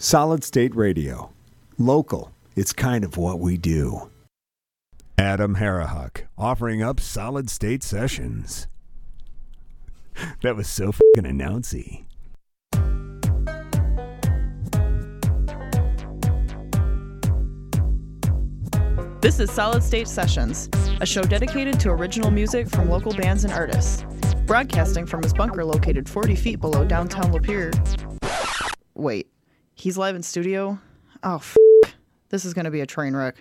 Solid State Radio. Local. It's kind of what we do. Adam Harhock, offering up Solid State Sessions. That was so fucking announcy. This is Solid State Sessions, a show dedicated to original music from local bands and artists. Broadcasting from his bunker located 40 feet below downtown Lapeer. Wait, he's live in studio? Oh, this is going to be a train wreck.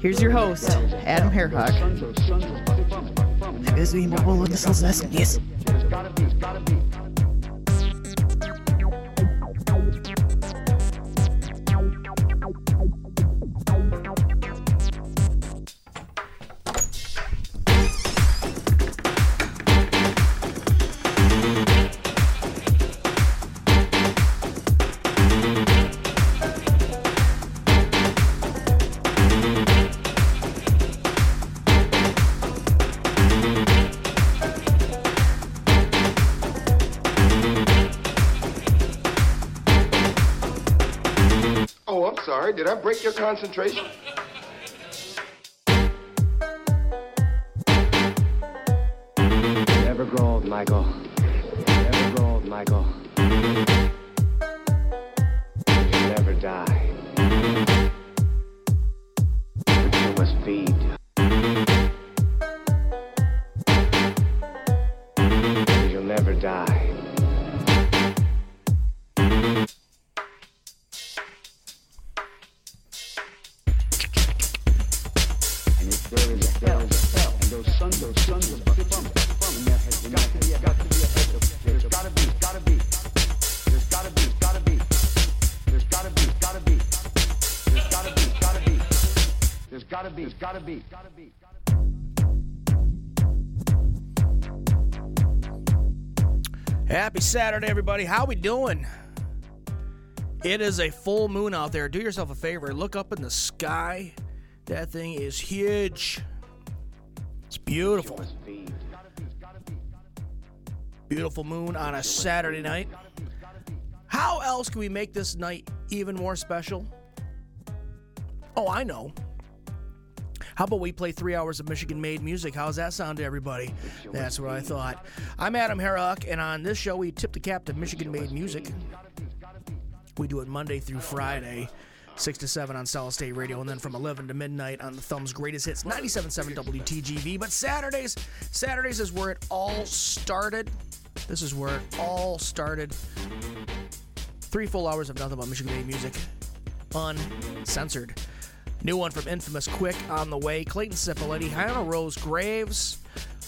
Here's your host, Adam Harhock. Did I break your concentration? Never grow old, Michael. Never grow old, Michael. You never die. But you must feed. You'll never die. Happy Saturday, everybody. How we doing? It is a full moon out there. Do yourself a favor. Look up in the sky. That thing is huge. It's beautiful. Beautiful moon on a Saturday night. How else can we make this night even more special? Oh, I know. How about we play 3 hours of Michigan-made music? How's that sound to everybody? That's what I thought. I'm Adam Harhock, and on this show, we tip the cap to Michigan-made music. We do it Monday through Friday, 6 to 7 on Solid State Radio, and then from 11 to midnight on the Thumb's Greatest Hits, 97.7 WTGV. But Saturdays is where it all started. This is where it all started. 3 full hours of nothing but Michigan-made music, uncensored. New one from Infamous Quick on the way. Clayton Cipolletti, Hannah Rose Graves,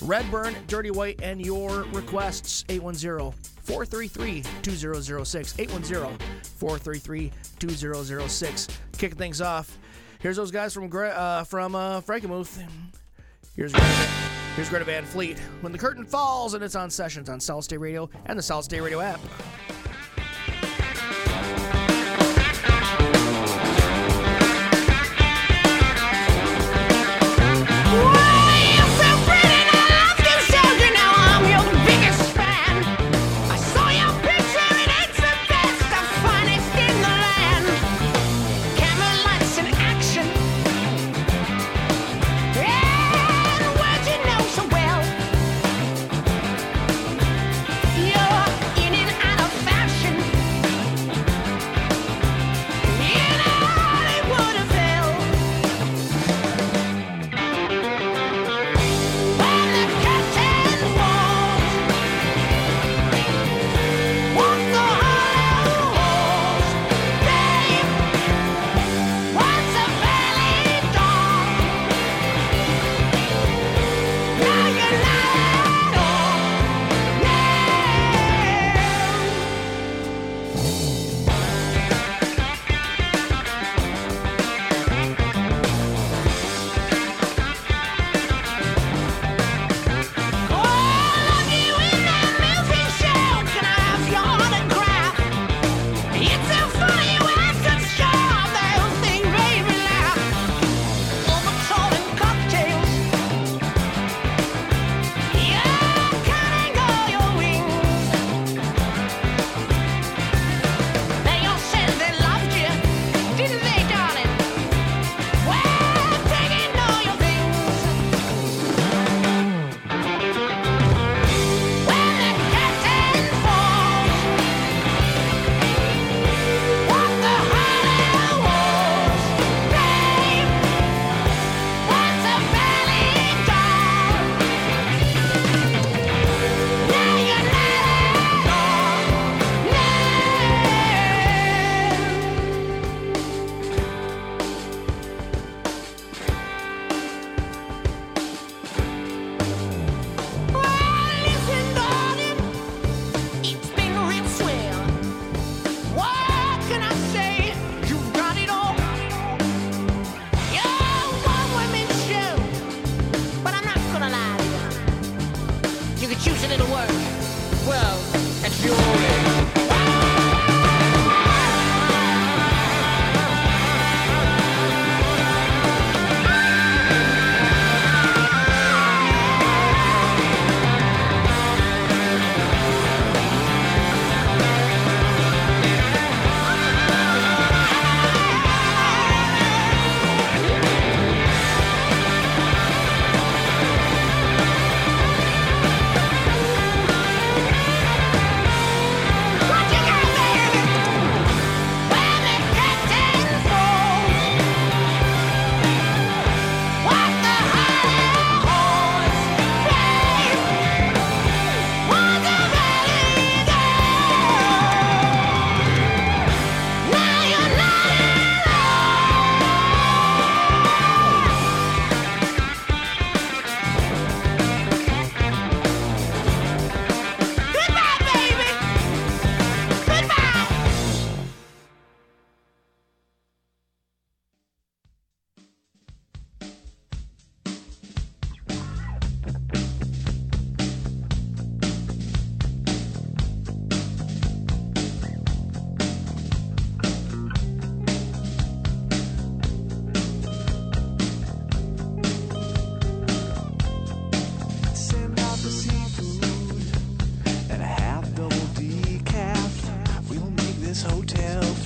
Redburn, Dirty White, and your requests. 810-433-2006. 810-433-2006. Kicking things off. Here's those guys from Frankenmuth. Here's Greta Van Fleet. When the curtain falls, and it's on Sessions on Solid State Radio and the Solid State Radio app.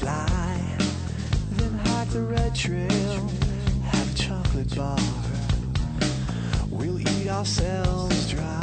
fly, then hide the red trail, have a chocolate bar, we'll eat ourselves dry.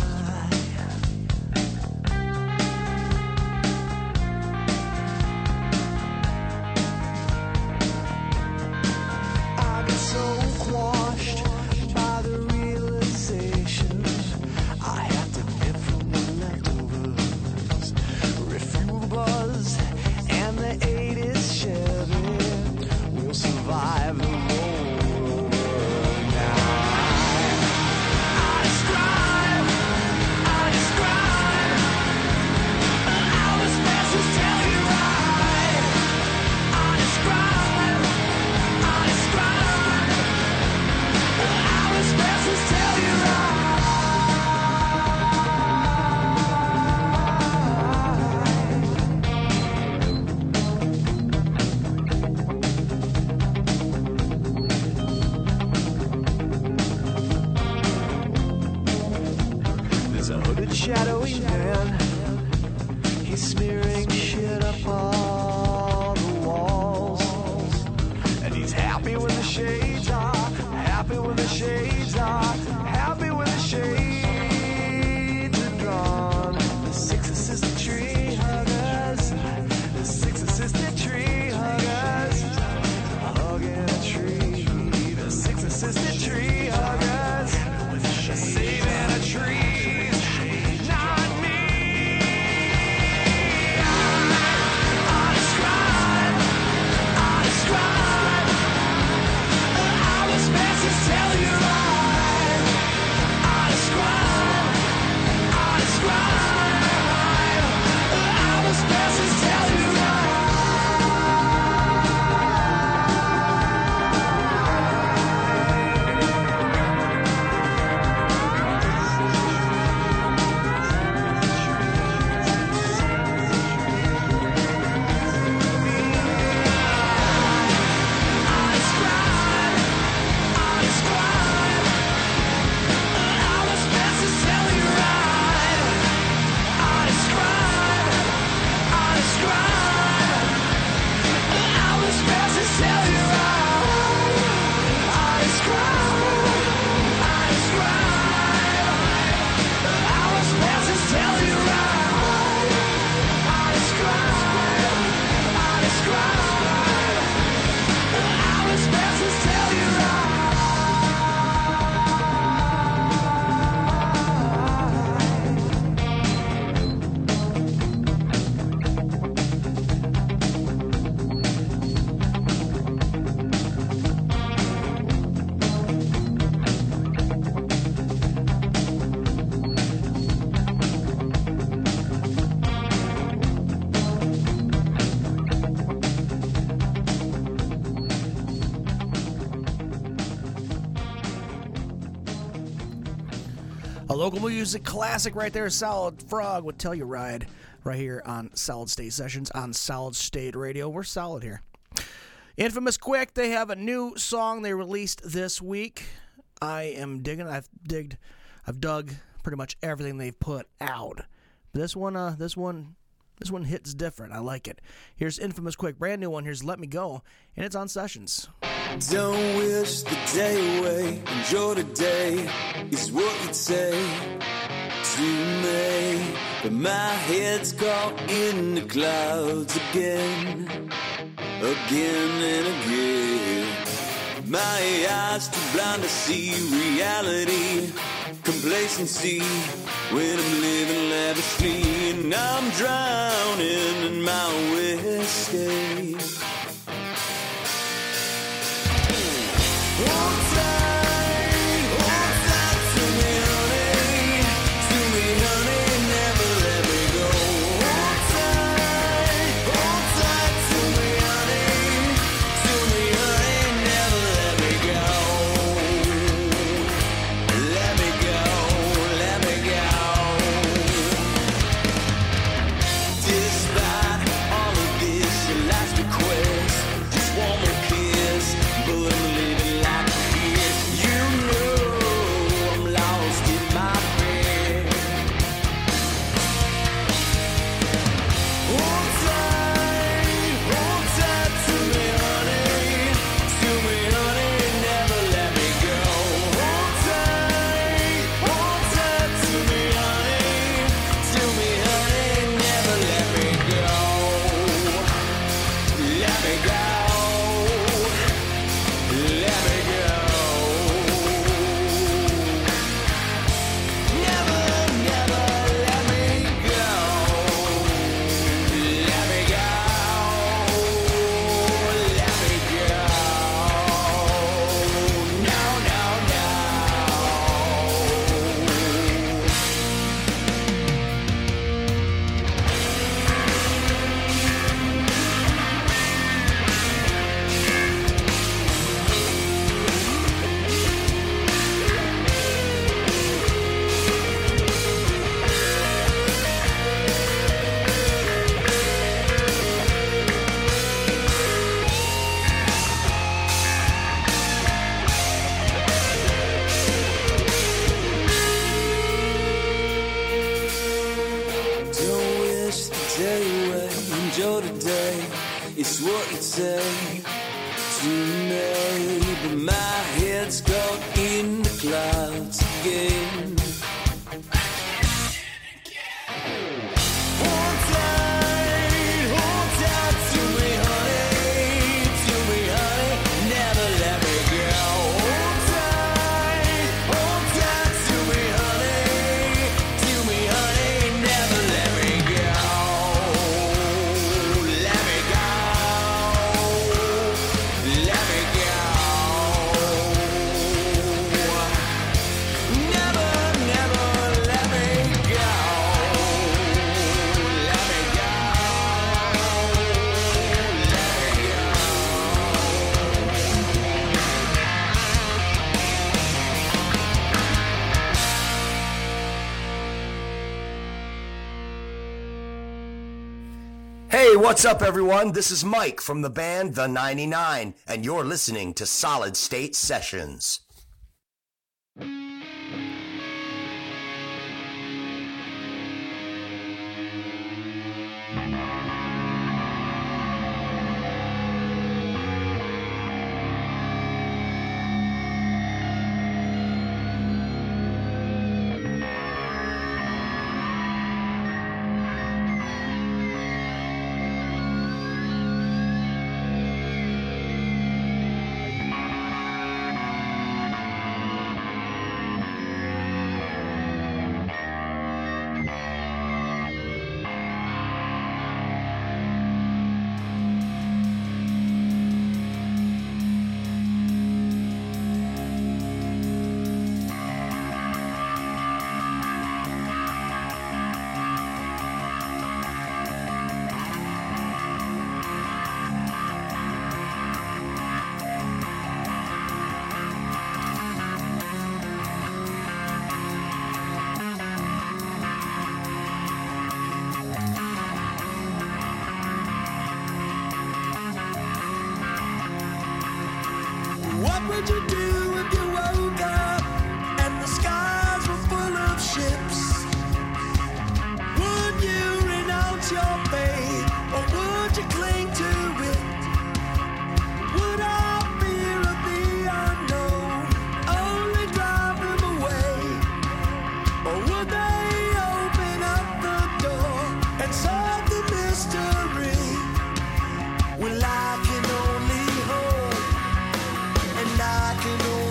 Local music classic right there, Solid Frog with Telluride right here on Solid State Sessions on Solid State Radio. We're solid here. Infamous Quick, they have a new song they released this week. I am digging. I've dug pretty much everything they've put out. This one hits different. I like it. Here's Infamous Quick, brand new one. Here's Let Me Go, and it's on Sessions. Don't wish the day away. Enjoy the day is what you'd say to me. But my head's caught in the clouds again, again and again. My eyes too blind to see reality. Complacency when I'm living lavishly. And I'm drowning in my whiskey. What's that? Despite all of this, your life's bequest. say tonight, but my head's gone in the clouds again. Hey, what's up, everyone? This is Mike from the band The 99, and you're listening to Solid State Sessions. When I can only hope, and I can only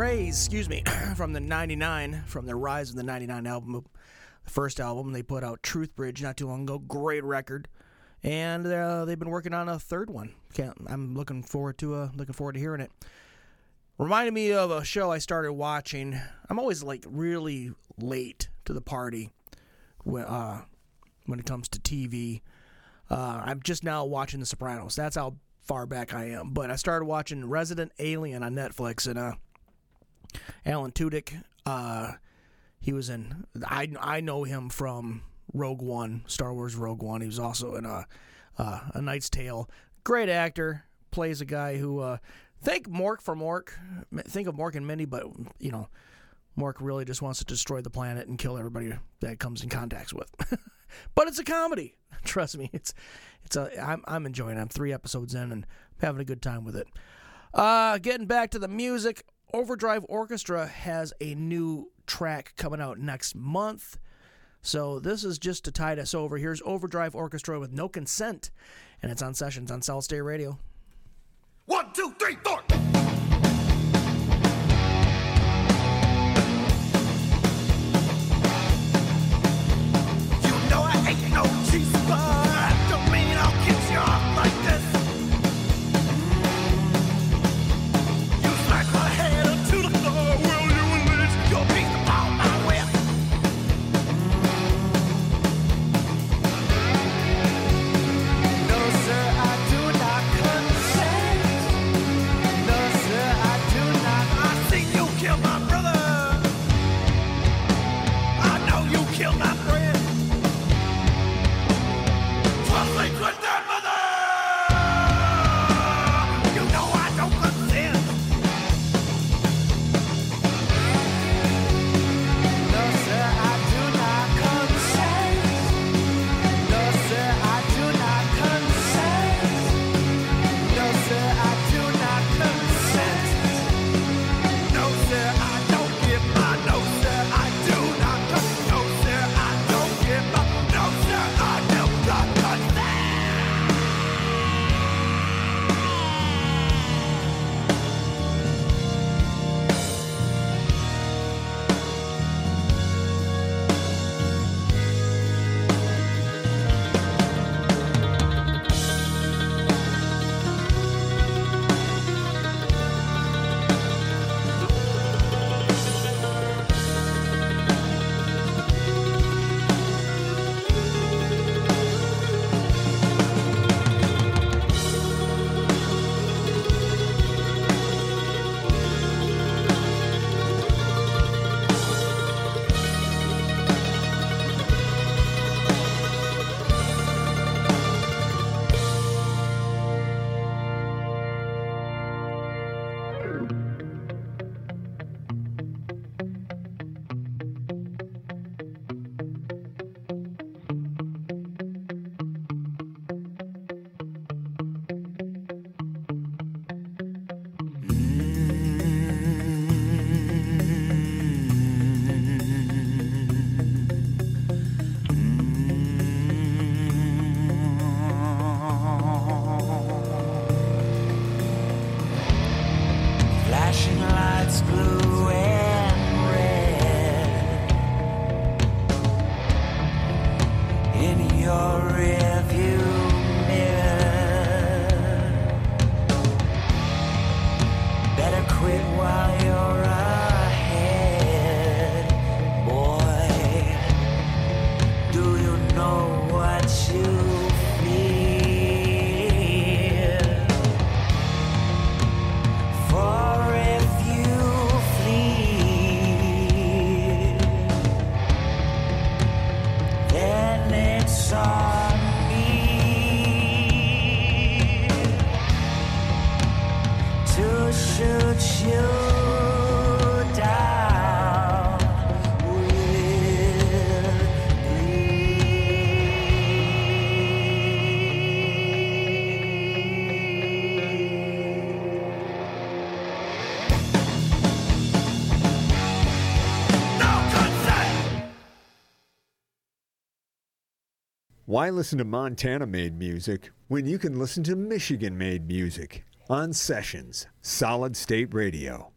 Graves, from the 99, from the Rise of the 99 album, the first album. They put out Truth Bridge not too long ago. Great record. And they've been working on a third one. I'm looking forward to hearing it. Reminded me of a show I started watching. I'm always like really late to the party when it comes to TV. I'm just now watching The Sopranos. That's how far back I am. But I started watching Resident Alien on Netflix, and Alan Tudyk, he was in. I know him from Rogue One, Star Wars Rogue One. He was also in A Knight's Tale. Great actor. Plays a guy who. Think Mork for Mork. Think of Mork and Mindy, but, Mork really just wants to destroy the planet and kill everybody that comes in contact with. But it's a comedy. Trust me, I'm enjoying it. I'm 3 episodes in and having a good time with it. Getting back to the music, Overdrive Orchestra has a new track coming out next month. So this is just to tide us over. Here's Overdrive Orchestra with No Consent, and it's on Sessions on Solid State Radio. 1, 2, 3, 4. Why listen to Montana-made music when you can listen to Michigan-made music on Sessions, Solid State Radio?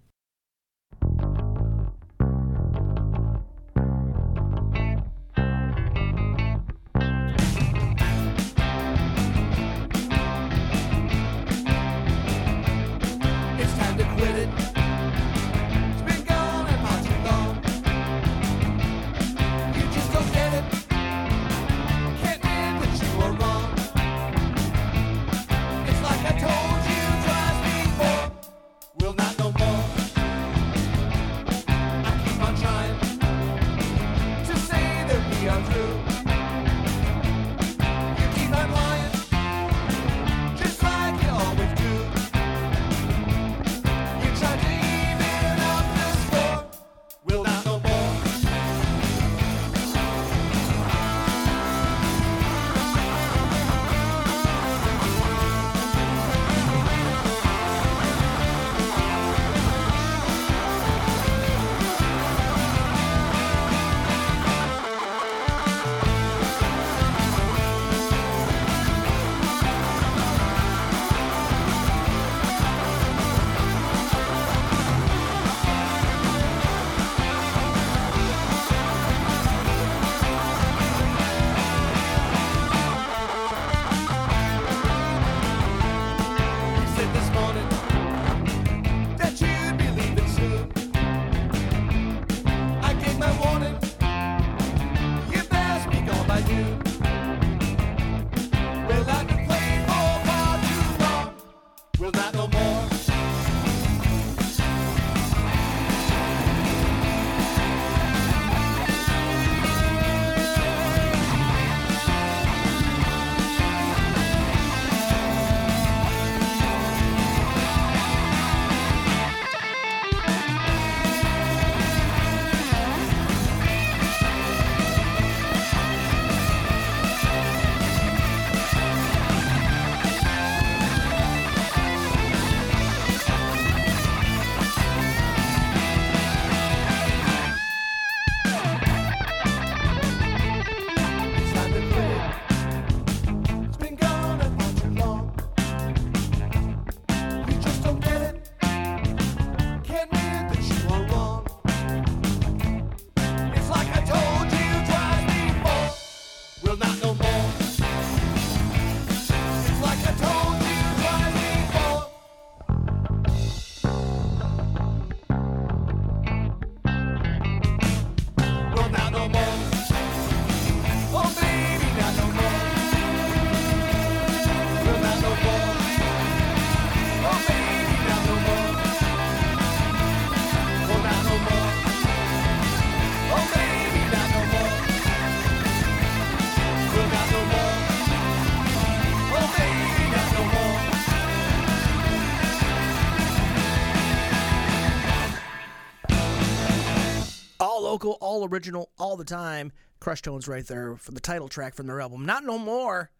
Local, all original, all the time. Crush Tones right there for the title track from their album, Not No More.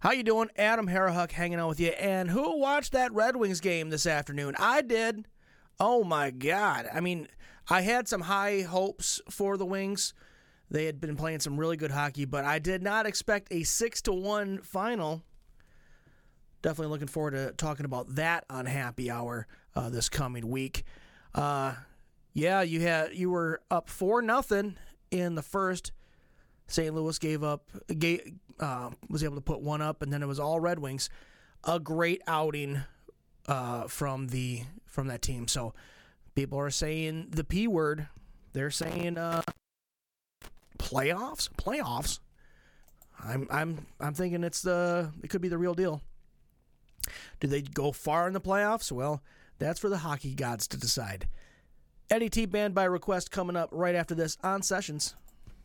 How you doing? Adam Harhock hanging out with you. And who watched that Red Wings game this afternoon? I did. Oh, my God. I mean, I had some high hopes for the Wings. They had been playing some really good hockey, but I did not expect a 6-1 final. Definitely looking forward to talking about that on Happy Hour this coming week. Yeah, you were up 4-0 in the first. St. Louis was able to put one up, and then it was all Red Wings. A great outing from that team. So people are saying the P word. They're saying playoffs. I'm thinking it could be the real deal. Do they go far in the playoffs? Well, that's for the hockey gods to decide. Eddie T Band by Request coming up right after this on Sessions.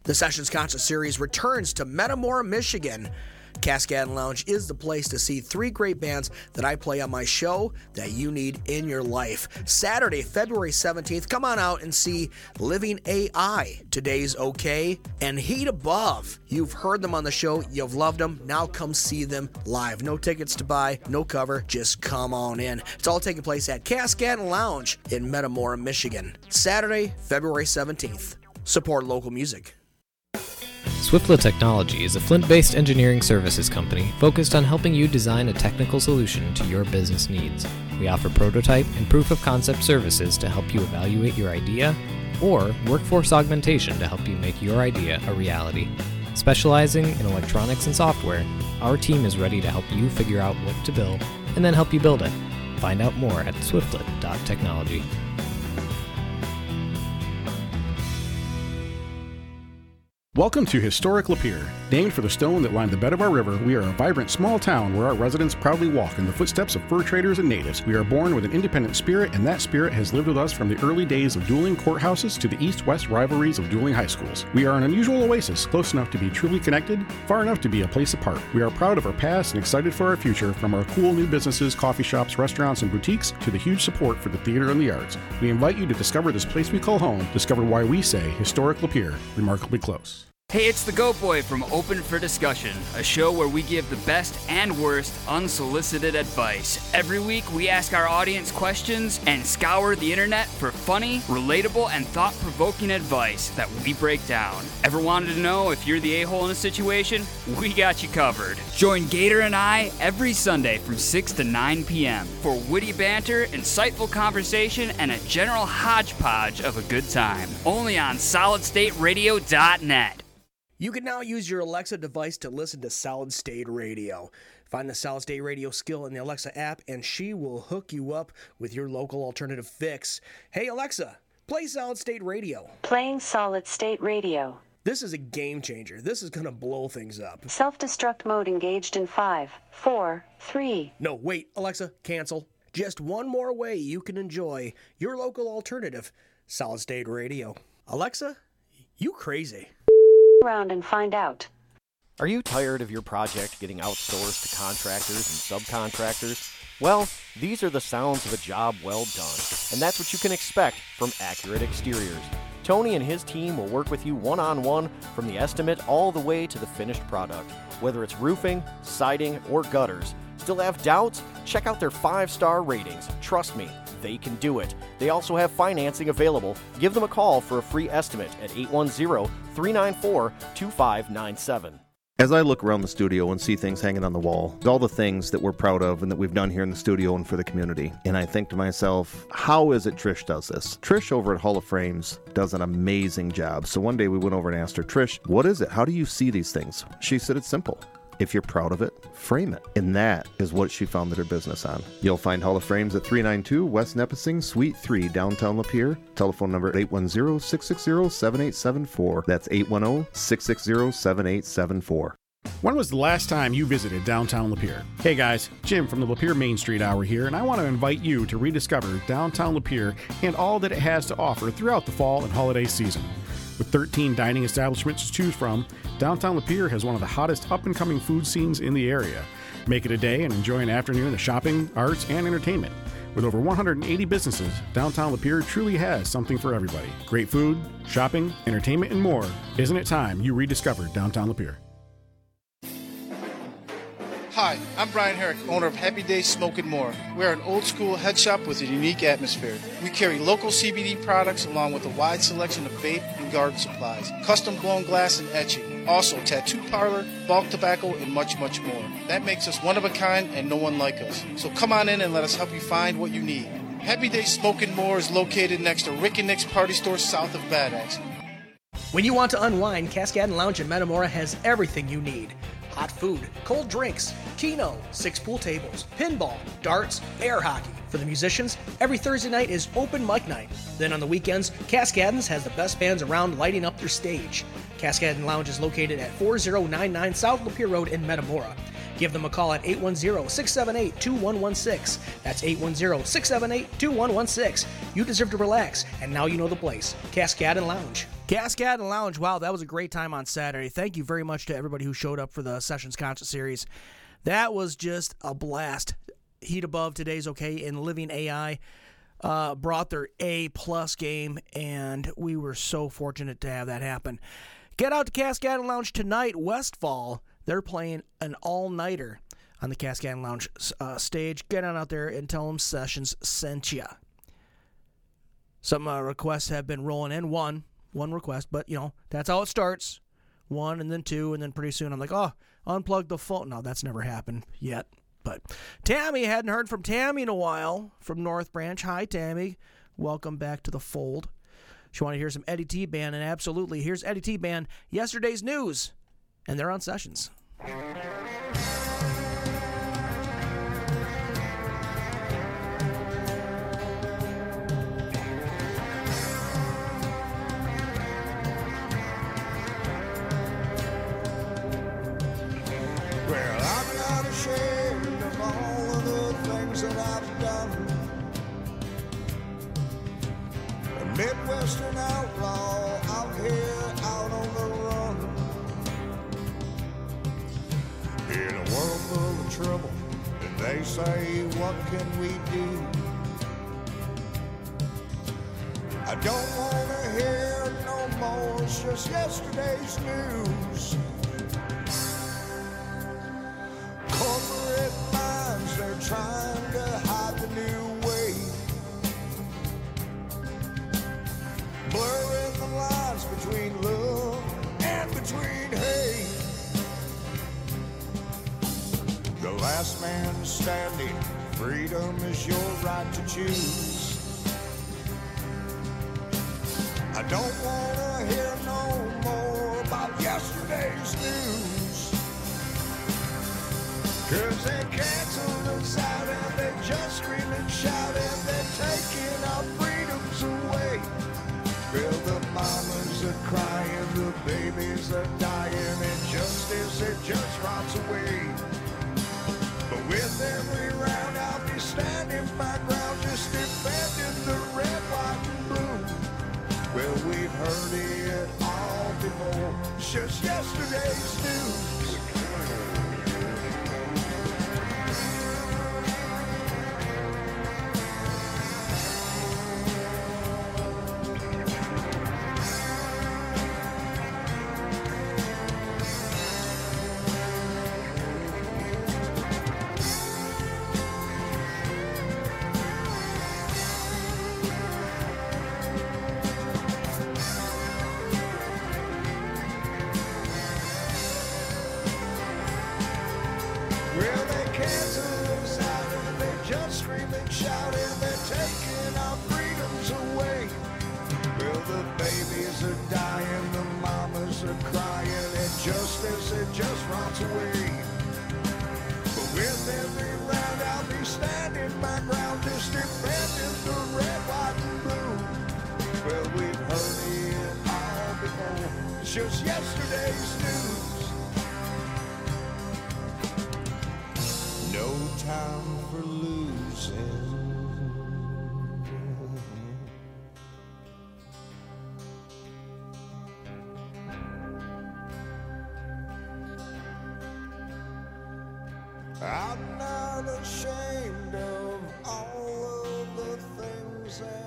The Sessions Concert Series returns to Metamora, Michigan. Cascadon Lounge is the place to see three great bands that I play on my show that you need in your life. Saturday, February 17th, come on out and see Living AI, Today's Okay, and Heat Above. You've heard them on the show, you've loved them, now come see them live. No tickets to buy, no cover, just come on in. It's all taking place at Cascadon Lounge in Metamora, Michigan. Saturday, February 17th. Support local music. Swiftlet Technology is a Flint-based engineering services company focused on helping you design a technical solution to your business needs. We offer prototype and proof-of-concept services to help you evaluate your idea or workforce augmentation to help you make your idea a reality. Specializing in electronics and software, our team is ready to help you figure out what to build and then help you build it. Find out more at swiftlet.technology. Welcome to Historic Lapeer. Named for the stone that lined the bed of our river, we are a vibrant small town where our residents proudly walk in the footsteps of fur traders and natives. We are born with an independent spirit, and that spirit has lived with us from the early days of dueling courthouses to the east-west rivalries of dueling high schools. We are an unusual oasis, close enough to be truly connected, far enough to be a place apart. We are proud of our past and excited for our future, from our cool new businesses, coffee shops, restaurants, and boutiques, to the huge support for the theater and the arts. We invite you to discover this place we call home, discover why we say Historic Lapeer, remarkably close. Hey, it's the Goat Boy from Open for Discussion, a show where we give the best and worst unsolicited advice. Every week, we ask our audience questions and scour the internet for funny, relatable, and thought-provoking advice that we break down. Ever wanted to know if you're the a-hole in a situation? We got you covered. Join Gator and I every Sunday from 6 to 9 p.m. for witty banter, insightful conversation, and a general hodgepodge of a good time. Only on SolidStateRadio.net. You can now use your Alexa device to listen to Solid State Radio. Find the Solid State Radio skill in the Alexa app, and she will hook you up with your local alternative fix. Hey, Alexa, play Solid State Radio. Playing Solid State Radio. This is a game changer. This is going to blow things up. Self-destruct mode engaged in 5, 4, 3. No, wait, Alexa, cancel. Just one more way you can enjoy your local alternative, Solid State Radio. Alexa, you crazy. Around and find out. Are you tired of your project getting outsourced to contractors and subcontractors? Well, these are the sounds of a job well done, and that's what you can expect from Accurate Exteriors. Tony and his team will work with you one-on-one from the estimate all the way to the finished product. Whether it's roofing, siding, or gutters. Still have doubts? Check out their 5-star ratings. Trust me, they can do it. They also have financing available. Give them a call for a free estimate at 810-394-2597. As I look around the studio and see things hanging on the wall, all the things that we're proud of and that we've done here in the studio and for the community, and I think to myself, how is it Trish does this? Trish over at Hall of Frames does an amazing job. So one day we went over and asked her, Trish, what is it? How do you see these things? She said, it's simple. If you're proud of it, frame it. And that is what she founded her business on. You'll find Hall of Frames at 392 West Nepessing, Suite 3, downtown Lapeer. Telephone number 810-660-7874. That's 810-660-7874. When was the last time you visited downtown Lapeer? Hey guys, Jim from the Lapeer Main Street Hour here, and I want to invite you to rediscover downtown Lapeer and all that it has to offer throughout the fall and holiday season. With 13 dining establishments to choose from, downtown Lapeer has one of the hottest up-and-coming food scenes in the area. Make it a day and enjoy an afternoon of shopping, arts, and entertainment. With over 180 businesses, downtown Lapeer truly has something for everybody. Great food, shopping, entertainment, and more. Isn't it time you rediscovered downtown Lapeer? Hi, I'm Brian Herrick, owner of Happy Day Smokin' More. We're an old-school head shop with a unique atmosphere. We carry local CBD products along with a wide selection of vape and garden supplies, custom-blown glass and etching, also tattoo parlor, bulk tobacco, and much, much more. That makes us one of a kind and no one like us. So come on in and let us help you find what you need. Happy Day Smokin' More is located next to Rick and Nick's Party Store south of Bad Axe. When you want to unwind, Cascadon Lounge in Metamora has everything you need. Hot food, cold drinks, keno, 6 pool tables, pinball, darts, air hockey. For the musicians, every Thursday night is open mic night. Then on the weekends, Cascadon's has the best bands around lighting up their stage. Cascadon Lounge is located at 4099 South Lapeer Road in Metamora. Give them a call at 810-678-2116. That's 810-678-2116. You deserve to relax, and now you know the place. Cascadon Lounge. Cascadon Lounge, wow, that was a great time on Saturday. Thank you very much to everybody who showed up for the Sessions Concert Series. That was just a blast. Heat Above, Today's Okay, and Living AI brought their A-plus game, and we were so fortunate to have that happen. Get out to Cascadon Lounge tonight, Westfall. They're playing an all-nighter on the Cascadon Lounge stage. Get on out there and tell them Sessions sent ya. Some requests have been rolling in. One request, but, you know, that's how it starts. 1 and then 2, and then pretty soon I'm like, oh, unplug the phone. No, that's never happened yet. But Tammy, hadn't heard from Tammy in a while from North Branch. Hi, Tammy. Welcome back to the fold. She wanted to hear some Eddie T Band, and absolutely, here's Eddie T Band, Yesterday's News, and they're on Sessions. Midwestern outlaw out here, out on the run. In a world full of trouble, and they say, what can we do? I don't want to hear no more, it's just yesterday's news. Corporate minds, they're trying to hide the new. Blurring the lines between love and between hate. The last man standing, freedom is your right to choose. I don't want to hear no more about yesterday's news. Cause they canceled us out and they just scream and shout and they're taking our freedoms away. Well, the mamas are crying, the baby the dying injustice, it just rots away. But with every round I'll be standing my ground, just defending the red, white, and blue. Well, we've heard it all before, it's just yesterday's news. Just yesterday's news. No time for losing. I'm not ashamed of all of the things that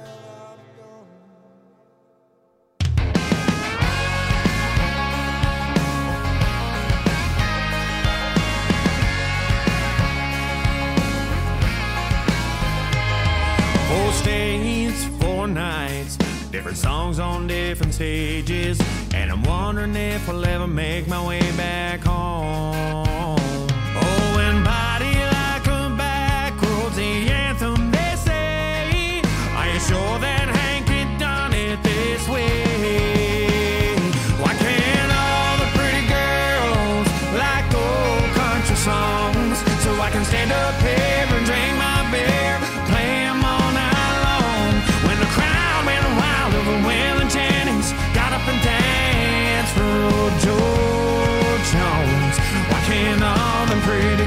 nights, different songs on different stages, and I'm wondering if I'll ever make my way back home. Oh, and body like a back roads, the anthem they say. Are you sure that Hank had done it this way? Why can't all the pretty girls like old country songs, so I can stand up here and drink my beer?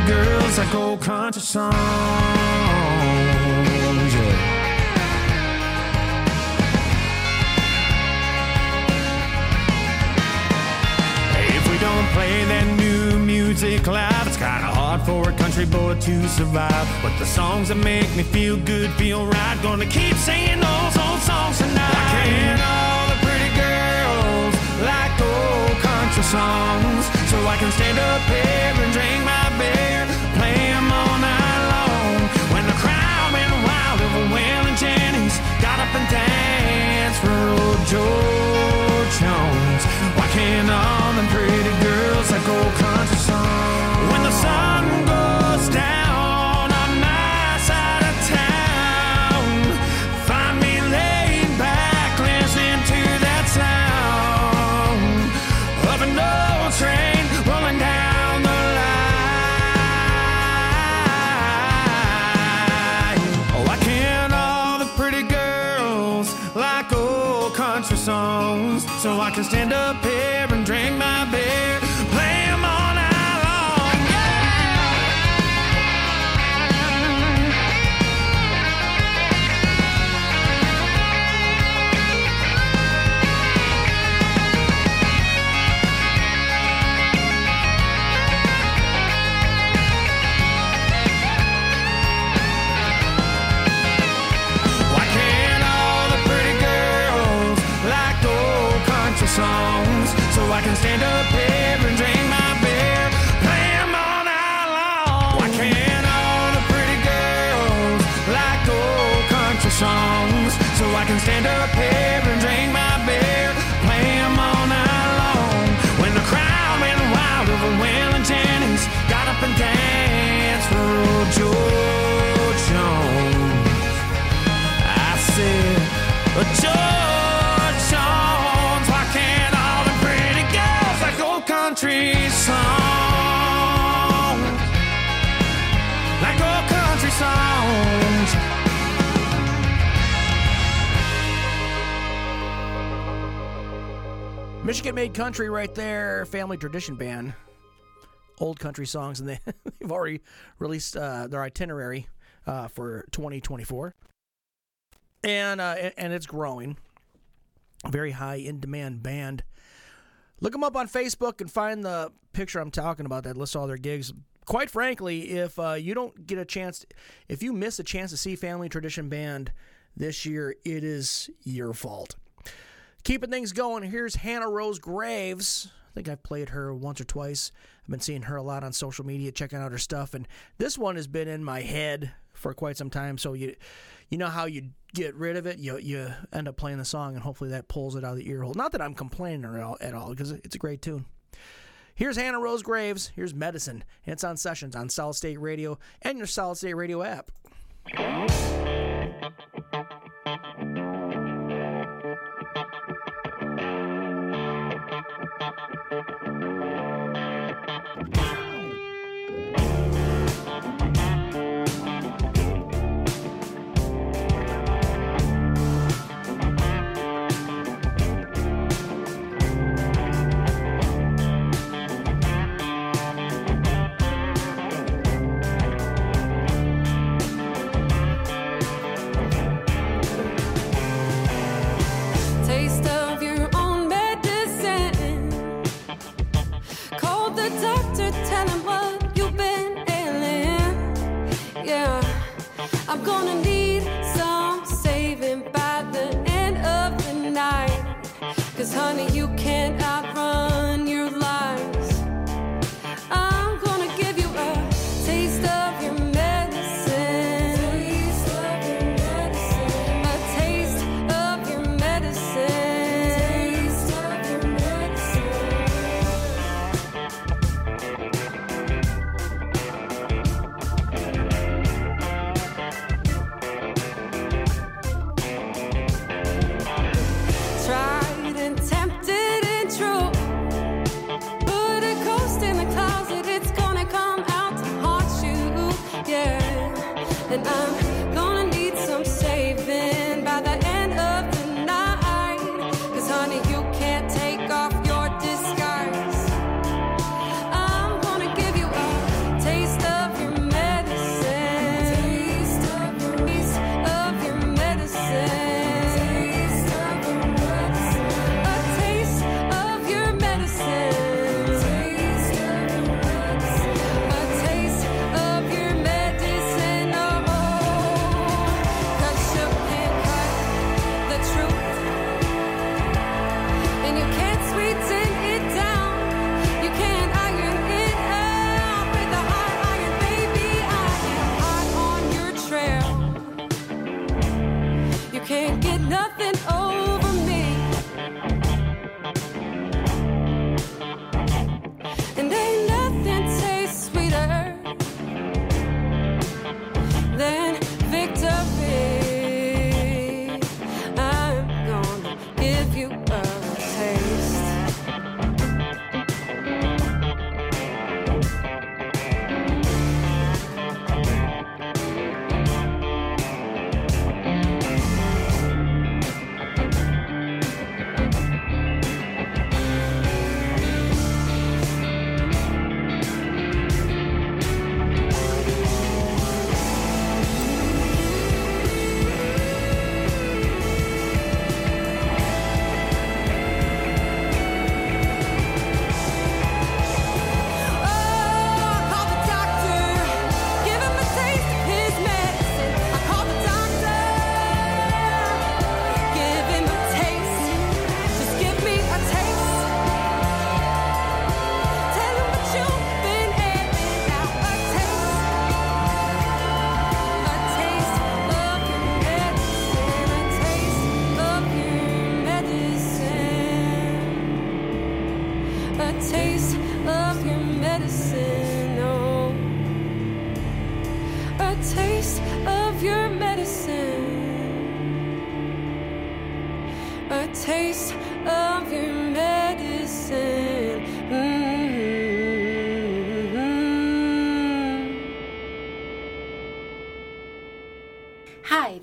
Girls like old country songs, yeah. If we don't play that new music loud, it's kind of hard for a country boy to survive. But the songs that make me feel good, feel right, gonna keep singing those old songs tonight. Why can't all the pretty girls like old country songs, so I can stand up here and drink my beer? Play them all night long. When the crowd went wild over Will and Jennings, got up and danced for old George Jones. Why can't all them pretty girls like old country songs? When the sun goes down on my side of town, find me laid back listening to that sound of an old train rolling down. So I can stand up here and drink my beer, play 'em all night long. Why can't all the pretty girls like old country songs? So I can stand up here and drink my beer, play 'em all night long. Why can't all the pretty girls like old country songs? So I can stand up here and drink my beer, play 'em all night long. When the crowd went wild over Will and Jennings, got up and danced for old George Jones. I said, George Jones, why can't country songs, like old country songs? Michigan Made Country right there, family tradition band. Old country songs, and they've already released their itinerary for 2024. And it's growing. Very high in-demand band. Look them up on Facebook and find the picture I'm talking about that lists all their gigs. Quite frankly, if you don't get a chance, if you miss a chance to see Family Tradition Band this year, it is your fault. Keeping things going, here's Hannah Rose Graves. I think I've played her once or twice. I've been seeing her a lot on social media, checking out her stuff, and this one has been in my head for quite some time, so you know how you get rid of it, you end up playing the song, and hopefully that pulls it out of the ear hole. Not that I'm complaining at all, because it's a great tune. Here's Hannah Rose Graves. Here's Medicine. And it's on Sessions on Solid State Radio and your Solid State Radio app.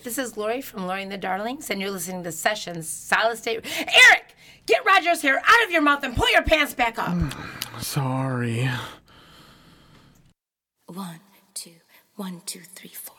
This is Lori from Lori and the Darlings, and you're listening to Sessions, Solid State. Eric, get right. Rogers here out of your mouth and pull your pants back up. Sorry. 1, 2, 1, 2, 3, 4.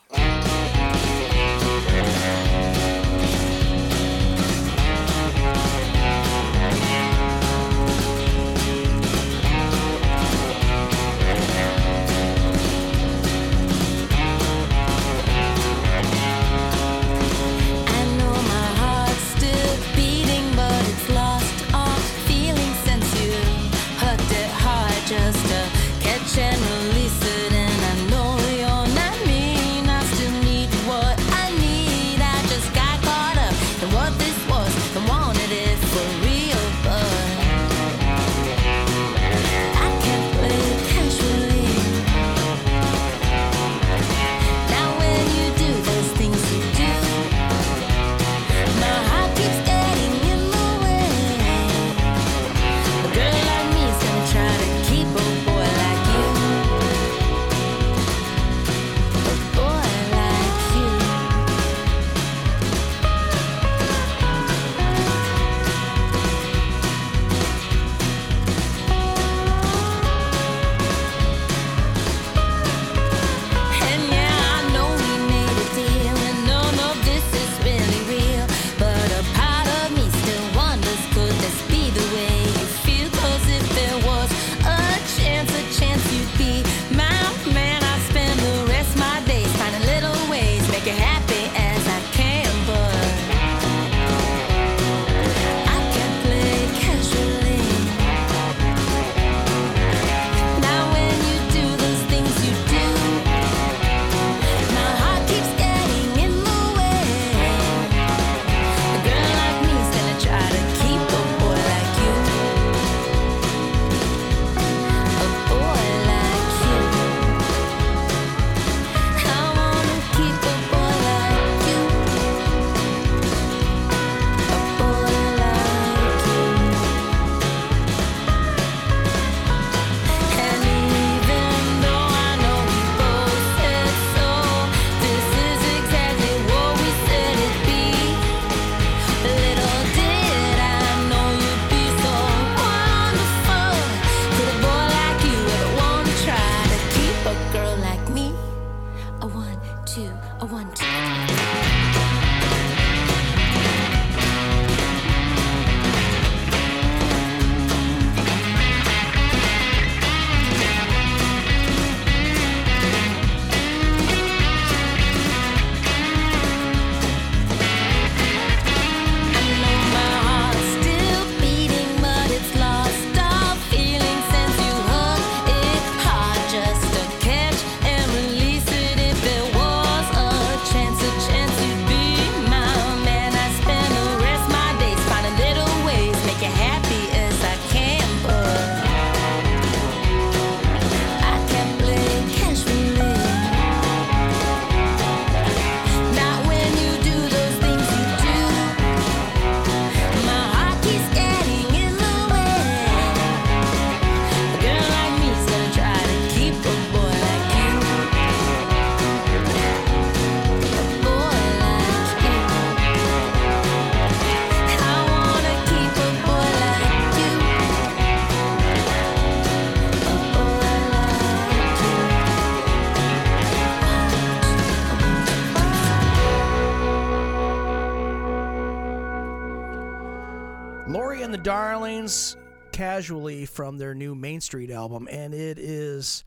Darlings, Casually, from their new Main Street album, and it is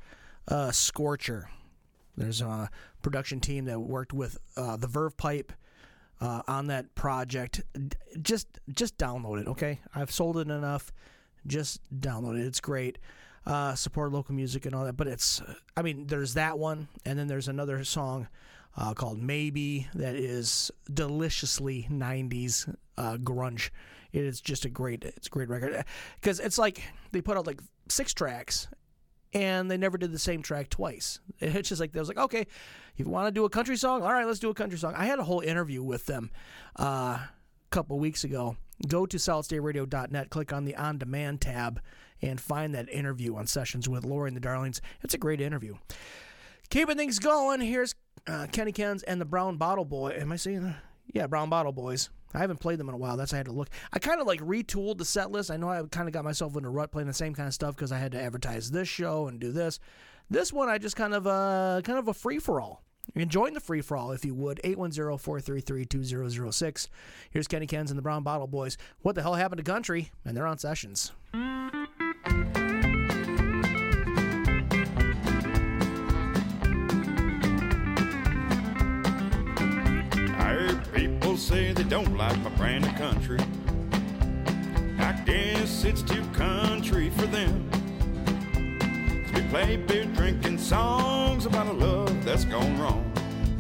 Scorcher. There's a production team that worked with the Verve Pipe on that project. Just download it, okay? I've sold it enough. Just download it. It's great. Support local music and all that. But it's, I mean, there's that one, and then there's another song called Maybe that is deliciously 90s grunge. It's a great record, because it's like they put out like 6 tracks and they never did the same track twice. It's just like, they was like, okay, you want to do a country song? All right, let's do a country song. I had a whole interview with them a couple weeks ago. Go to solidstateradio.net, click on the On Demand tab, and find that interview on Sessions with Lori and the Darlings. It's a great interview. Keeping things going, here's Kenny Kenz and the Brown Bottle Boy. Am I saying that? Yeah, Brown Bottle Boys. I haven't played them in a while. That's why I had to look. I kind of like retooled the set list. I know I kind of got myself in a rut playing the same kind of stuff because I had to advertise this show and do this. This one I just kind of a free for all. You can join the free for all if you would. 810-433-2006. Here's Kenny Kenz and the Brown Bottle Boys. What the hell happened to country? And they're on Sessions. Say they don't like my brand of country. I guess it's too country for them. We play beer drinking songs about a love that's gone wrong,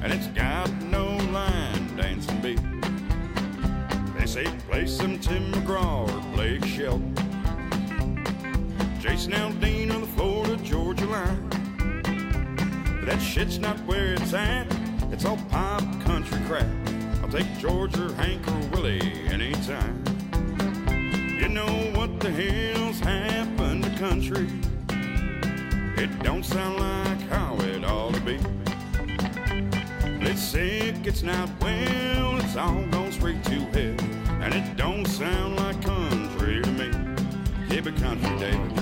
and it's got no line dancing beat. They say play some Tim McGraw or Blake Shelton, Jason Aldean on the Florida-Georgia line. But that shit's not where it's at. It's all pop country crap. Take George or Hank or Willie anytime. You know what the hell's happened to country? It don't sound like how it ought to be. It's sick, it's not well, it's all gone straight to hell. And it don't sound like country to me. Give it country, David.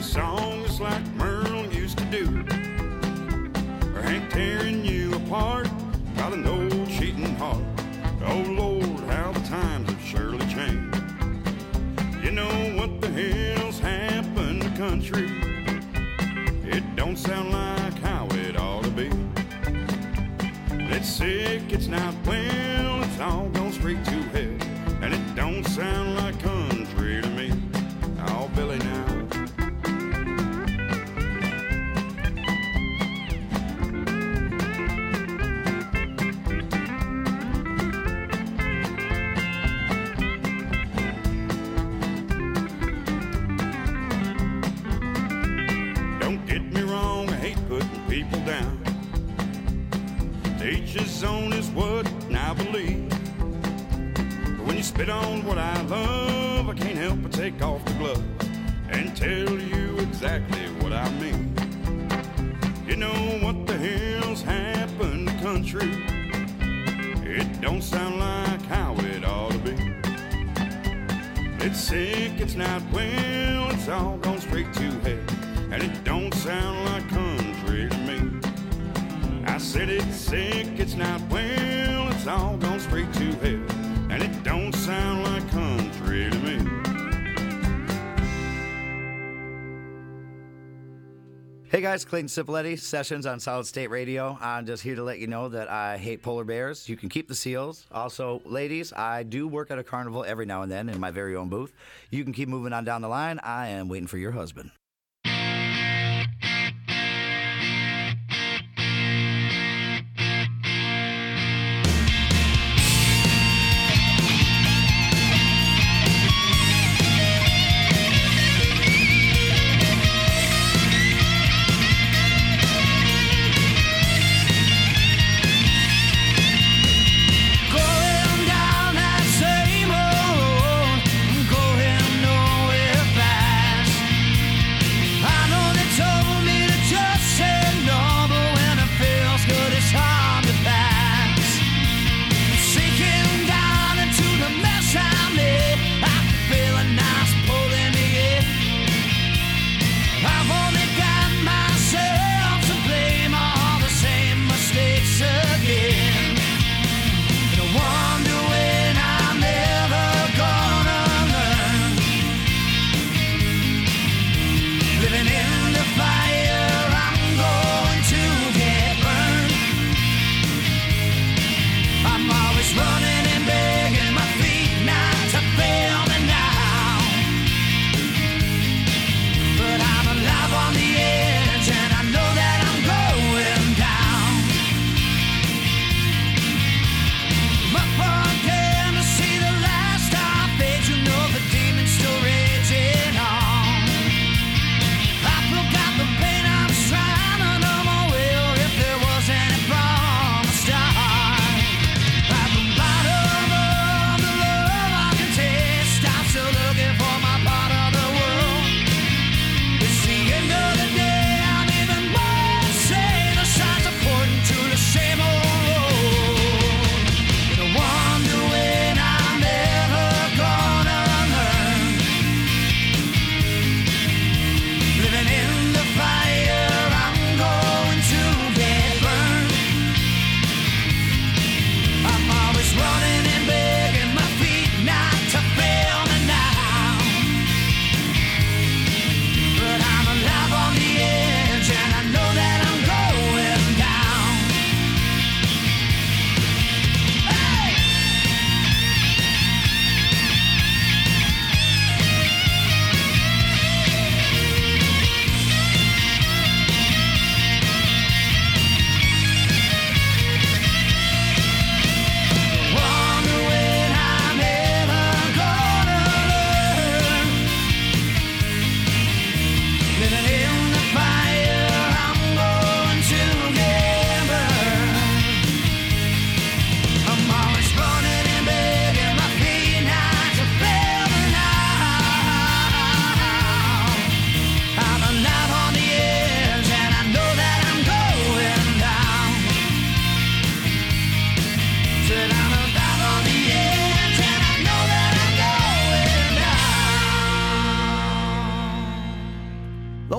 Songs like Merle used to do, or Hank tearing you apart about an old cheating heart. Oh Lord, how the times have surely changed. You know what the hell's happened to country? It don't sound like how it ought to be. It's sick, it's not well, it's all gone straight to hell. And it don't sound like country to me. Oh Billy now. Down. Each his own is what I believe. But when you spit on what I love, I can't help but take off the gloves and tell you exactly what I mean. You know what the hell's happened to country? It don't sound like how it ought to be. It's sick, it's not well, it's all gone straight to hell. And it don't sound like country to me. I said it's sick, it's not well, it's all gone straight to hell. And it don't sound like country to me. Hey guys, Clayton Cipolletti, Sessions on Solid State Radio. I'm just here to let you know that I hate polar bears. You can keep the seals. Also, ladies, I do work at a carnival every now and then in my very own booth. You can keep moving on down the line. I am waiting for your husband.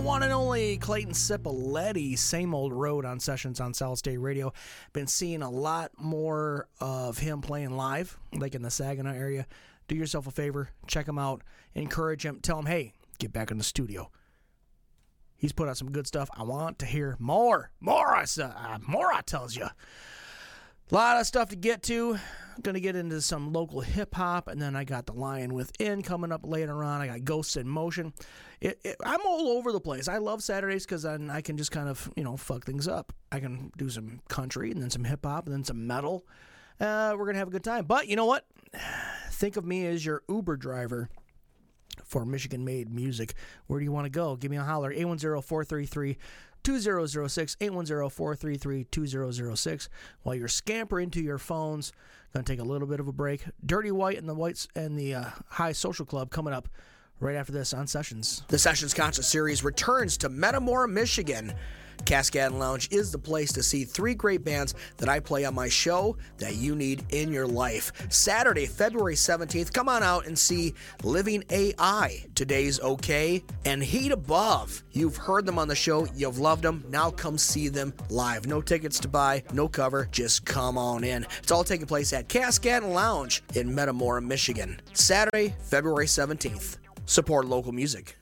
one and only Clayton Cipolletti, same old road on Sessions on Solid State Radio. Been seeing a lot more of him playing live, like in the Saginaw area. Do yourself a favor, check him out, encourage him, tell him, hey, get back in the studio. He's put out some good stuff. I want to hear more. More, I tells you. A lot of stuff to get to. I'm going to get into some local hip-hop, and then I got The Lion Within coming up later on. I got Ghosts in Motion. I'm all over the place. I love Saturdays because then I can just kind of, fuck things up. I can do some country and then some hip-hop and then some metal. We're going to have a good time. But you know what? Think of me as your Uber driver for Michigan-made music. Where do you want to go? Give me a holler. 810-433-2006, 810-433-2006. While you're scampering to your phones, going to take a little bit of a break. Dirty White and the Whites and the High Social Club coming up right after this on Sessions. The Sessions Concert Series returns to Metamora, Michigan. Cascadon Lounge is the place to see three great bands that I play on my show that you need in your life. Saturday, February 17th, come on out and see Living AI, Today's Okay, and Heat Above. You've heard them on the show, you've loved them, now come see them live. No tickets to buy, no cover, just come on in. It's all taking place at Cascadon Lounge in Metamora, Michigan. Saturday, February 17th. Support local music.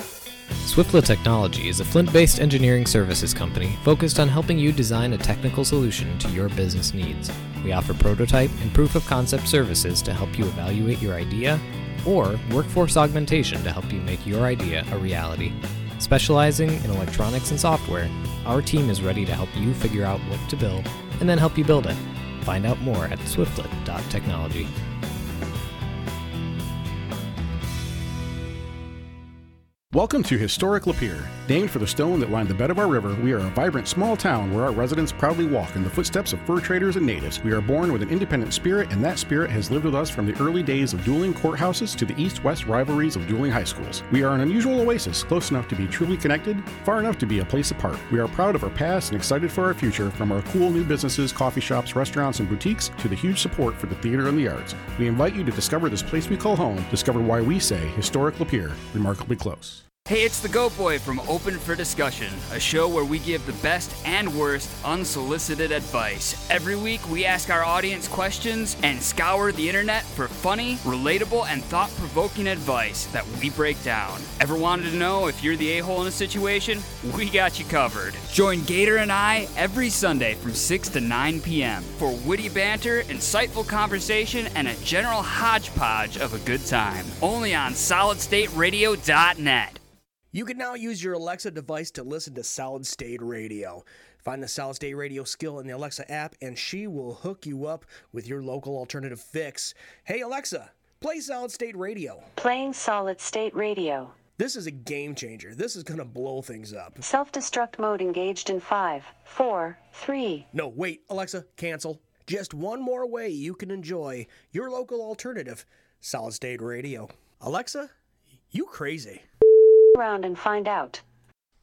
Swiftlet Technology is a Flint-based engineering services company focused on helping you design a technical solution to your business needs. We offer prototype and proof-of-concept services to help you evaluate your idea or workforce augmentation to help you make your idea a reality. Specializing in electronics and software, our team is ready to help you figure out what to build and then help you build it. Find out more at swiftlet.technology. Welcome to Historic Lapeer. Named for the stone that lined the bed of our river, we are a vibrant small town where our residents proudly walk in the footsteps of fur traders and natives. We are born with an independent spirit, and that spirit has lived with us from the early days of dueling courthouses to the east-west rivalries of dueling high schools. We are an unusual oasis, close enough to be truly connected, far enough to be a place apart. We are proud of our past and excited for our future, from our cool new businesses, coffee shops, restaurants, and boutiques, to the huge support for the theater and the arts. We invite you to discover this place we call home, discover why we say Historic Lapeer, remarkably close. Hey, it's the Goat Boy from Open for Discussion, a show where we give the best and worst unsolicited advice. Every week, we ask our audience questions and scour the internet for funny, relatable, and thought-provoking advice that we break down. Ever wanted to know if you're the a-hole in a situation? We got you covered. Join Gator and I every Sunday from 6 to 9 p.m. for witty banter, insightful conversation, and a general hodgepodge of a good time. Only on SolidStateRadio.net. You can now use your Alexa device to listen to Solid State Radio. Find the Solid State Radio skill in the Alexa app, and she will hook you up with your local alternative fix. Hey, Alexa, play Solid State Radio. Playing Solid State Radio. This is a game changer. This is going to blow things up. Self-destruct mode engaged in 5, 4, 3. No, wait, Alexa, cancel. Just one more way you can enjoy your local alternative, Solid State Radio. Alexa, you crazy. Around and find out.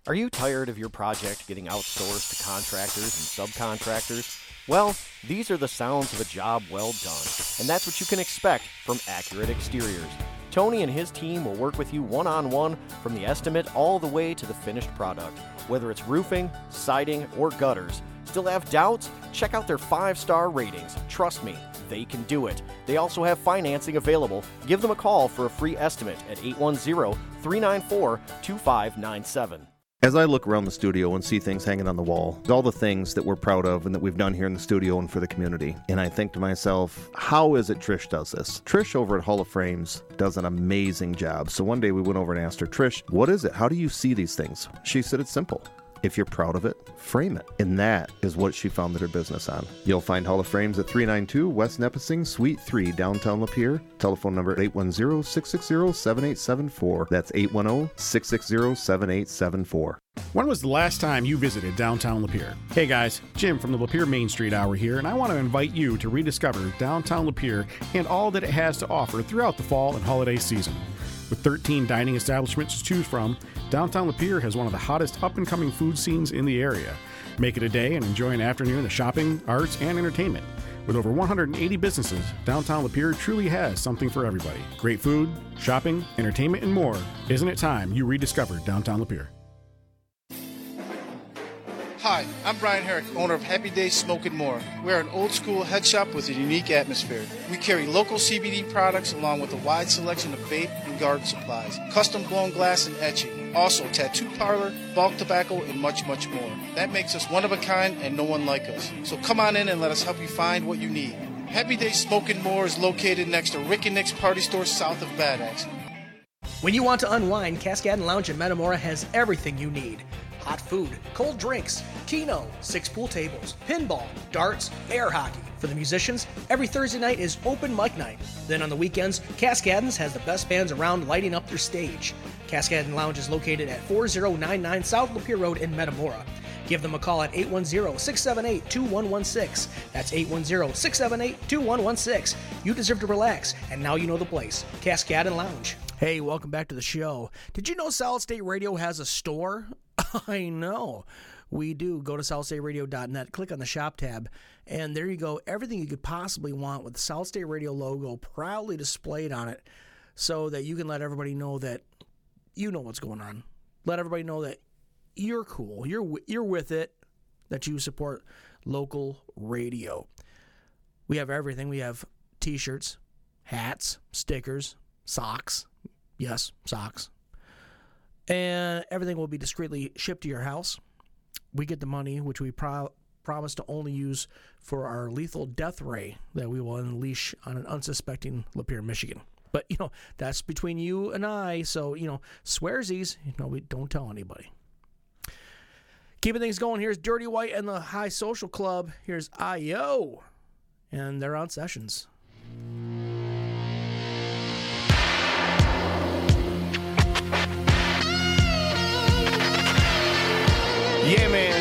Are you tired of your project getting outsourced to contractors and subcontractors? Well, these are the sounds of a job well done, and that's what you can expect from Accurate Exteriors. Tony and his team will work with you one-on-one from the estimate all the way to the finished product. Whether it's roofing, siding, or gutters. Still have doubts? Check out their 5-star ratings. Trust me, they can do it. They also have financing available. Give them a call for a free estimate at 810-394-2597. As I look around the studio and see things hanging on the wall, all the things that we're proud of and that we've done here in the studio and for the community, and I think to myself, how is it Trish does this? Trish over at Hall of Frames does an amazing job. So one day we went over and asked her, Trish, what is it? How do you see these things? She said, it's simple. If you're proud of it, frame it. And that is what she founded her business on. You'll find Hall of Frames at 392 West Nepessing, Suite 3, downtown Lapeer. Telephone number 810-660-7874. That's 810-660-7874. When was the last time you visited downtown Lapeer? Hey guys, Jim from the Lapeer Main Street Hour here, and I want to invite you to rediscover downtown Lapeer and all that it has to offer throughout the fall and holiday season. With 13 dining establishments to choose from, downtown Lapeer has one of the hottest up-and-coming food scenes in the area. Make it a day and enjoy an afternoon of shopping, arts, and entertainment. With over 180 businesses, downtown Lapeer truly has something for everybody. Great food, shopping, entertainment, and more. Isn't it time you rediscovered downtown Lapeer? I'm Brian Herrick, owner of Happy Day Smokin' More. We're an old-school head shop with a unique atmosphere. We carry local CBD products along with a wide selection of vape and garden supplies, custom-blown glass and etching, also tattoo parlor, bulk tobacco, and much, much more. That makes us one of a kind and no one like us. So come on in and let us help you find what you need. Happy Day Smokin' More is located next to Rick and Nick's Party Store south of Bad Axe. When you want to unwind, Cascadon Lounge in Metamora has everything you need. Hot food, cold drinks, keno, 6 pool tables, pinball, darts, air hockey. For the musicians, every Thursday night is open mic night. Then on the weekends, Cascadon's has the best bands around lighting up their stage. Cascadon Lounge is located at 4099 South Lapeer Road in Metamora. Give them a call at 810-678-2116. That's 810-678-2116. You deserve to relax, and now you know the place, Cascadon Lounge. Hey, welcome back to the show. Did you know Solid State Radio has a store? I know. We do. Go to solidstateradio.net, click on the shop tab, and there you go. Everything you could possibly want with the Solid State Radio logo proudly displayed on it so that you can let everybody know that you know what's going on. Let everybody know that you're cool, you're with it, that you support local radio. We have everything. We have T-shirts, hats, stickers, socks. Yes, socks. And everything will be discreetly shipped to your house. We get the money, which we promise to only use for our lethal death ray that we will unleash on an unsuspecting Lapeer, Michigan. But, you know, that's between you and I. So, you know, swearsies, you know, we don't tell anybody. Keeping things going, here's Dirty White and the High Social Club. Here's I.O. And they're on Sessions. Yeah, man.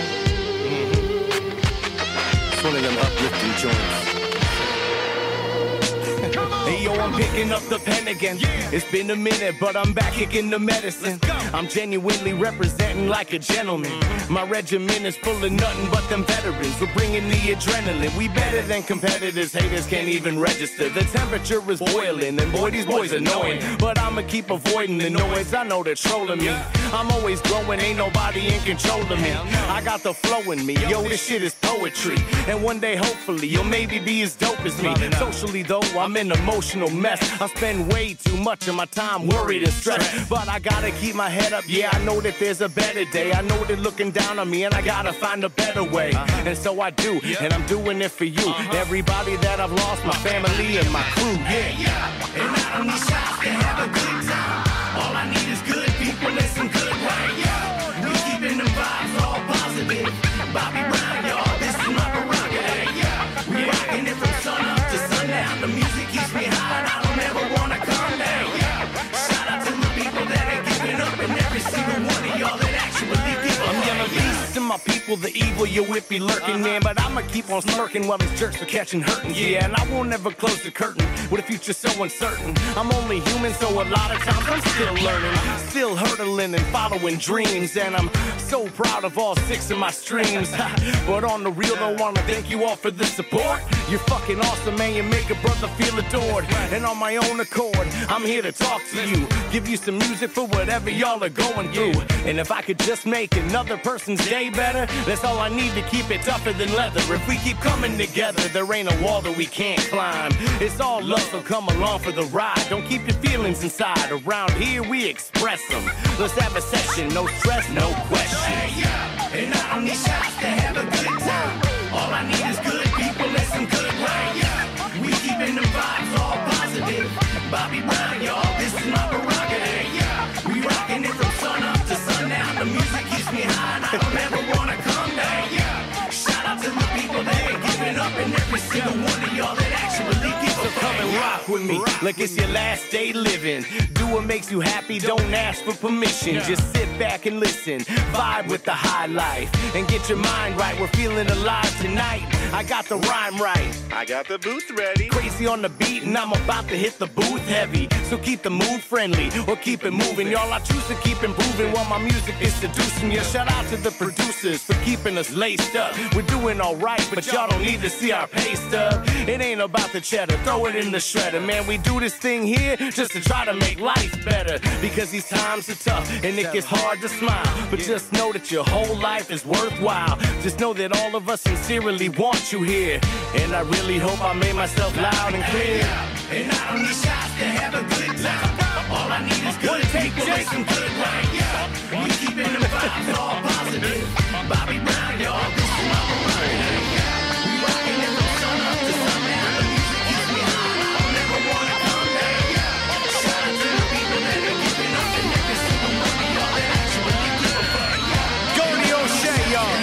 It's one of them uplifting joints. Hey, yo, I'm picking up the pen again. Yeah. It's been a minute, but I'm back kicking the medicine. I'm genuinely representing like a gentleman. My regiment is full of nothing but them veterans. We're bringing the adrenaline. We better than competitors. Haters can't even register. The temperature is boiling, and boy, these boys annoying. But I'ma keep avoiding the noise. I know they're trolling me. I'm always growing, ain't nobody in control of me. I got the flow in me, yo, this shit is poetry. And one day, hopefully, you'll maybe be as dope as me. Socially, though, I'm an emotional mess. I spend way too much of my time worried and stressed. But I gotta keep my head up, yeah, I know that there's a better day. I know they're looking down on me, and I gotta find a better way. And so I do, and I'm doing it for you. Everybody that I've lost, my family and my crew. Hey, yeah, and I don't need shots to have a good time. All I need is good people and some good. My people, the evil, you whippy lurking, man. But I'ma keep on smirking while these jerks are catching hurtin'. Yeah, and I won't ever close the curtain with a future so uncertain. I'm only human, so a lot of times I'm still learning, still hurdling and following dreams. And I'm so proud of all 6 of my streams. But on the real, I wanna thank you all for the support. You're fucking awesome, man. You make a brother feel adored. And on my own accord, I'm here to talk to you, give you some music for whatever y'all are going through. And if I could just make another person's day better, that's all I need to keep it tougher than leather. If we keep coming together, there ain't a wall that we can't climb. It's all love, so come along for the ride. Don't keep your feelings inside. Around here, we express them. Let's have a session, no stress, no question. Hey, yeah, and I don't need shots to have a good time. All I need is good people and some good wine. Yeah, we keeping the vibes all positive. Bobby Brown, y'all, this is my prerogative. Hey, yeah, we rocking it from sun up to sundown. The music keeps me high, and I don't ever. And every single one of y'all that actually gives a come and rock with me like it's your last day living. Do what makes you happy, don't ask for permission. Just sit back and listen, vibe with the high life, and get your mind right. We're feeling alive tonight. I got the rhyme right. I got the booth ready. Crazy on the beat and I'm about to hit the booth heavy. So keep the mood friendly or keep it moving. Y'all, I choose to keep improving while my music is seducing. Yeah, shout out to the producers for keeping us laced up. We're doing all right, but y'all don't need to see our pay stub. It ain't about the cheddar, throw it in the shredder. Man, we do this thing here just to try to make life better. Because these times are tough and it gets hard to smile. But just know that your whole life is worthwhile. Just know that all of us sincerely want you here. And I really hope I made myself loud and clear. And I don't need shots to have a good time. All I need is good people with some good wine. Yeah, we keeping the vibes all positive. Bobby Brown, y'all, this is my ride. We rocking it from sun up to sundown. The music is me high. I'll never wanna come down. Shout out to the people that are giving up and every single one of y'all that actually give a fuck. Go to O'Shea, y'all.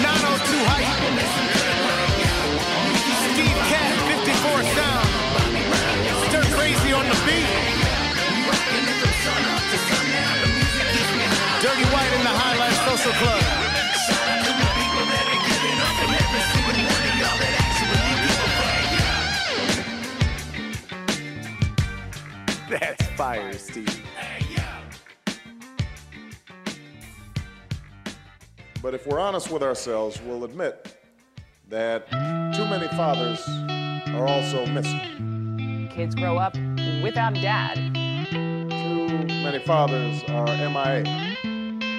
902 Height. Steve Cat, 54 Sound. Stir crazy on the beat. Dirty White in the Highland Social Club. That's fire, Steve. But if we're honest with ourselves, we'll admit that too many fathers are also missing. Kids grow up without a dad. Too many fathers are MIA.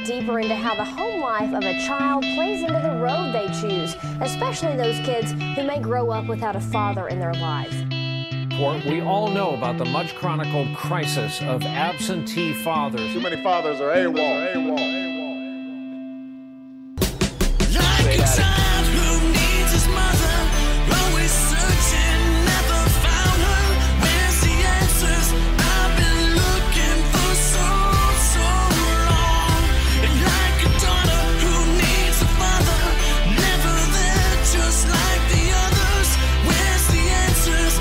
Deeper into how the home life of a child plays into the road they choose, especially those kids who may grow up without a father in their lives. We all know about the much chronicled crisis of absentee fathers. Too many fathers are AWOL. Like a child who needs his mother, always searching, never found her. Where's the answers? I've been looking for so long. And like a daughter who needs a father, never there, just like the others. Where's the answers?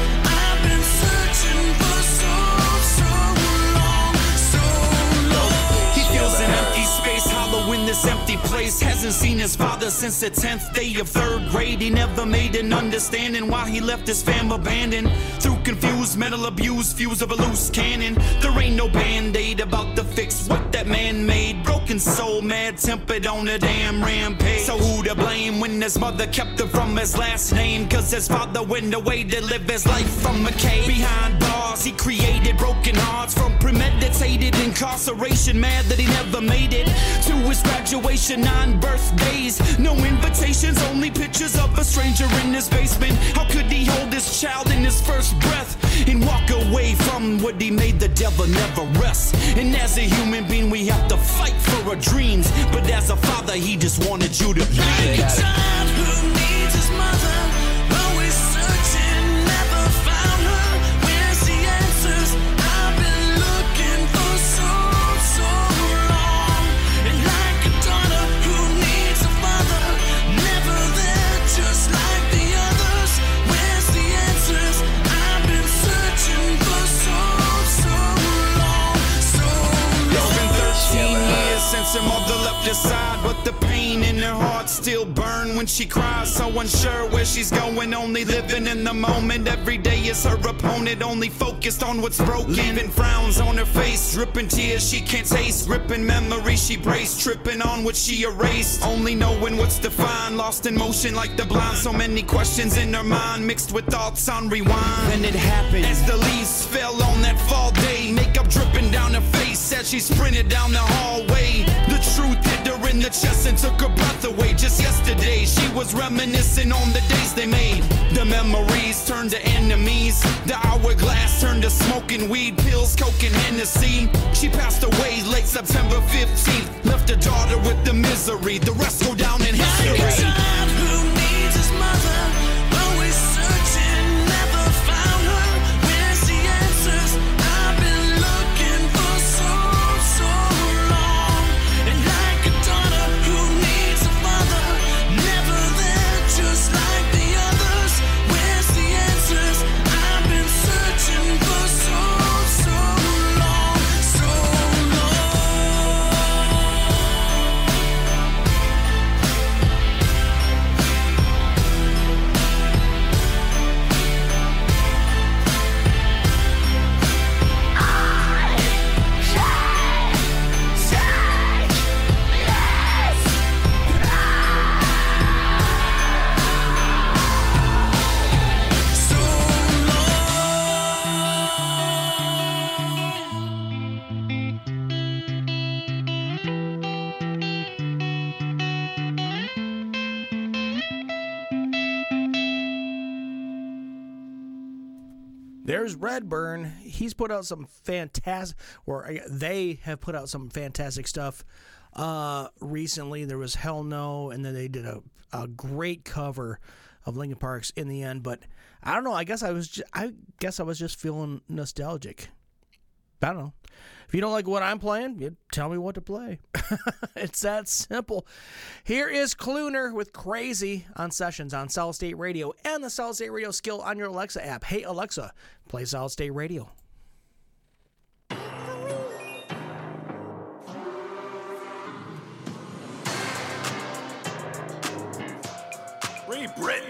In this empty place, hasn't seen his father since the 10th day of third grade. He never made an understanding why he left his fam abandoned. Through confused mental abuse, fuse of a loose cannon. There ain't no band-aid about the fix, what that man made. Broken soul, mad tempered on a damn rampage. So who to blame when his mother kept him from his last name? Cause his father went away to live his life from a cave. Behind bars, he created broken hearts from premeditated incarceration. Mad that he never made it to his graduation, 9 birthdays, no invitations, only pictures of a stranger in his basement. How could he hold his child in his first breath and walk away from what he made? The devil never rests. And as a human being, we have to fight for our dreams. But as a father, he just wanted you to be like a child who needs his mother, always searching, never found her. Where's the answers? I've been looking for so since her mother left her side, but the pain in her heart still burn when she cries. So unsure where she's going, only living in the moment. Every day is her opponent, only focused on what's broken. Leaving frowns on her face, dripping tears she can't taste, ripping memories she braced, tripping on what she erased. Only knowing what's defined, lost in motion like the blind. So many questions in her mind, mixed with thoughts on rewind. And it happened as the leaves fell on that fall day, makeup dripping down her face as she sprinted down the hallway. The truth hit her in the chest and took her breath away. Just yesterday, she was reminiscing on the days they made. The memories turned to enemies. The hourglass turned to smoking weed, pills, coke, and Hennessy. She passed away late September 15th. Left her daughter with the misery. The rest go down in history. Like a child who needs his mother, always searching, never found her. Where's the answers? I've been looking for so There's Redburn. He's put out some fantastic, or they have put out some fantastic stuff recently. There was Hell No, and then they did a great cover of Linkin Park's In the End. But I don't know. I guess I was just feeling nostalgic. I don't know. If you don't like what I'm playing, you tell me what to play. It's that simple. Here is Kluner with Crazy on Sessions on Solid State Radio and the Solid State Radio skill on your Alexa app. Hey, Alexa, play Solid State Radio. Free Britney.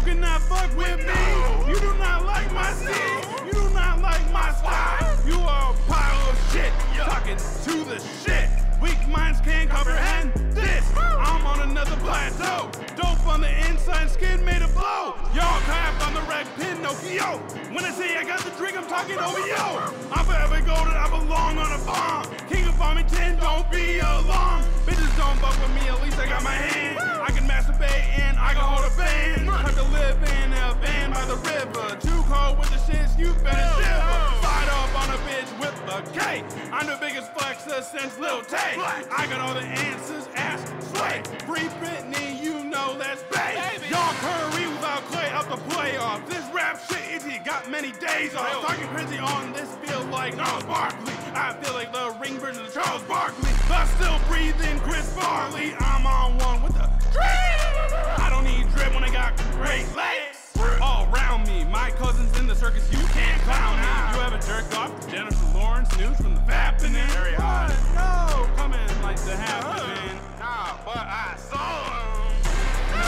You do not fuck with me. You do not like my seat. You do not like my style. You are a pile of shit. Talking to the shit. Weak minds can't comprehend this. I'm on another plateau. Dope on the inside, skin made of blow. Y'all crap on the rag, Pinocchio. When I say I got the drink, I'm talking over yo. I'm forever golden, I belong on a farm. King of Farmington, don't be alarmed. Bitches don't fuck with me, at least I got my hand. I can masturbate and I can hold a fan. Have to live in a van by the river. Too cold with the shits, you better shiver. Fight up on a bitch with a K. I'm the biggest flexer since Lil Tay. I got all the answers, ask Sway. Free Britney, you know that's bae. Y'all Curry without Clay up the playoff. This rap shit is he got many days off. Talking crazy on this field like Charles Barkley. I feel like the ring version of Charles Barkley. But still breathing Chris Farley. I'm on one with the I don't need drip when I got great legs all around me. My cousins in the circus, you can't clown me. You ever jerk off to Jennifer Lawrence news from the Fappening? Very hot. No, coming like the happening. Nah, but I saw him.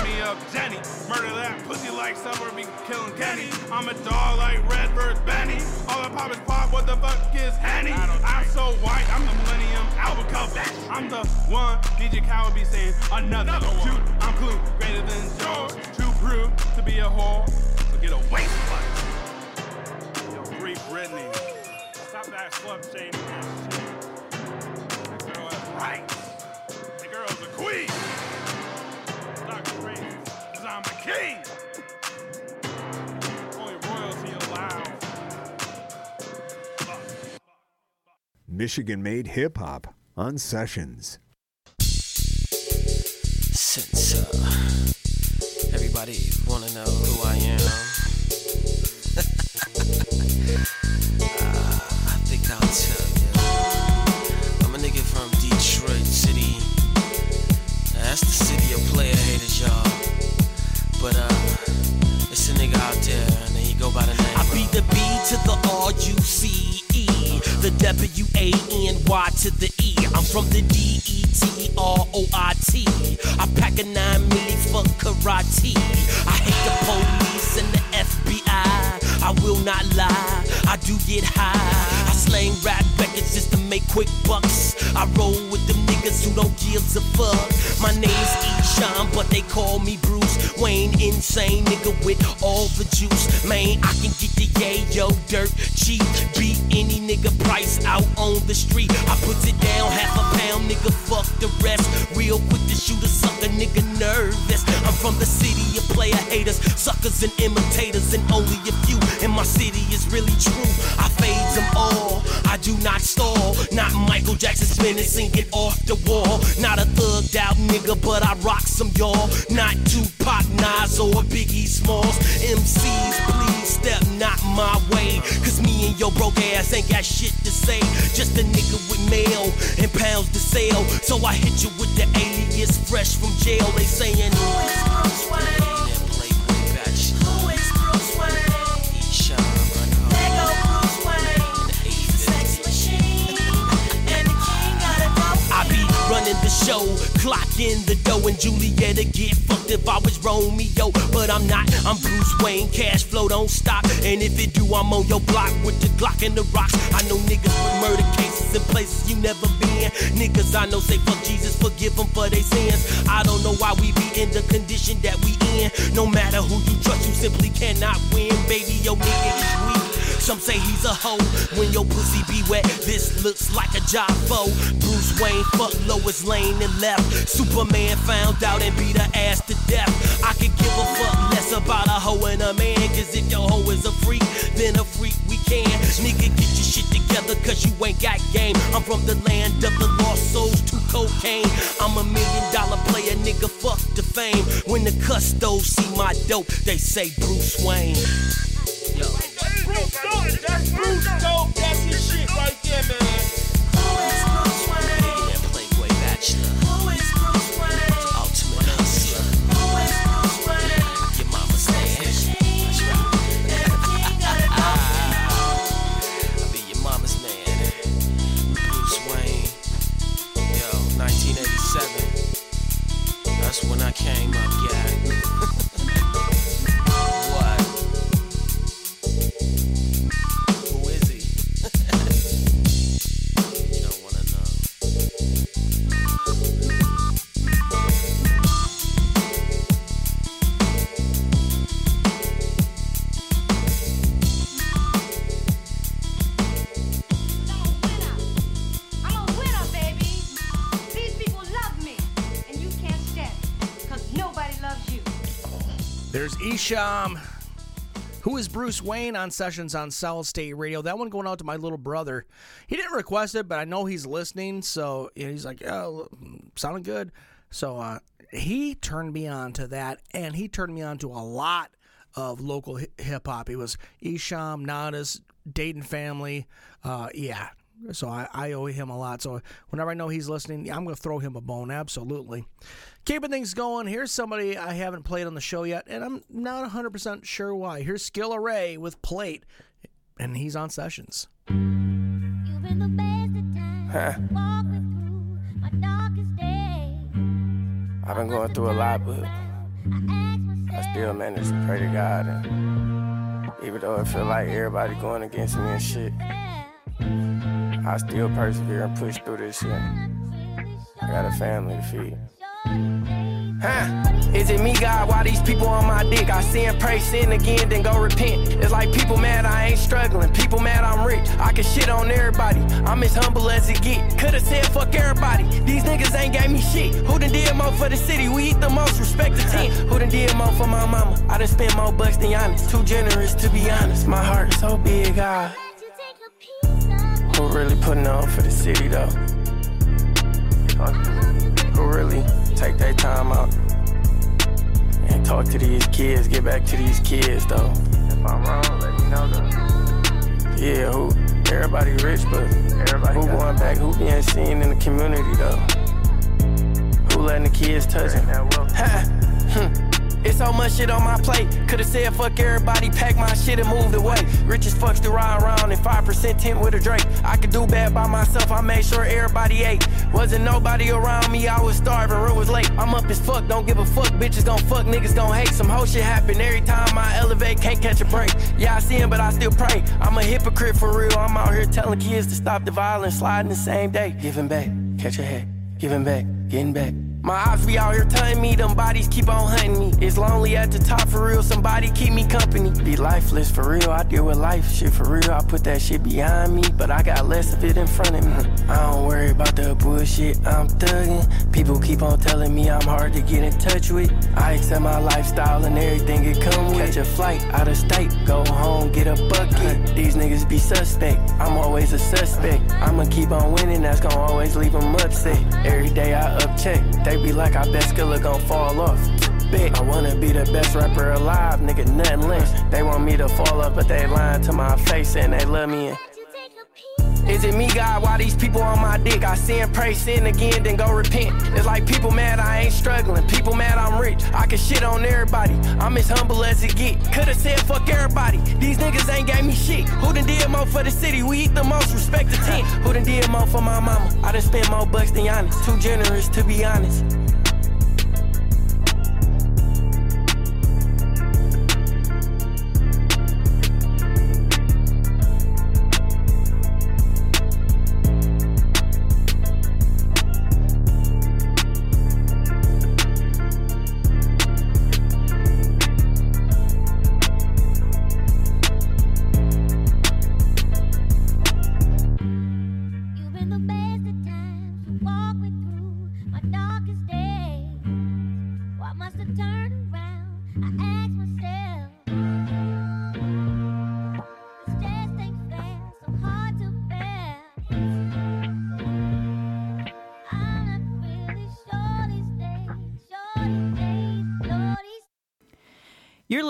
Me up Jenny, murder that pussy like summer be killing Kenny. I'm a dog like Redbird Benny. All the pop is pop, what the fuck is Henny? I'm so white, I'm the Millennium Albuquerque. I'm the one DJ Coward be saying another one. Two, I'm blue, greater than George. Too prude to be a whore, so get away slut. Yo, free Britney. Stop that slut shaming that shit. That girl has rights. The girl's a queen. I'm a king! Only royalty allowed. Michigan made hip hop on Sessions. Since everybody wanna know who I am, I think I'll tell you. I'm a nigga from Detroit City. Now, that's the city of player haters, y'all. But it's a nigga out there, and he go by the name. I be the B to the R-U-C-E, the W-A-N-Y to the E. I'm from the D-E-T-R-O-I-T. I pack a 9mm for karate. I hate the police and the FBI. I will not lie, I do get high. I slang rap records just to make quick bucks. I roll with them niggas who don't give a fuck. My name's E-Shine, but they call me Bruce Wayne. Insane nigga with all the juice. Man, I can get the yayo dirt cheap. Beat any nigga price out on the street. I put it down, half a pound, nigga, fuck the rest. Real quick to shoot a sucker, nigga, nervous. I'm from the city of player haters, suckers and imitators, and only a few in my city is really true. I fade them all, I do not stall. Not Michael Jackson spinning, singing off the wall. Not a thugged out nigga, but I rock some y'all. Not Tupac, Nas, or Biggie Smalls. MCs, please step not my way, cause me and your broke ass ain't got shit to say. Just a nigga with mail and pounds to sell, so I hit you with the alias fresh from jail. They saying, who is Bruce Wayne? Who is Bruce Wayne? Running the show, clock in the dough, and Julietta get fucked if I was Romeo. But I'm not, I'm Bruce Wayne, cash flow don't stop. And if it do, I'm on your block with the Glock and the rocks. I know niggas with murder cases in places you never been. sin. Niggas I know say fuck Jesus, forgive them for their sins. I don't know why we be in the condition that we in. No matter who you trust, you simply cannot win. Baby, your nigga is weak. Some say he's a hoe. When your pussy be wet, this looks like a job foe. Bruce Wayne fucked Lois Lane and left. Superman found out and beat her ass to death. I could give a fuck less about a hoe and a man, cause if your hoe is a freak, then a freak we can. Nigga, get your shit together, cause you ain't got game. I'm from the land of the lost souls to cocaine. I'm $1 million player, nigga, fuck the fame. When the custos see my dope, they say Bruce Wayne. Yo. That's Bruce dope. That's Bruce dope. That's his shit right there, man. Who is Bruce Wayne? Yeah, Playboy Bachelor. Who is Bruce Wayne? Ultimate hustler. Who is Bruce Wayne? Your mama's man. That's right. I'll be your mama's man. Bruce Wayne. Yo, 1987. That's when I came up, yeah. Who is Bruce Wayne on Sessions on Solid State Radio? That one going out to my little brother. He didn't request it, but I know he's listening, so he's like, "Yeah, sounding good." So he turned me on to that, and he turned me on to a lot of local hip hop. It was Isham, Nadas, Dayton Family, yeah. So I owe him a lot. So whenever I know he's listening, I'm going to throw him a bone. Absolutely. Keeping things going, here's somebody I haven't played on the show yet, and I'm not 100% sure why. Here's Skil Array with Plate, and he's on Sessions. You've been the best of times, walking through my darkest days. I've been going through a lot, but I still manage to pray to God. And even though it feel like everybody going against me and shit, I still persevere and push through this shit. I got a family to feed. Is it me, God? Why these people on my dick? I sin, pray, sin again, then go repent. It's like people mad I ain't struggling. People mad I'm rich. I can shit on everybody. I'm as humble as it get. Could've said fuck everybody. These niggas ain't gave me shit. Who done did more for the city? We eat the most, respect the tent. Who done did more for my mama? I done spent more bucks than Giannis. Too generous to be honest. My heart so big, God. Who really putting on for the city though? Who really take their time out and talk to these kids, get back to these kids though? If I'm wrong, let me know though. Yeah, who? Everybody rich, but everybody who going back? Who being seen in the community though? Who letting the kids touch it? It's so much shit on my plate. Could've said fuck everybody, packed my shit and moved away. Rich as fucks to ride around in 5% tent with a Drake. I could do bad by myself, I made sure everybody ate. Wasn't nobody around me, I was starving, real was late. I'm up as fuck, don't give a fuck, bitches gon' fuck, niggas gon' hate. Some hoe shit happen every time I elevate, can't catch a break. Yeah, I sin, but I still pray. I'm a hypocrite for real, I'm out here telling kids to stop the violence, sliding the same day. Giving back, catch a head, giving back, getting back. My ops be out here telling me, them bodies keep on hunting me. It's lonely at the top for real, somebody keep me company. Be lifeless for real, I deal with life shit for real. I put that shit behind me, but I got less of it in front of me. I don't worry about the bullshit, I'm thuggin'. People keep on telling me I'm hard to get in touch with. I accept my lifestyle and everything it come with. Catch a flight out of state, go home, get a bucket. These niggas be suspect, I'm always a suspect. I'ma keep on winning, that's gon' always leave them upset. Every day I upcheck. They be like, I bet Skilla gon' fall off. Bet I wanna be the best rapper alive, nigga, nothing less. They want me to fall off, but they lying to my face and they love me. Is it me, God? Why these people on my dick? I sin, pray, sin again, then go repent. It's like people mad I ain't struggling. People mad I'm rich. I can shit on everybody. I'm as humble as it get. Could've said fuck everybody. These niggas ain't gave me shit. Who done did more for the city? We eat the most, respect the tent. Who done did more for my mama? I done spent more bucks than Giannis. Too generous to be honest.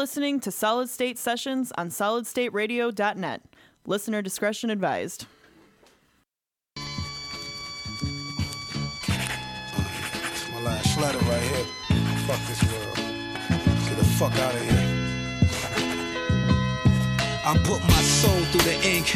listening to Solid State Sessions on solidstateradio.net. Listener discretion advised. That's my last letter right here. Fuck this world. Get the fuck out of here. I put my soul through the ink.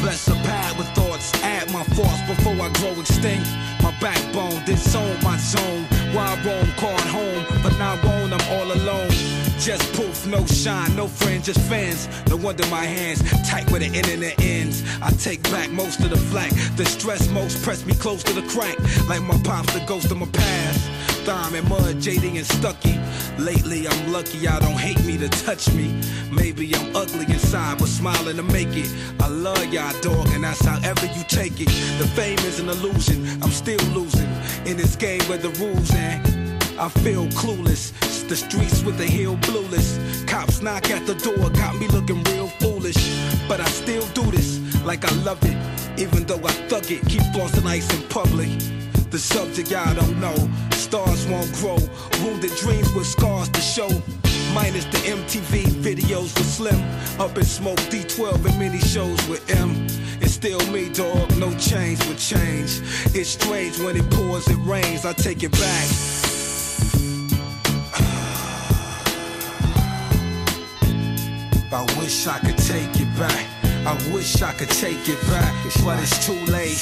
Bless a pad with thoughts. Add my thoughts before I grow extinct. My backbone disowned my zone. Why roam, called home, but now own, I'm all alone. Just poof, no shine, no friends, just fans. No wonder my hands tight where the internet ends. I take back most of the flack. The stress most pressed me close to the crack. Like my pops, the ghost of my past. Thime and mud, jading and stucky. Lately I'm lucky y'all don't hate me to touch me. Maybe I'm ugly inside, but smiling to make it. I love y'all, dog, and that's however you take it. The fame is an illusion, I'm still losing in this game where the rules ain't. I feel clueless, the streets with the heel blueless. Cops knock at the door, got me looking real foolish. But I still do this, like I love it. Even though I thug it, keep flossing ice in public. The subject y'all don't know, stars won't grow. Wounded dreams with scars to show. Minus the MTV videos with Slim. Up in smoke, D12 and many shows with M. It's still me, dog, no change with change. It's strange when it pours, it rains, I take it back. I wish I could take it back. I wish I could take it back, but it's too late.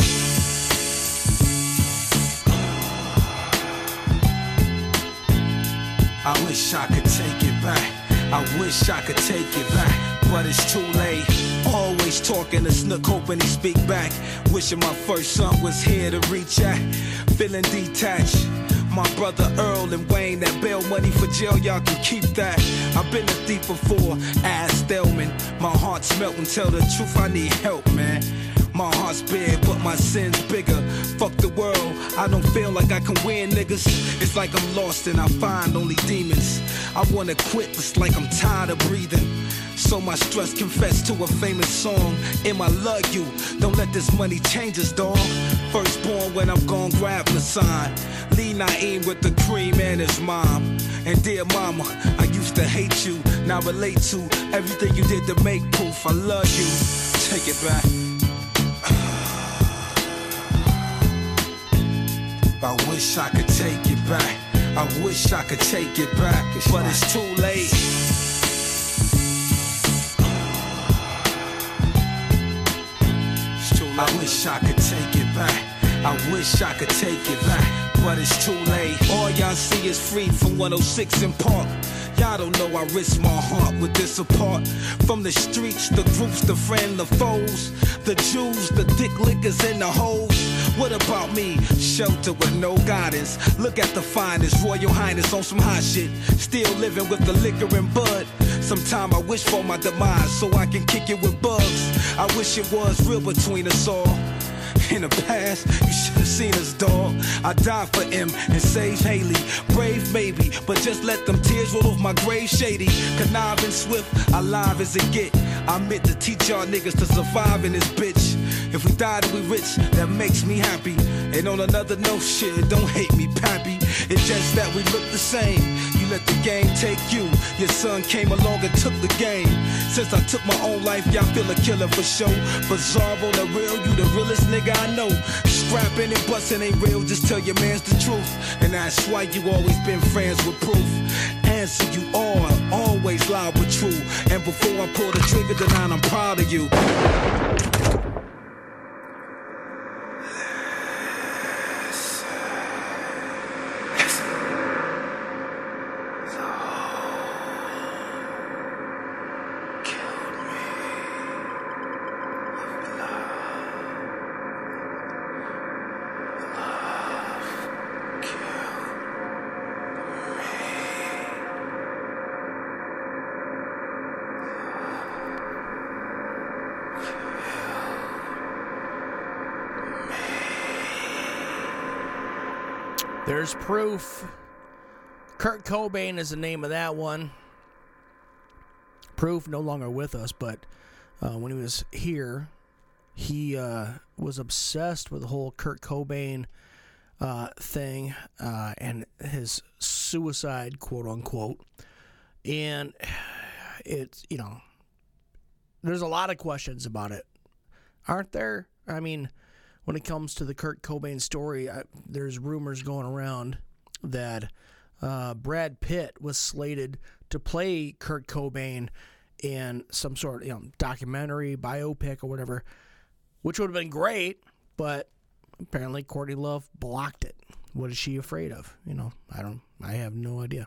I wish I could take it back. I wish I could take it back, but it's too late. Always talking to Snook, hoping he speak back. Wishing my first son was here to reach out. Feeling detached. My brother Earl and Wayne, that bail money for jail, y'all can keep that. I've been a thief before, ass Thelman. My heart's melting, tell the truth, I need help, man. My heart's big, but my sin's bigger. Fuck the world, I don't feel like I can win, niggas. It's like I'm lost and I find only demons. I wanna quit, it's like I'm tired of breathing. So my stress confessed to a famous song. Em, I love you, don't let this money change us, dawg. Firstborn when I'm gone, grab the sign. Lee Naeem with the cream and his mom. And dear mama, I used to hate you. Now relate to everything you did to make proof. I love you, take it back. I wish I could take it back. I wish I could take it back, but it's too late. I wish I could take it back. I wish I could take it back, but it's too late. All y'all see is free from 106 in Park. Y'all don't know I risk my heart with this apart. From the streets, the groups, the friends, the foes, the Jews, the dick lickers, and the hoes. What about me? Shelter with no guidance. Look at the finest, Royal Highness on some hot shit. Still living with the liquor and bud. Sometime I wish for my demise so I can kick it with bugs. I wish it was real between us all. In the past, you should have seen us, dog. I died for him and saved Haley. Brave, maybe, but just let them tears roll off my grave shady. Conniving swift, alive as it get. I meant to teach y'all niggas to survive in this bitch. If we died and we rich, that makes me happy. And on another note, shit, don't hate me, pappy. It's just that we look the same. You let the game take you. Your son came along and took the game. Since I took my own life, y'all feel a killer for sure. Bizarre on the real, you the realest nigga I know. Scrapping and busting ain't real, just tell your mans the truth. And that's why you always been friends with proof. Answer you all, always loud but true. And before I pull the trigger tonight, I'm proud of you. There's proof. Kurt Cobain is the name of that one. Proof no longer with us, but when he was here, he was obsessed with the whole Kurt Cobain thing and his suicide, quote unquote. And it's, you know, there's a lot of questions about it, aren't there? I mean, when it comes to the Kurt Cobain story, there's rumors going around that Brad Pitt was slated to play Kurt Cobain in some sort of, you know, documentary, biopic, or whatever, which would have been great, but apparently Courtney Love blocked it. What is she afraid of? You know, I have no idea.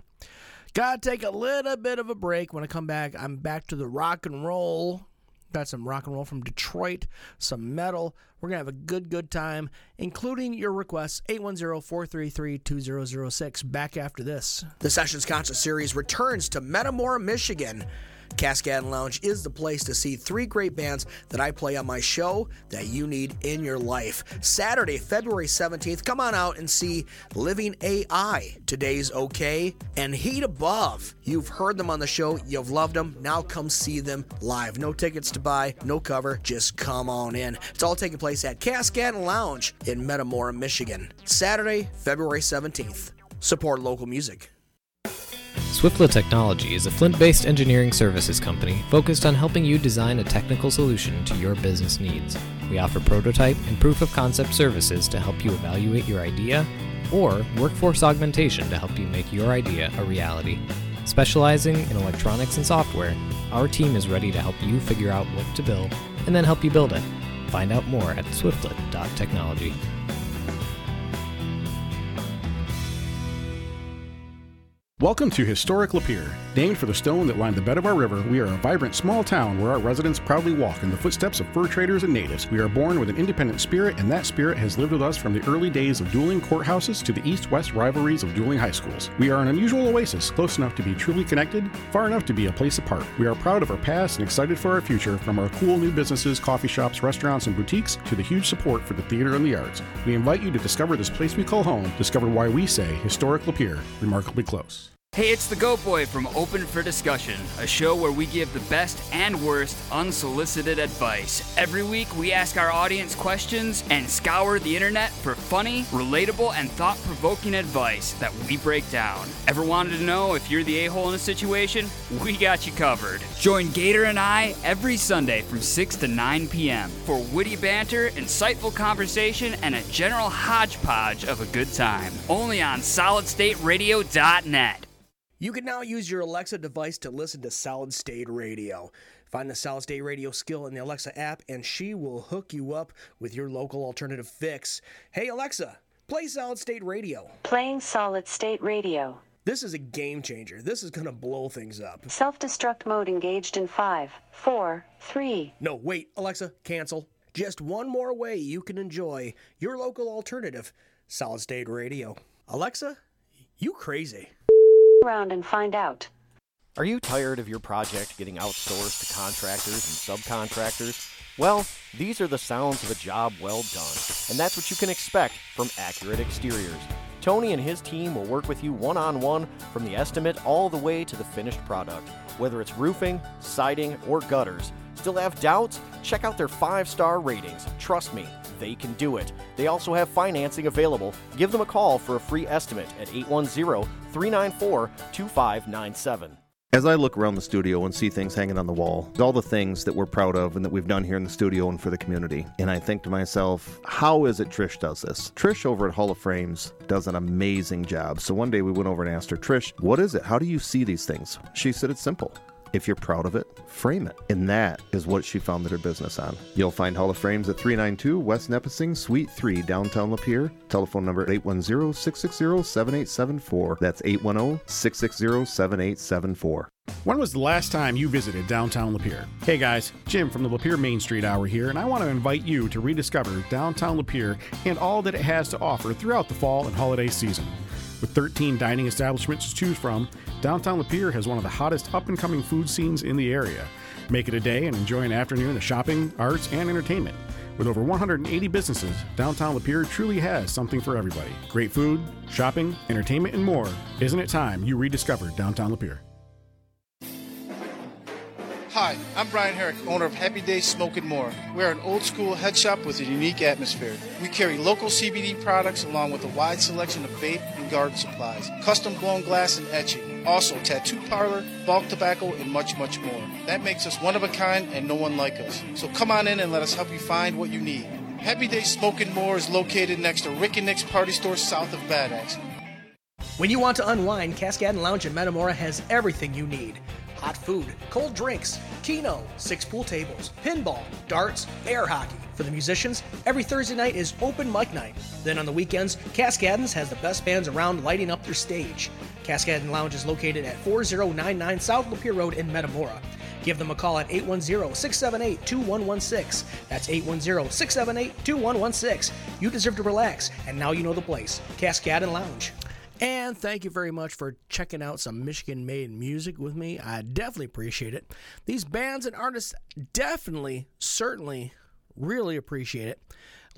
Gotta take a little bit of a break. When I come back, I'm back to the rock and roll. Got some rock and roll from Detroit, some metal. We're going to have a good time, including your requests, 810-433-2006. Back after this. The Sessions Concert Series returns to Metamora, Michigan. Cascadon Lounge is the place to see three great bands that I play on my show that you need in your life. Saturday, February 17th, come on out and see Living AI, Today's Okay, and Heat Above. You've heard them on the show, you've loved them, now come see them live. No tickets to buy, no cover, just come on in. It's all taking place at Cascadon Lounge in Metamora, Michigan. Saturday, February 17th. Support local music. Swiftlet Technology is a Flint-based engineering services company focused on helping you design a technical solution to your business needs. We offer prototype and proof-of-concept services to help you evaluate your idea, or workforce augmentation to help you make your idea a reality. Specializing in electronics and software, our team is ready to help you figure out what to build and then help you build it. Find out more at swiftlet.technology. Welcome to Historic Lapeer. Named for the stone that lined the bed of our river, we are a vibrant small town where our residents proudly walk in the footsteps of fur traders and natives. We are born with an independent spirit, and that spirit has lived with us from the early days of dueling courthouses to the east-west rivalries of dueling high schools. We are an unusual oasis, close enough to be truly connected, far enough to be a place apart. We are proud of our past and excited for our future, from our cool new businesses, coffee shops, restaurants, and boutiques, to the huge support for the theater and the arts. We invite you to discover this place we call home, discover why we say Historic Lapeer, remarkably close. Hey, it's the Goat Boy from Open for Discussion, a show where we give the best and worst unsolicited advice. Every week, we ask our audience questions and scour the internet for funny, relatable, and thought-provoking advice that we break down. Ever wanted to know if you're the a-hole in a situation? We got you covered. Join Gator and I every Sunday from 6 to 9 p.m. for witty banter, insightful conversation, and a general hodgepodge of a good time. Only on solidstateradio.net. You can now use your Alexa device to listen to Solid State Radio. Find the Solid State Radio skill in the Alexa app, and she will hook you up with your local alternative fix. Hey, Alexa, play Solid State Radio. Playing Solid State Radio. This is a game changer. This is going to blow things up. Self-destruct mode engaged in 5, 4, 3. No, wait, Alexa, cancel. Just one more way you can enjoy your local alternative, Solid State Radio. Alexa, you crazy. Around and find out. Are you tired of your project getting outsourced to contractors and subcontractors? Well, these are the sounds of a job well done, and that's what you can expect from Accurate Exteriors. Tony and his team will work with you one-on-one from the estimate all the way to the finished product. Whether it's roofing, siding, or gutters. Still have doubts? Check out their 5-star ratings. Trust me, they can do it. They also have financing available. Give them a call for a free estimate at 810-394-2597. As I look around the studio and see things hanging on the wall, all the things that we're proud of and that we've done here in the studio and for the community, and I think to myself, how is it Trish does this? Trish over at Hall of Frames does an amazing job. So one day we went over and asked her, Trish, what is it? How do you see these things? She said, it's simple. If you're proud of it, frame it. And that is what she founded her business on. You'll find Hall of Frames at 392 West Nepessing, Suite 3, downtown Lapeer. Telephone number 810-660-7874. That's 810-660-7874. When was the last time you visited downtown Lapeer? Hey guys, Jim from the Lapeer Main Street Hour here, and I want to invite you to rediscover downtown Lapeer and all that it has to offer throughout the fall and holiday season. With 13 dining establishments to choose from, downtown Lapeer has one of the hottest up-and-coming food scenes in the area. Make it a day and enjoy an afternoon of shopping, arts, and entertainment. With over 180 businesses, downtown Lapeer truly has something for everybody. Great food, shopping, entertainment, and more. Isn't it time you rediscovered downtown Lapeer? Hi, I'm Brian Herrick, owner of Happy Day Smokin' More. We're an old-school head shop with a unique atmosphere. We carry local CBD products along with a wide selection of vape and garden supplies, custom blown glass and etching. Also, tattoo parlor, bulk tobacco, and much, much more. That makes us one of a kind and no one like us. So come on in and let us help you find what you need. Happy Day Smokin' More is located next to Rick and Nick's Party Store south of Bad Axe. When you want to unwind, Cascadon Lounge in Metamora has everything you need. Hot food, cold drinks, keno, 6 pool tables, pinball, darts, air hockey. For the musicians, every Thursday night is open mic night. Then on the weekends, Cascadon's has the best bands around lighting up their stage. Cascadon Lounge is located at 4099 South Lapeer Road in Metamora. Give them a call at 810-678-2116. That's 810-678-2116. You deserve to relax, and now you know the place, Cascadon Lounge. And thank you very much for checking out some Michigan-made music with me. I definitely appreciate it. These bands and artists definitely, certainly, really appreciate it.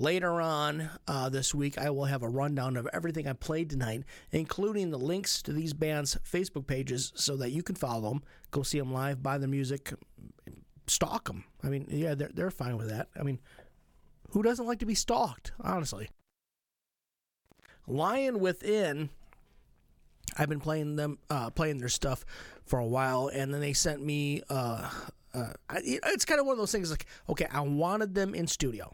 Later on this week, I will have a rundown of everything I played tonight, including the links to these bands' Facebook pages so that you can follow them, go see them live, buy their music, stalk them. I mean, yeah, they're fine with that. I mean, who doesn't like to be stalked, honestly? Lion Within... I've been playing them, playing their stuff for a while, and then they sent me. It's kind of one of those things. Like, okay, I wanted them in studio.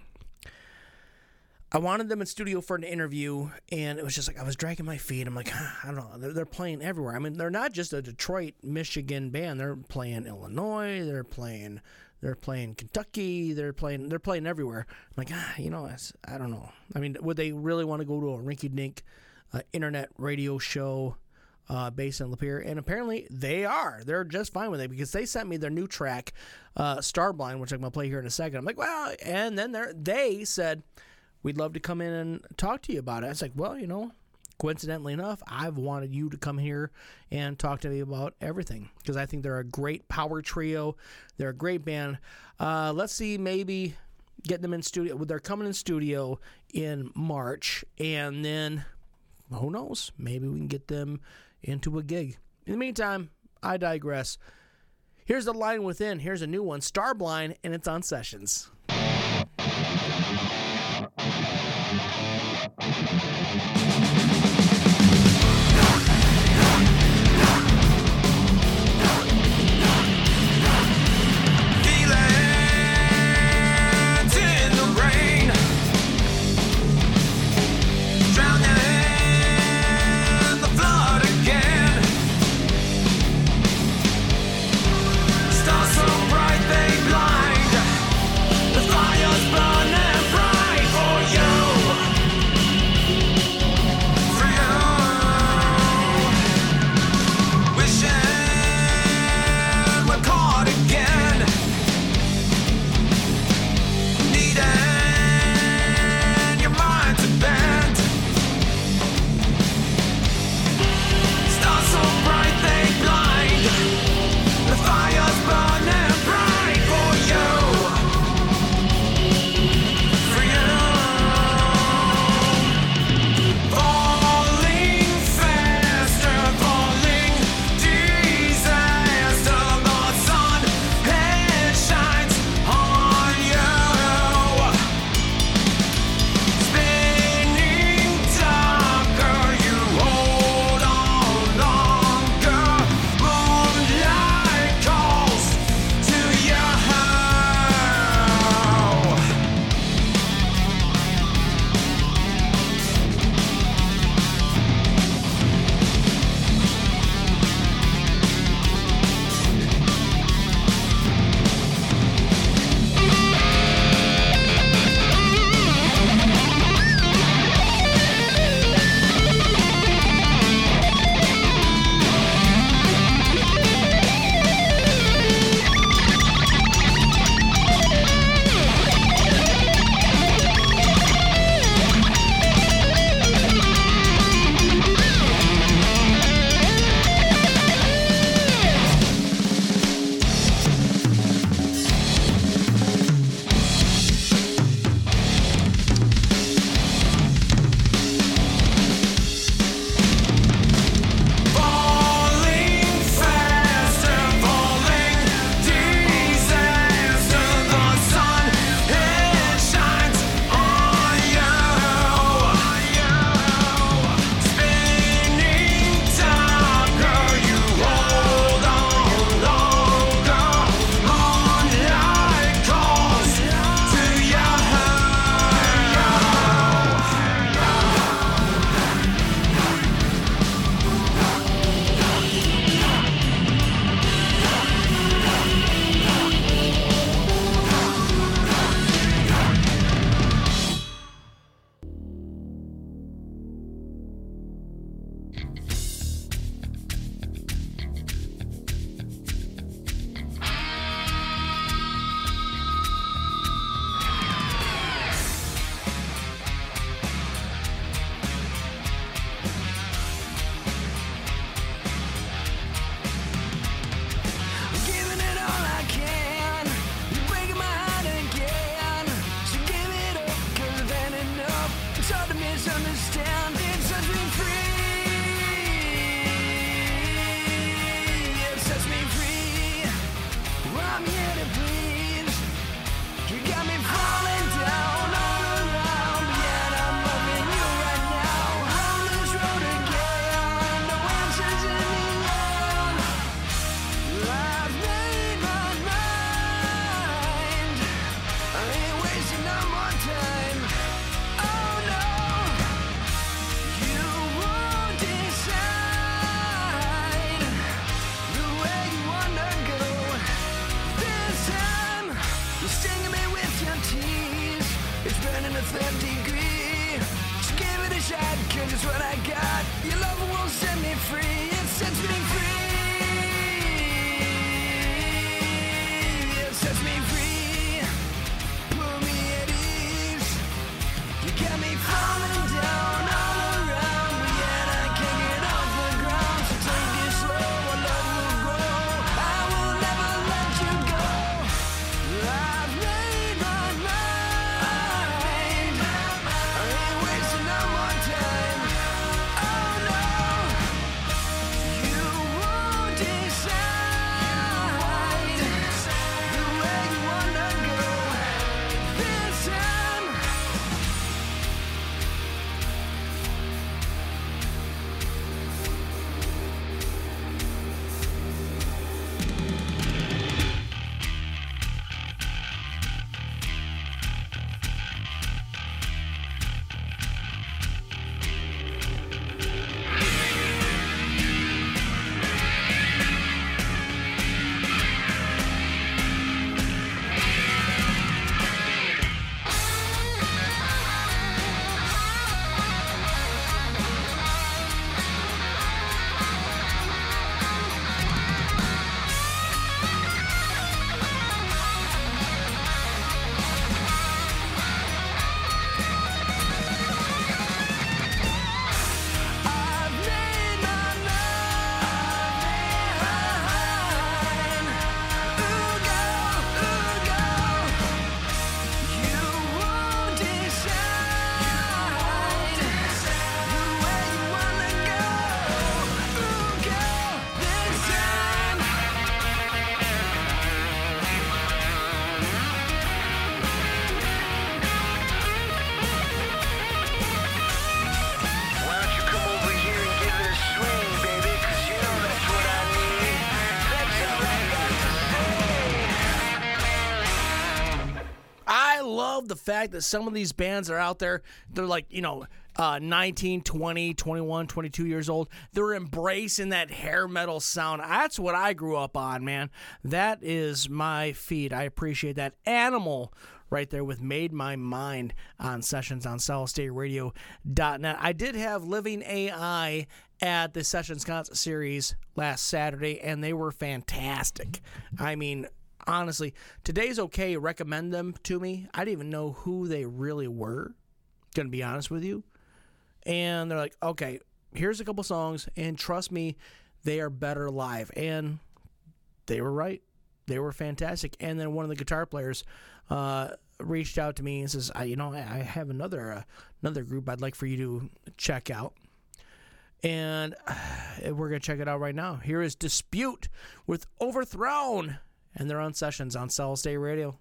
I wanted them in studio for an interview, and it was just like I was dragging my feet. I'm like, I don't know. They're playing everywhere. I mean, they're not just a Detroit, Michigan band. They're playing Illinois. They're playing Kentucky. They're playing everywhere. I'm like, I don't know. I mean, would they really want to go to a rinky-dink internet radio show based in Lapeer? And apparently they are. They're just fine with it because they sent me their new track, Starblind, which I'm going to play here in a second. I'm like, well, and then they said, we'd love to come in and talk to you about it. I was like, well, coincidentally enough, I've wanted you to come here and talk to me about everything because I think they're a great power trio. They're a great band. Let's see, maybe get them in studio. They're coming in studio in March, and then... who knows? Maybe we can get them into a gig. In the meantime, I digress. Here's The Lion Within. Here's a new one, Starblind, and it's on Sessions. Burning bright for you. That's what I got. Your love will set me free. It sets me free. It sets me free. Put me at ease. You got me falling down all around me, and I can't get off the ground. So take it slow, our love will grow. I will never let you go. I've made my mind. I ain't wasting no more time. Oh no, you won't decide the way you wanna go this time. I've made my mind. Ooh, girl, ooh, girl. You won't decide the way you wanna go. Ooh, girl, this time. Why don't you come over here and give it a swing, baby? 'Cause you know that's what I need. That's all I got to say. I love the fact that some of these bands are out there. They're like, 19, 20, 21, 22 years old. They're embracing that hair metal sound. That's what I grew up on, man. That is my feed. I appreciate that. Animal right there with Made My Mind on Sessions on solidstateradio.net. I did have Living AI at the Sessions Concert Series last Saturday, and they were fantastic. I mean, honestly, Today's Okay, recommend them to me. I didn't even know who they really were, going to be honest with you. And they're like, okay, here's a couple songs, and trust me, they are better live. And they were right. They were fantastic. And then one of the guitar players reached out to me and says, I have another group I'd like for you to check out. And we're going to check it out right now. Here is Dispute with Overthrown, and they're on Sessions on Solid State Radio.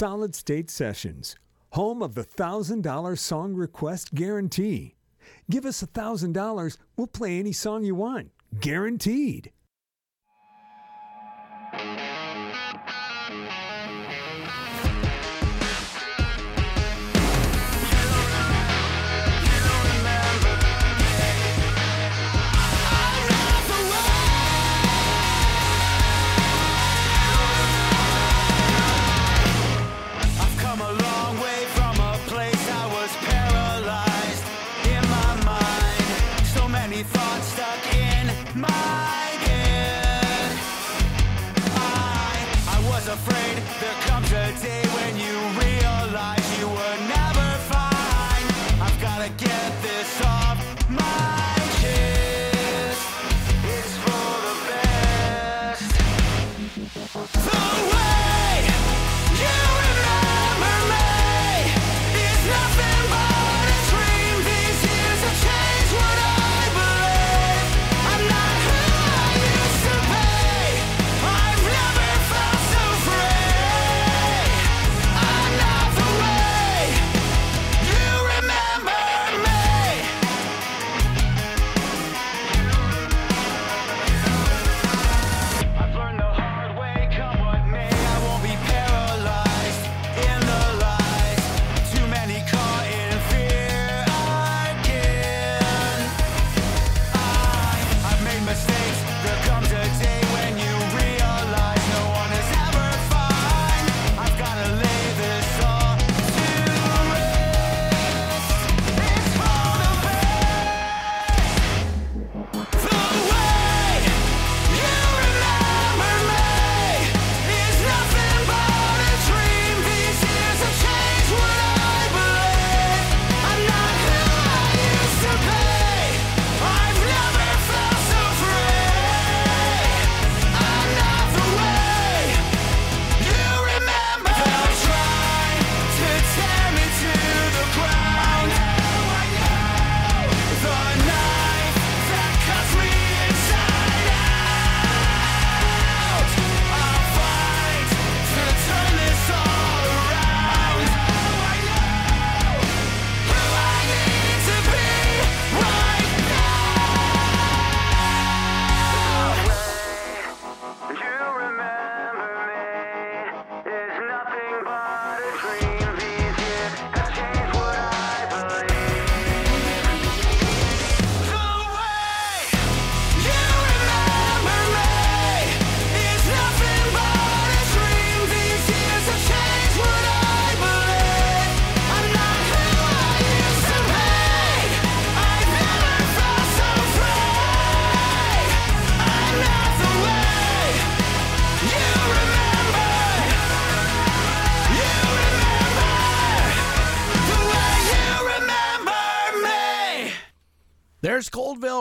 Solid State Sessions, home of the $1,000 song request guarantee. Give us $1,000, we'll play any song you want, guaranteed.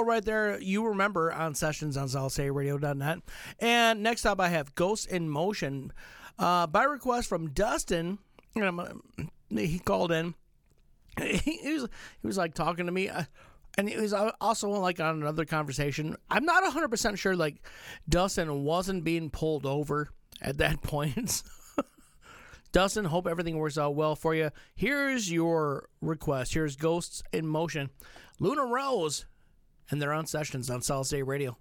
Right there, you remember, on Sessions on SolidStateRadio.net. And next up, I have Ghosts in Motion by request from Dustin. He called in. He was like talking to me, and he was also like on another conversation. I'm not 100% sure like Dustin wasn't being pulled over at that point. Dustin, hope everything works out well for you. Here's your request. Here's Ghosts in Motion, Luna Rose. And their own Sessions on Solid State Radio.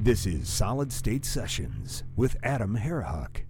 This is Solid State Sessions with Adam Harhock.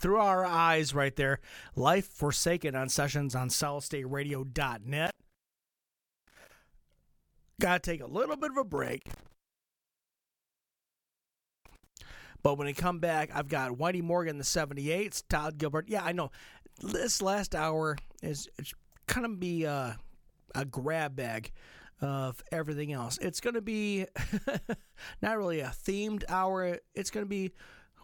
Through our eyes right there. Life Forsaken on Sessions on solidstateradio.net. Gotta take a little bit of a break. But when I come back, I've got Whitey Morgan, the 78s, Todd Gilbert. Yeah, I know. This last hour is going to be a grab bag of everything else. It's going to be not really a themed hour. It's going to be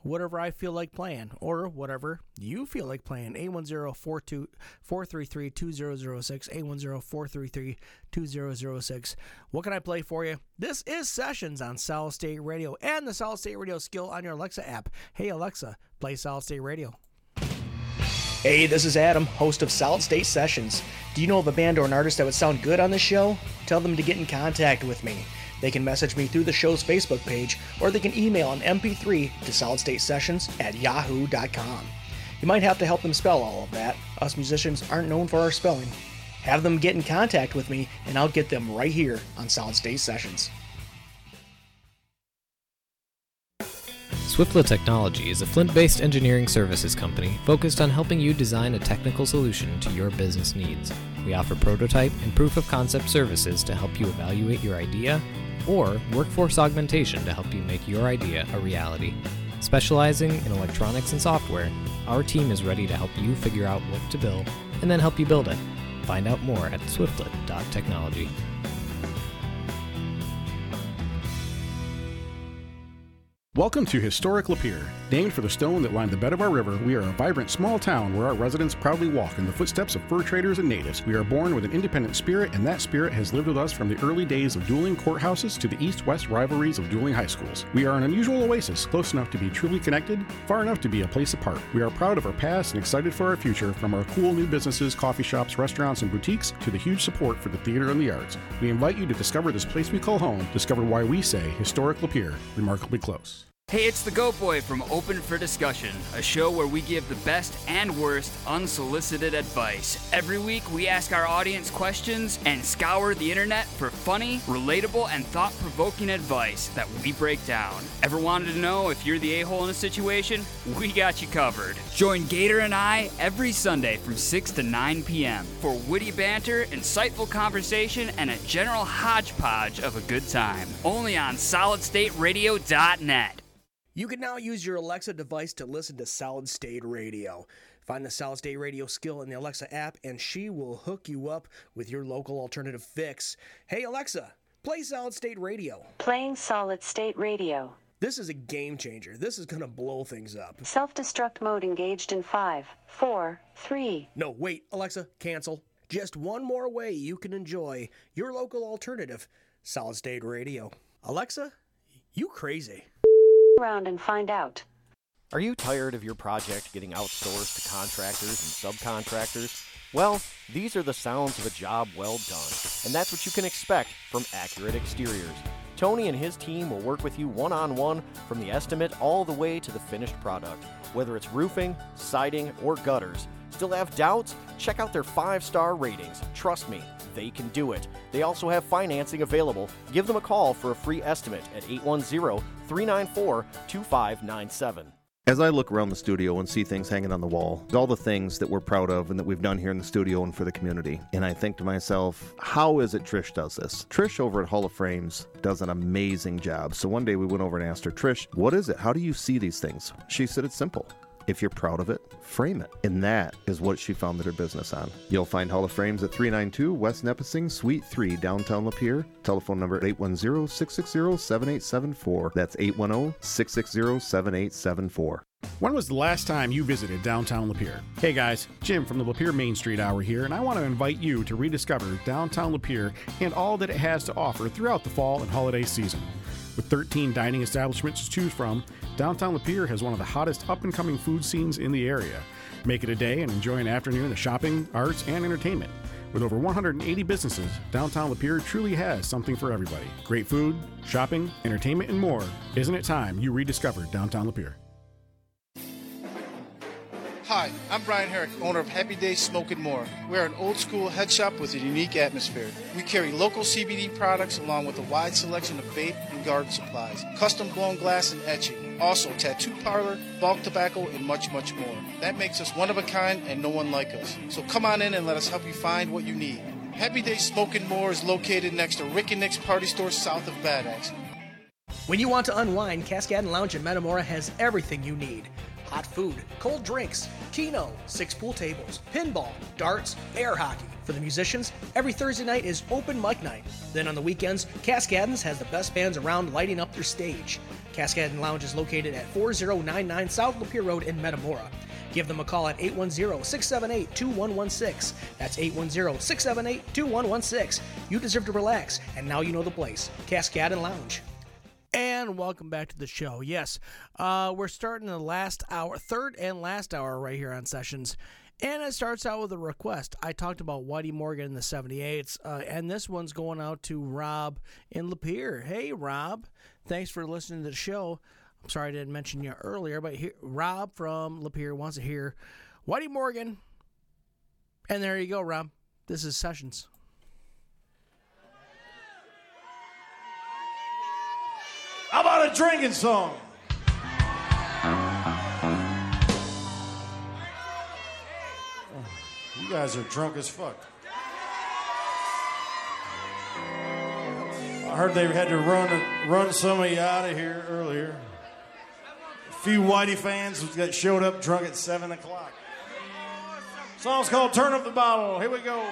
whatever I feel like playing, or whatever you feel like playing. 810-433-2006, 810-433-2006. What can I play for you? This is Sessions on Solid State Radio and the Solid State Radio skill on your Alexa app. Hey, Alexa, play Solid State Radio. Hey, this is Adam, host of Solid State Sessions. Do you know of a band or an artist that would sound good on this show? Tell them to get in contact with me. They can message me through the show's Facebook page, or they can email an MP3 to solidstatesessions@yahoo.com. You might have to help them spell all of that. Us musicians aren't known for our spelling. Have them get in contact with me, and I'll get them right here on Solid State Sessions. Swiftlet Technology is a Flint-based engineering services company focused on helping you design a technical solution to your business needs. We offer prototype and proof-of-concept services to help you evaluate your idea, or workforce augmentation to help you make your idea a reality. Specializing in electronics and software, our team is ready to help you figure out what to build and then help you build it. Find out more at swiftlet.technology. Welcome to Historic Lapeer. Named for the stone that lined the bed of our river, we are a vibrant small town where our residents proudly walk in the footsteps of fur traders and natives. We are born with an independent spirit, and that spirit has lived with us from the early days of dueling courthouses to the east-west rivalries of dueling high schools. We are an unusual oasis, close enough to be truly connected, far enough to be a place apart. We are proud of our past and excited for our future, from our cool new businesses, coffee shops, restaurants, and boutiques, to the huge support for the theater and the arts. We invite you to discover this place we call home, discover why we say Historic Lapeer, remarkably close. Hey, it's the Goat Boy from Open for Discussion, a show where we give the best and worst unsolicited advice. Every week, we ask our audience questions and scour the internet for funny, relatable, and thought-provoking advice that we break down. Ever wanted to know if you're the a-hole in a situation? We got you covered. Join Gator and I every Sunday from 6 to 9 p.m. for witty banter, insightful conversation, and a general hodgepodge of a good time. Only on SolidStateRadio.net. You can now use your Alexa device to listen to Solid State Radio. Find the Solid State Radio skill in the Alexa app, and she will hook you up with your local alternative fix. Hey, Alexa, play Solid State Radio. Playing Solid State Radio. This is a game changer. This is going to blow things up. Self-destruct mode engaged in 5, 4, 3. No, wait, Alexa, cancel. Just one more way you can enjoy your local alternative, Solid State Radio. Alexa, you crazy. Around and find out. Are you tired of your project getting outsourced to contractors and subcontractors? Well, these are the sounds of a job well done, and that's what you can expect from Accurate Exteriors. Tony and his team will work with you one-on-one from the estimate all the way to the finished product, whether it's roofing, siding, or gutters. Still have doubts? Check out their 5-star ratings. Trust me, they can do it. They also have financing available. Give them a call for a free estimate at 810-394-2597. As I look around the studio and see things hanging on the wall, all the things that we're proud of and that we've done here in the studio and for the community, and I think to myself, how is it Trish does this? Trish over at Hall of Frames does an amazing job. So one day we went over and asked her, Trish, what is it? How do you see these things? She said, it's simple. If you're proud of it, frame it. And that is what she founded her business on. You'll find Hall of Frames at 392 West Nepessing, Suite 3, downtown Lapeer. Telephone number 810-660-7874. That's 810-660-7874. When was the last time you visited downtown Lapeer? Hey guys, Jim from the Lapeer Main Street Hour here, and I want to invite you to rediscover downtown Lapeer and all that it has to offer throughout the fall and holiday season. With 13 dining establishments to choose from, downtown Lapeer has one of the hottest up-and-coming food scenes in the area. Make it a day and enjoy an afternoon of shopping, arts, and entertainment. With over 180 businesses, downtown Lapeer truly has something for everybody. Great food, shopping, entertainment, and more. Isn't it time you rediscovered downtown Lapeer? Hi, I'm Brian Herrick, owner of Happy Day Smokin' More. We're an old-school head shop with a unique atmosphere. We carry local CBD products along with a wide selection of vape and garden supplies, custom-blown glass and etching, also tattoo parlor, bulk tobacco, and much, much more. That makes us one of a kind and no one like us. So come on in and let us help you find what you need. Happy Day Smokin' More is located next to Rick and Nick's Party Store south of Bad Axe. When you want to unwind, Cascadon Lounge in Metamora has everything you need. Hot food, cold drinks, keno, 6 pool tables, pinball, darts, air hockey. For the musicians, every Thursday night is open mic night. Then on the weekends, Cascadon's has the best bands around lighting up their stage. Cascadon Lounge is located at 4099 South Lapeer Road in Metamora. Give them a call at 810-678-2116. That's 810-678-2116. You deserve to relax, and now you know the place, Cascadon Lounge. And welcome back to the show. Yes, we're starting the last hour, third and last hour right here on Sessions. And it starts out with a request. I talked about Whitey Morgan in the 78s, and this one's going out to Rob in Lapeer. Hey, Rob. Thanks for listening to the show. I'm sorry I didn't mention you earlier, but here, Rob from Lapeer wants to hear Whitey Morgan. And there you go, Rob. This is Sessions. How about a drinking song? Oh, you guys are drunk as fuck. I heard they had to run some of you out of here earlier. A few Whitey fans that showed up drunk at 7 o'clock. The song's called Turn Up the Bottle. Here we go.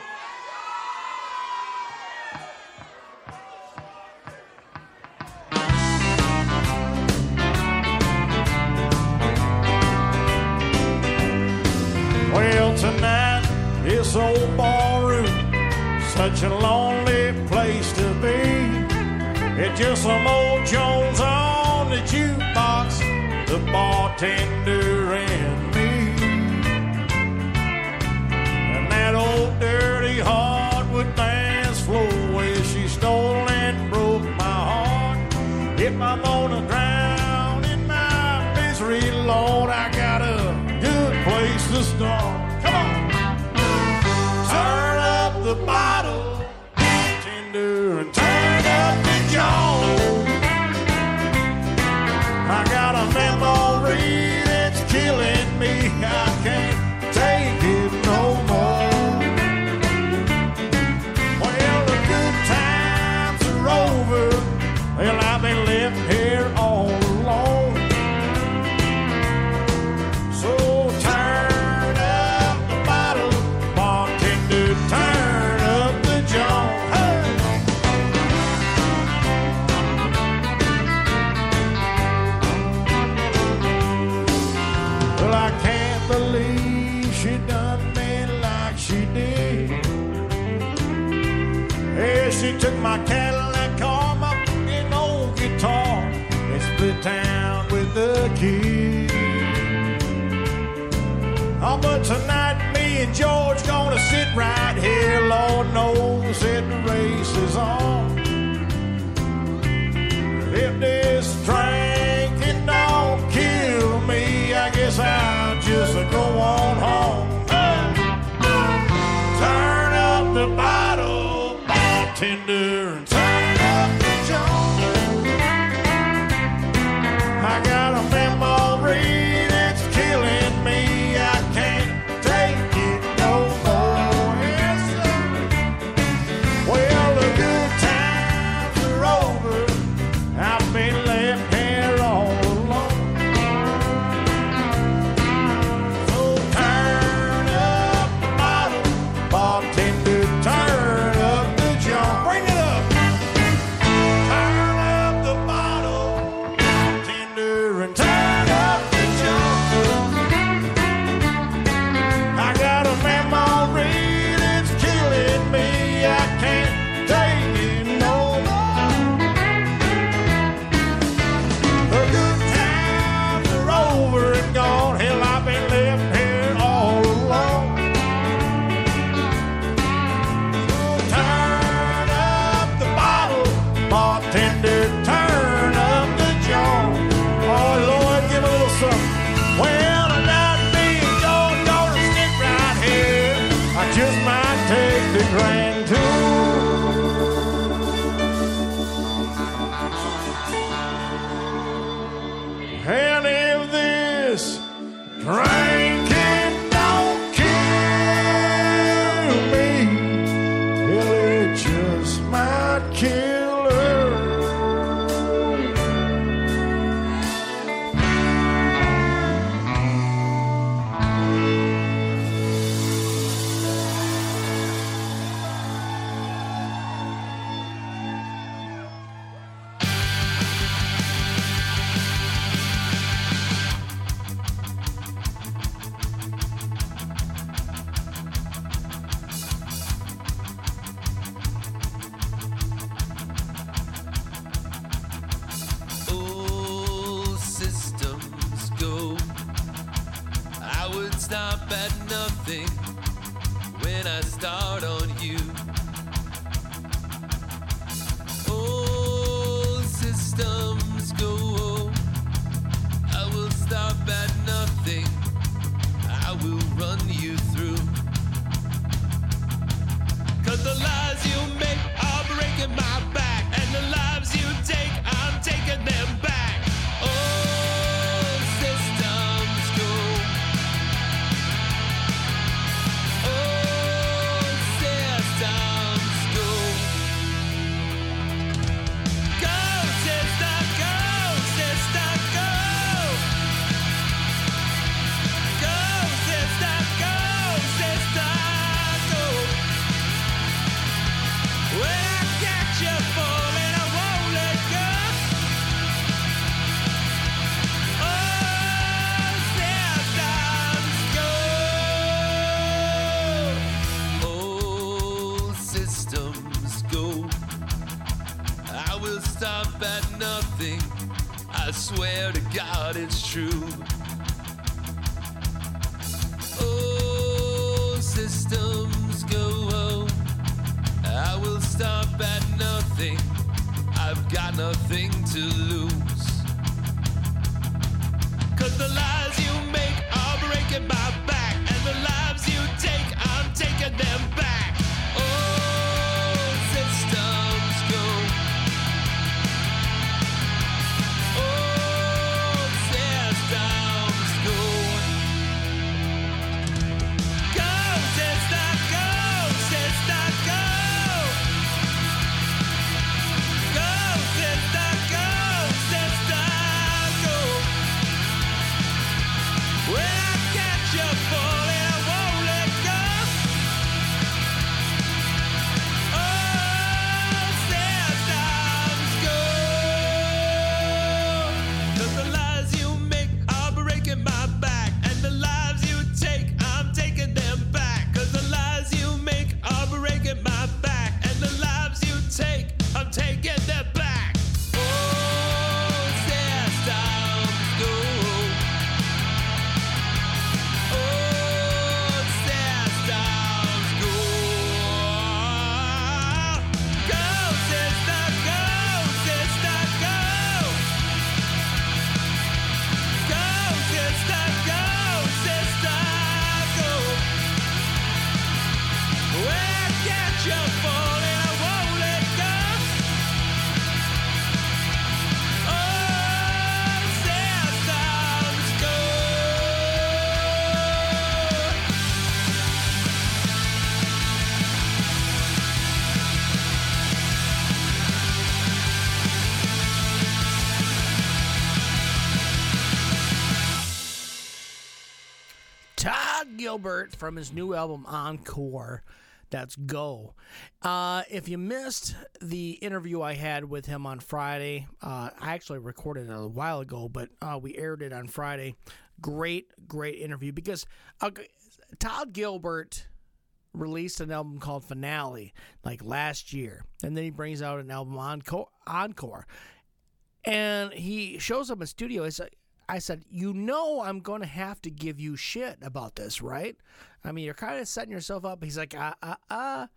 Tonight, this old ballroom, such a lonely place to be. It's just some old Jones on the jukebox, the bartender and me. And that old dirty hardwood dance floor where she stole and broke my heart. If I'm gonna drown in my misery, Lord, I got a good place to start. The bottle, tender, and turn up the jaw. I got a memory that's killing me. I can't take it no more. Well, the good times are over. Well, I've been left here all alone. So turn up the bottle, bartender, turn. She took my Cadillac, all my fucking old guitar, and split town with the kid. Oh, but tonight me and George gonna sit right here. Lord knows that the race is on. If this drinking don't kill me, I guess I'll just go on home. Hey! Turn up the bottle, tender, and turn up the joint. I got a memory that's killing me. I can't take it no more. Yes, sir. Well, the good times are over. I've been left here all alone. So turn up the bottle, bartender, turn. Killer. stop at nothing when I start on you. All systems go. I will stop at nothing. I will run you through. 'Cause the lies you make are breaking my back, and the lives you take, I'm taking them back. I swear to God it's true. Oh, systems go. I will stop at nothing. I've got nothing to lose. 'Cause the lies you make are breaking my back, and the lives you take, I'm taking them back. From his new album Encore, that's Go. If you missed the interview I had with him on Friday, I actually recorded it a while ago, but we aired it on Friday. Great interview, because Todd Gilbert released an album called Finale like last year, and then he brings out an album Encore, and he shows up in studio. It's like, I said, you know, I'm going to have to give you shit about this, right? I mean, you're kind of setting yourself up. He's like, I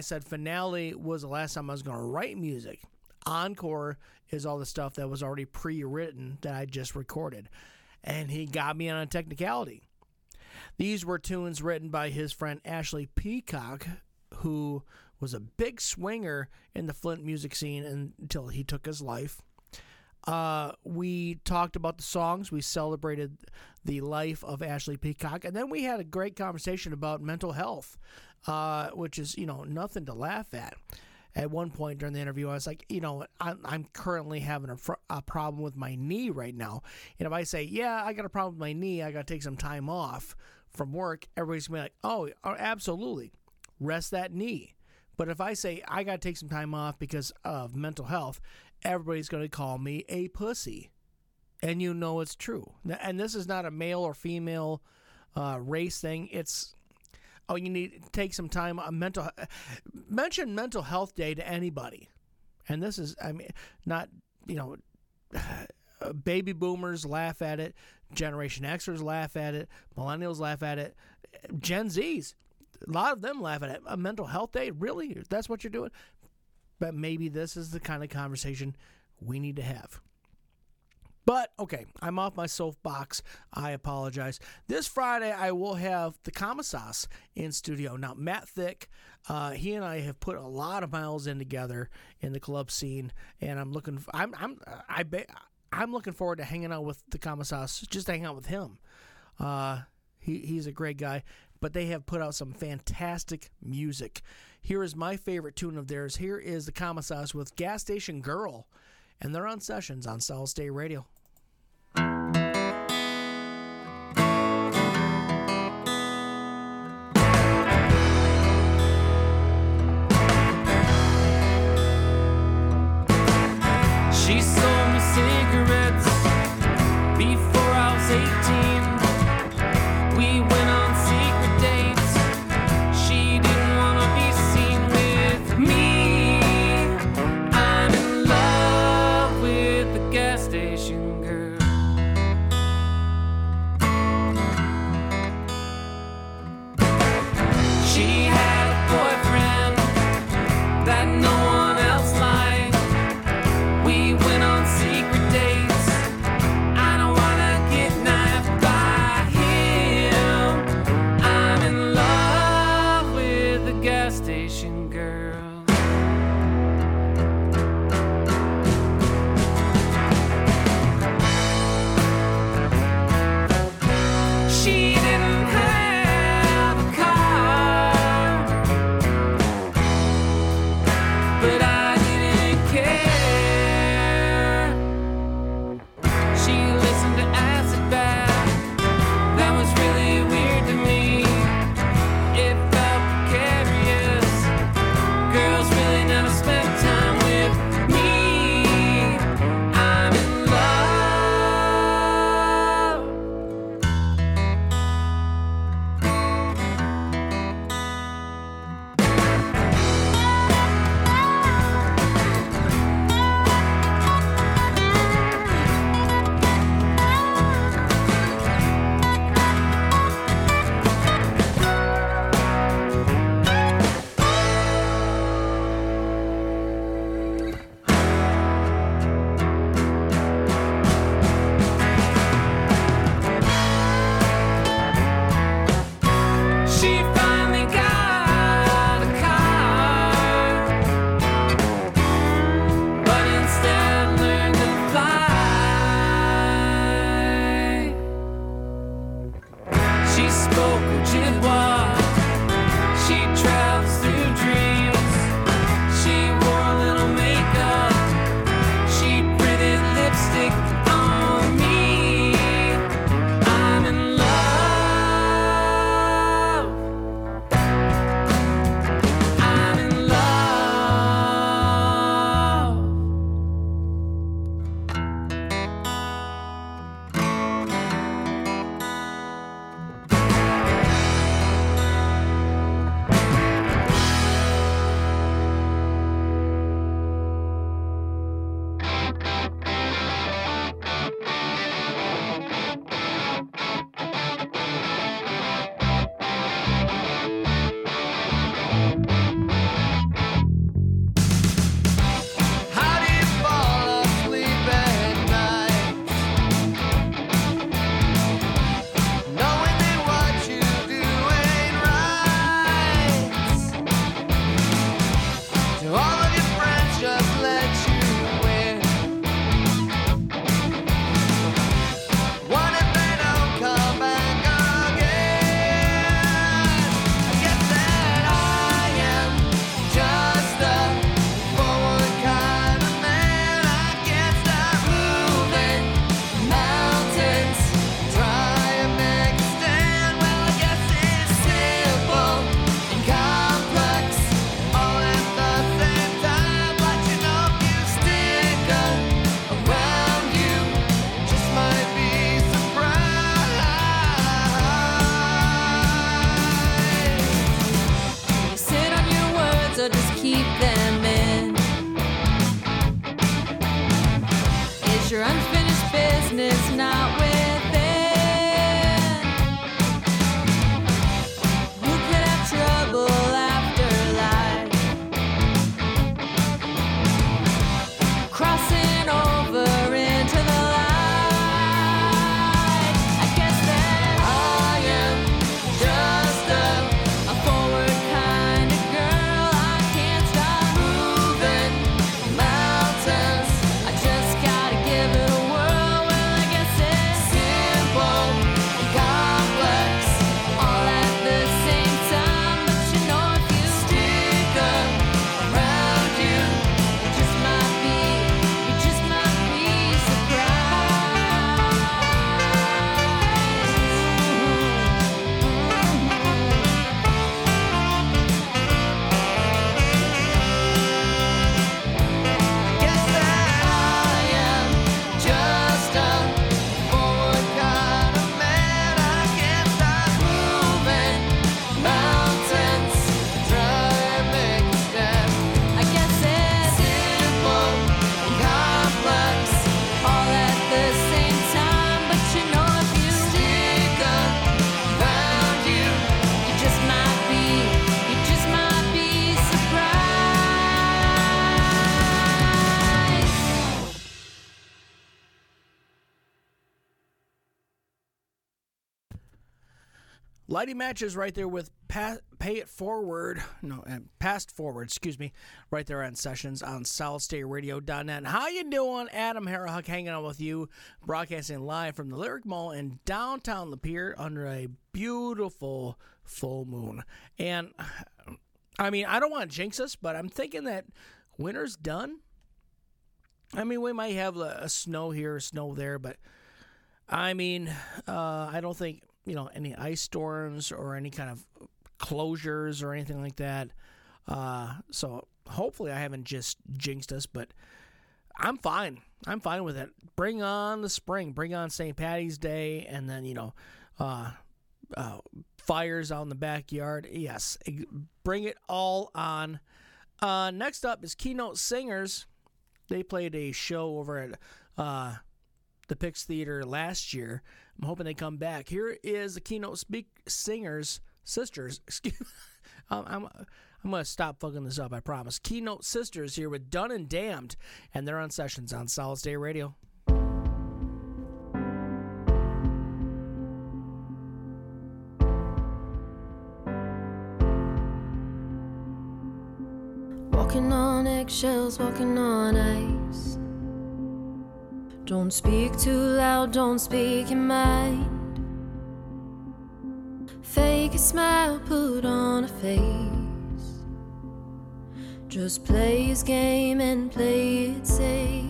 said, Finale was the last time I was going to write music. Encore is all the stuff that was already pre-written that I just recorded. And he got me on a technicality. These were tunes written by his friend Ashley Peacock, who was a big swinger in the Flint music scene until he took his life. We talked about the songs. We celebrated the life of Ashley Peacock, and then we had a great conversation about mental health, which is, you know, nothing to laugh at. At one point during the interview, I was like, you know, I'm currently having a problem with my knee right now, and if I say, yeah, I got a problem with my knee, I got to take some time off from work, everybody's gonna be like, oh, absolutely, rest that knee. But if I say I got to take some time off because of mental health, everybody's going to call me a pussy. And you know it's true. And this is not a male or female race thing. It's, oh, you need to take some time. Mention Mental Health Day to anybody. And this is, I mean, not, you know, baby boomers laugh at it. Generation Xers laugh at it. Millennials laugh at it. Gen Zs, a lot of them laugh at it. A mental health day? Really? That's what you're doing? But maybe this is the kind of conversation we need to have. But, okay, I'm off my soapbox. I apologize. This Friday, I will have the Kamasaz in studio. Now, Matt Thick, he and I have put a lot of miles in together in the club scene, and I'm looking forward to hanging out with the Kamasaz, just to hang out with him. He's a great guy, but they have put out some fantastic music. Here is my favorite tune of theirs. Here is the Kamasaz with Gas Station Girl, and they're on Sessions on Solid State Radio. She sold me cigarettes before I was 18. We went on secret dates. She didn't want to be seen with me. I'm in love with the gas station girl. She had a boyfriend that no one else liked. We went on secret dates. I don't wanna get knighted by him. I'm in love with the gas station girl. She didn't have a car, but I didn't care. She listened to acid bath. That was really weird to me. It felt precarious. Girls really never spent time with me. I'm in love. She finally got a car, but instead learned to fly. She spoke Ojibwa. She travels through dreams. She wore a little makeup. She printed lipstick on me. I'm in love. I'm in love. Lighting matches right there with Past Forward, right there on Sessions on SolidStateRadio.net. How you doing? Adam Harhock hanging out with you, broadcasting live from the Lyric Mall in downtown Lapeer under a beautiful full moon. And, I mean, I don't want to jinx us, but I'm thinking that winter's done. I mean, we might have a snow here, snow there, but, I mean, I don't think, you know, any ice storms or any kind of closures or anything like that. So hopefully I haven't just jinxed us, but I'm fine. I'm fine with it. Bring on the spring. Bring on St. Patty's Day and then, you know, fires out in the backyard. Yes, bring it all on. Next up is Keynote Singers. They played a show over at the Pix Theater last year. I'm hoping they come back. Here is the Keynote Sisters. I'm going to stop fucking this up, I promise. Keynote Sisters here with Done and Damned, and they're on Sessions on Solid State Radio. Walking on eggshells, walking on ice. Don't speak too loud, don't speak your mind. Fake a smile, put on a face. Just play his game and play it safe.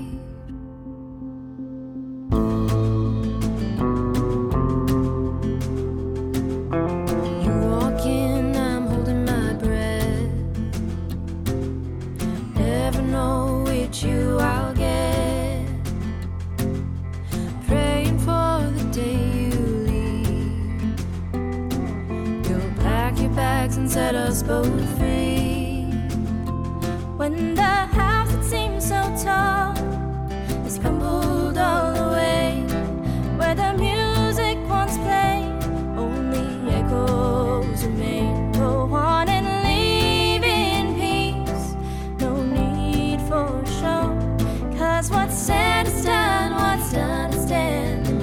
Set us both free. When the house that seems so tall is crumbled all the way, where the music once played, only echoes remain. Go on and leave in peace. No need for a show, 'cause what's said is done, what's done is done. And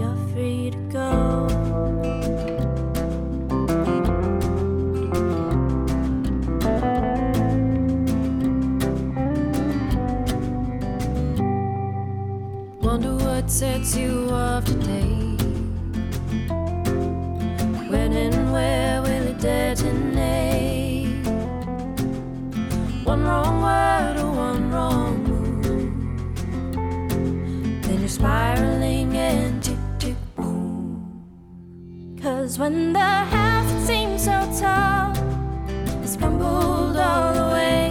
you're free to go. Sets you off today. When and where will it detonate? One wrong word or one wrong move, then you're spiraling and tick tick boom. 'Cause when the house that seems so tall is crumbled all the way,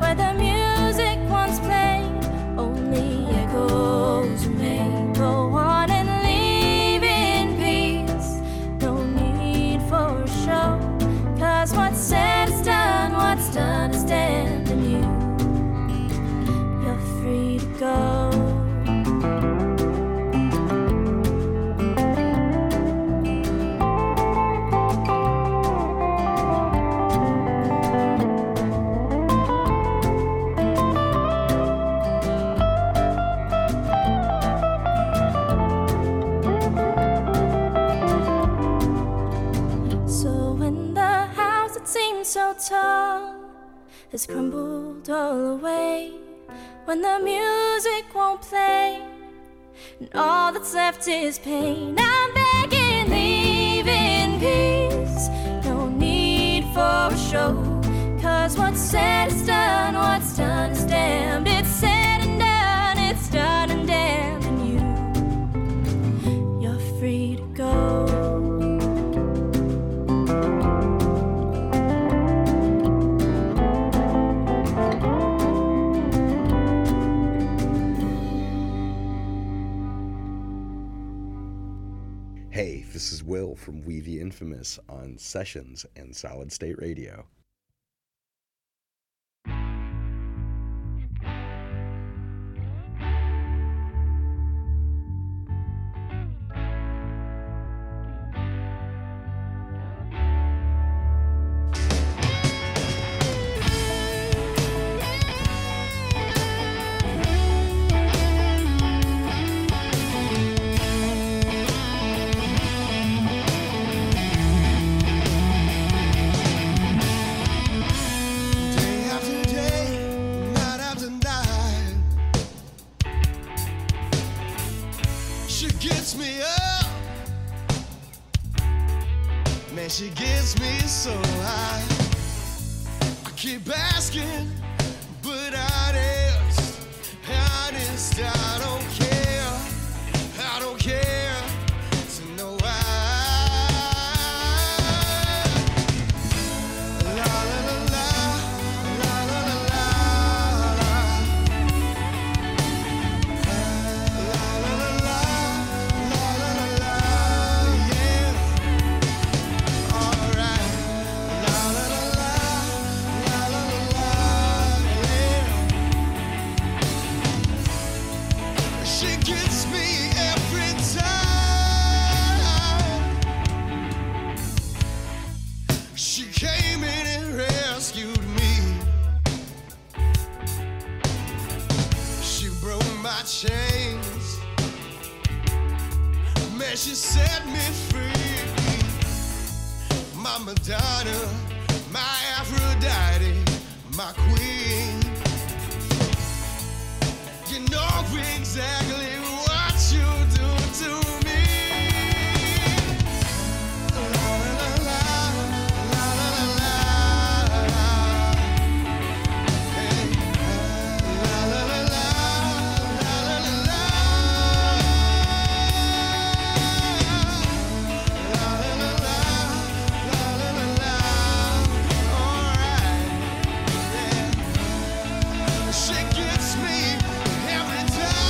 where the music once played, only echoes. Go on and leave in peace. No need for a show, 'cause what's said is done, what's done is done. And you're free to go. So tall has crumbled all away, when the music won't play and all that's left is pain. I'm begging, leave in peace. No need for a show, 'cause what's said is done, what's done is damned. It's said and done, it's done and damned. And you're free to go. Hey, this is Will from We the Infamous on Sessions and Solid State Radio. she gets me up. Man, she gets me so high. I keep asking, but I just, I don't care. I don't care to know why. La la la la, la la la la, la la la la, la la la la, yeah. All right, la la la la, la la la la, yeah. She gets me every time. She came in and rescued me. She broke my chains. Man, she set me free. My Madonna, my Aphrodite, my queen. You know exactly what you do to me. La la la la, la la la la, hey. La la la la, la la la la, la la la la, la la la la. All right, yeah. She gets me every time.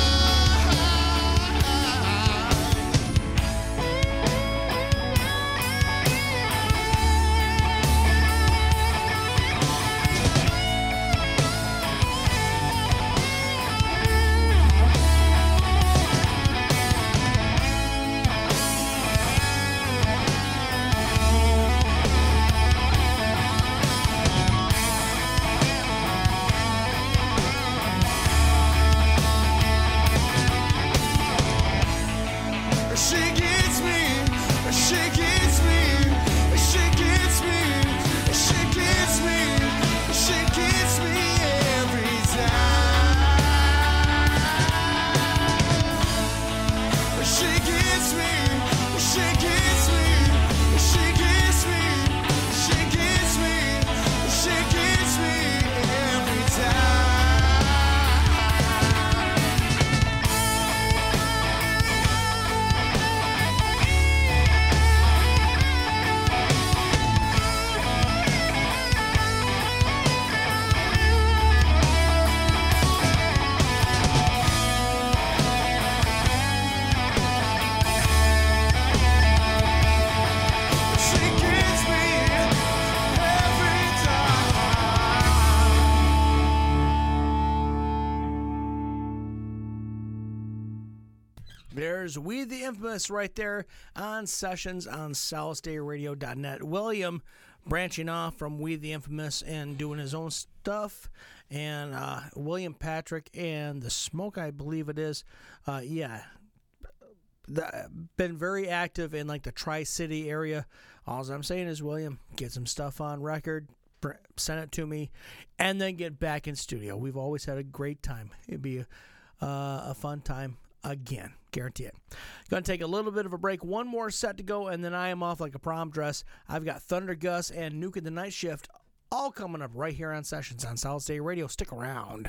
She gets me, she gets me, she gets me, she gets me, she gets me every time. She gets me, she gets me, she gets me, she gets me, she gets me every time. She gets me every time. There's We the Infamous right there on Sessions on SolidStateRadio.net. William branching off from We the Infamous and doing his own stuff. And William Patrick and the Smoke, I believe it is. Yeah. Been very active in like the Tri-City area. All I'm saying is, William, get some stuff on record, send it to me, and then get back in studio. We've always had a great time. It'd be a fun time again, guarantee it. Gonna take a little bit of a break, one more set to go, and then I am off like a prom dress. I've got Thunder Gus and Nuke in the Night Shift all coming up right here on Sessions on Solid State Radio. Stick around.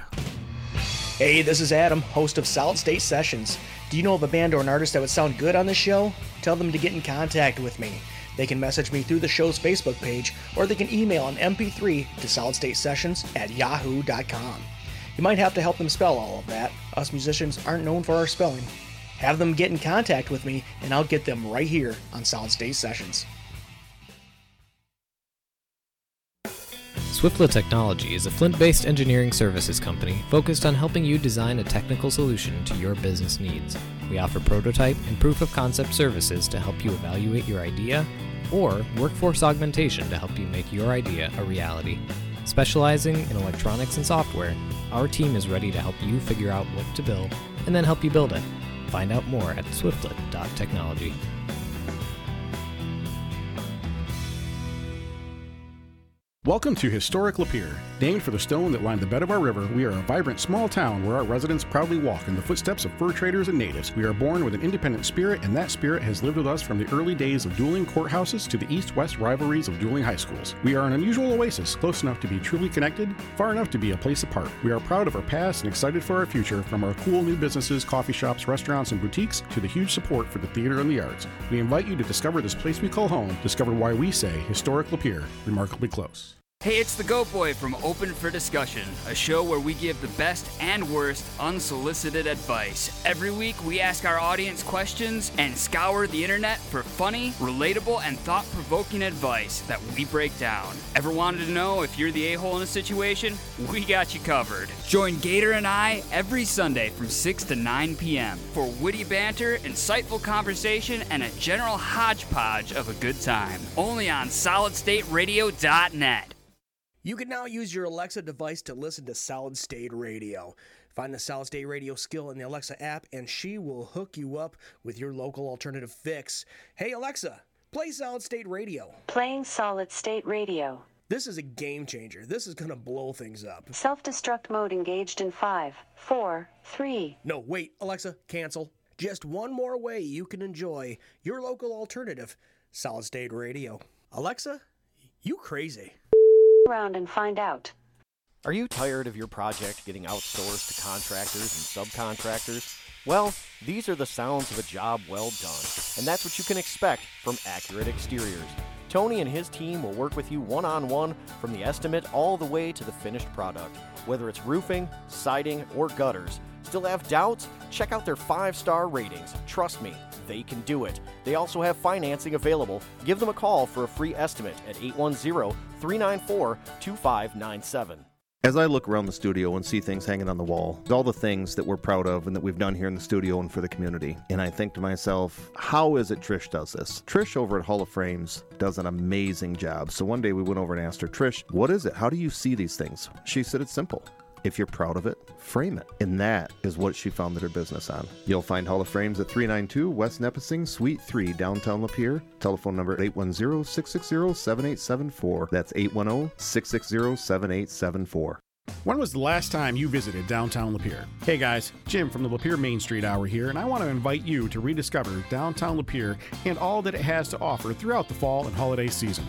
Hey, this is Adam, host of Solid State Sessions. Do you know of a band or an artist that would sound good on this show? Tell them to get in contact with me. They can message me through the show's Facebook page, or they can email an MP3 to solidstatesessions@yahoo.com. You might have to help them spell all of that. Us musicians aren't known for our spelling. Have them get in contact with me, and I'll get them right here on Solid State Sessions. Swiftlet Technology is a Flint-based engineering services company focused on helping you design a technical solution to your business needs. We offer prototype and proof-of-concept services to help you evaluate your idea, or workforce augmentation to help you make your idea a reality. Specializing in electronics and software, our team is ready to help you figure out what to build and then help you build it. Find out more at swiftlet.technology. Welcome to Historic Lapeer. Named for the stone that lined the bed of our river, we are a vibrant small town where our residents proudly walk in the footsteps of fur traders and natives. We are born with an independent spirit, and that spirit has lived with us from the early days of dueling courthouses to the east-west rivalries of dueling high schools. We are an unusual oasis, close enough to be truly connected, far enough to be a place apart. We are proud of our past and excited for our future, from our cool new businesses, coffee shops, restaurants, and boutiques, to the huge support for the theater and the arts. We invite you to discover this place we call home, discover why we say Historic Lapeer, remarkably close. Hey, it's the Goat Boy from Open for Discussion, a show where we give the best and worst unsolicited advice. Every week, we ask our audience questions and scour the internet for funny, relatable, and thought-provoking advice that we break down. Ever wanted to know if you're the a-hole in a situation? We got you covered. Join Gator and I every Sunday from 6 to 9 p.m. for witty banter, insightful conversation, and a general hodgepodge of a good time. Only on SolidStateRadio.net. You can now use your Alexa device to listen to Solid State Radio. Find the Solid State Radio skill in the Alexa app, and she will hook you up with your local alternative fix. Hey, Alexa, play Solid State Radio. Playing Solid State Radio. This is a game changer. This is going to blow things up. Self-destruct mode engaged in 5, 4, 3. No, wait, Alexa, cancel. Just one more way you can enjoy your local alternative, Solid State Radio. Alexa, you crazy. Around and find out. Are you tired of your project getting outsourced to contractors and subcontractors? Well, these are the sounds of a job well done, and that's what you can expect from Accurate Exteriors. Tony and his team will work with you one-on-one from the estimate all the way to the finished product. Whether it's roofing, siding, or gutters. Still have doubts? Check out their 5-star ratings. Trust me, they can do it. They also have financing available. Give them a call for a free estimate at 810-394-2597. As I look around the studio and see things hanging on the wall, all the things that we're proud of and that we've done here in the studio and for the community, and I think to myself, how is it Trish does this? Trish over at Hall of Frames does an amazing job. So one day we went over and asked her, Trish, what is it? How do you see these things? She said, it's simple. If you're proud of it, frame it. And that is what she founded her business on. You'll find Hall of Frames at 392 West Nepessing, Suite 3, downtown Lapeer. Telephone number 810-660-7874. That's 810-660-7874. When was the last time you visited downtown Lapeer? Hey guys, Jim from the Lapeer Main Street Hour here, and I want to invite you to rediscover downtown Lapeer and all that it has to offer throughout the fall and holiday season.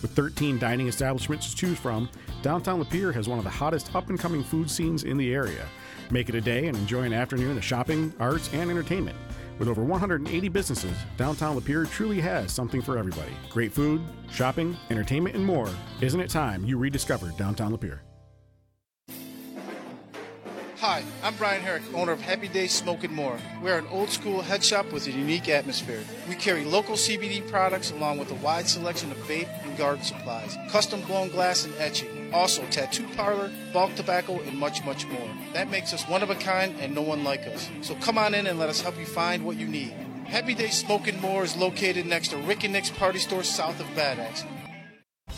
With 13 dining establishments to choose from, downtown Lapeer has one of the hottest up-and-coming food scenes in the area. Make it a day and enjoy an afternoon of shopping, arts, and entertainment. With over 180 businesses, downtown Lapeer truly has something for everybody. Great food, shopping, entertainment, and more. Isn't it time you rediscovered downtown Lapeer? Hi, I'm Brian Herrick, owner of Happy Day Smokin' More. We're an old-school head shop with a unique atmosphere. We carry local CBD products along with a wide selection of vape and garden supplies, custom-blown glass and etching, also tattoo parlor, bulk tobacco, and much, much more. That makes us one of a kind and no one like us. So come on in and let us help you find what you need. Happy Day Smokin' More is located next to Rick and Nick's Party Store south of Bad Axe.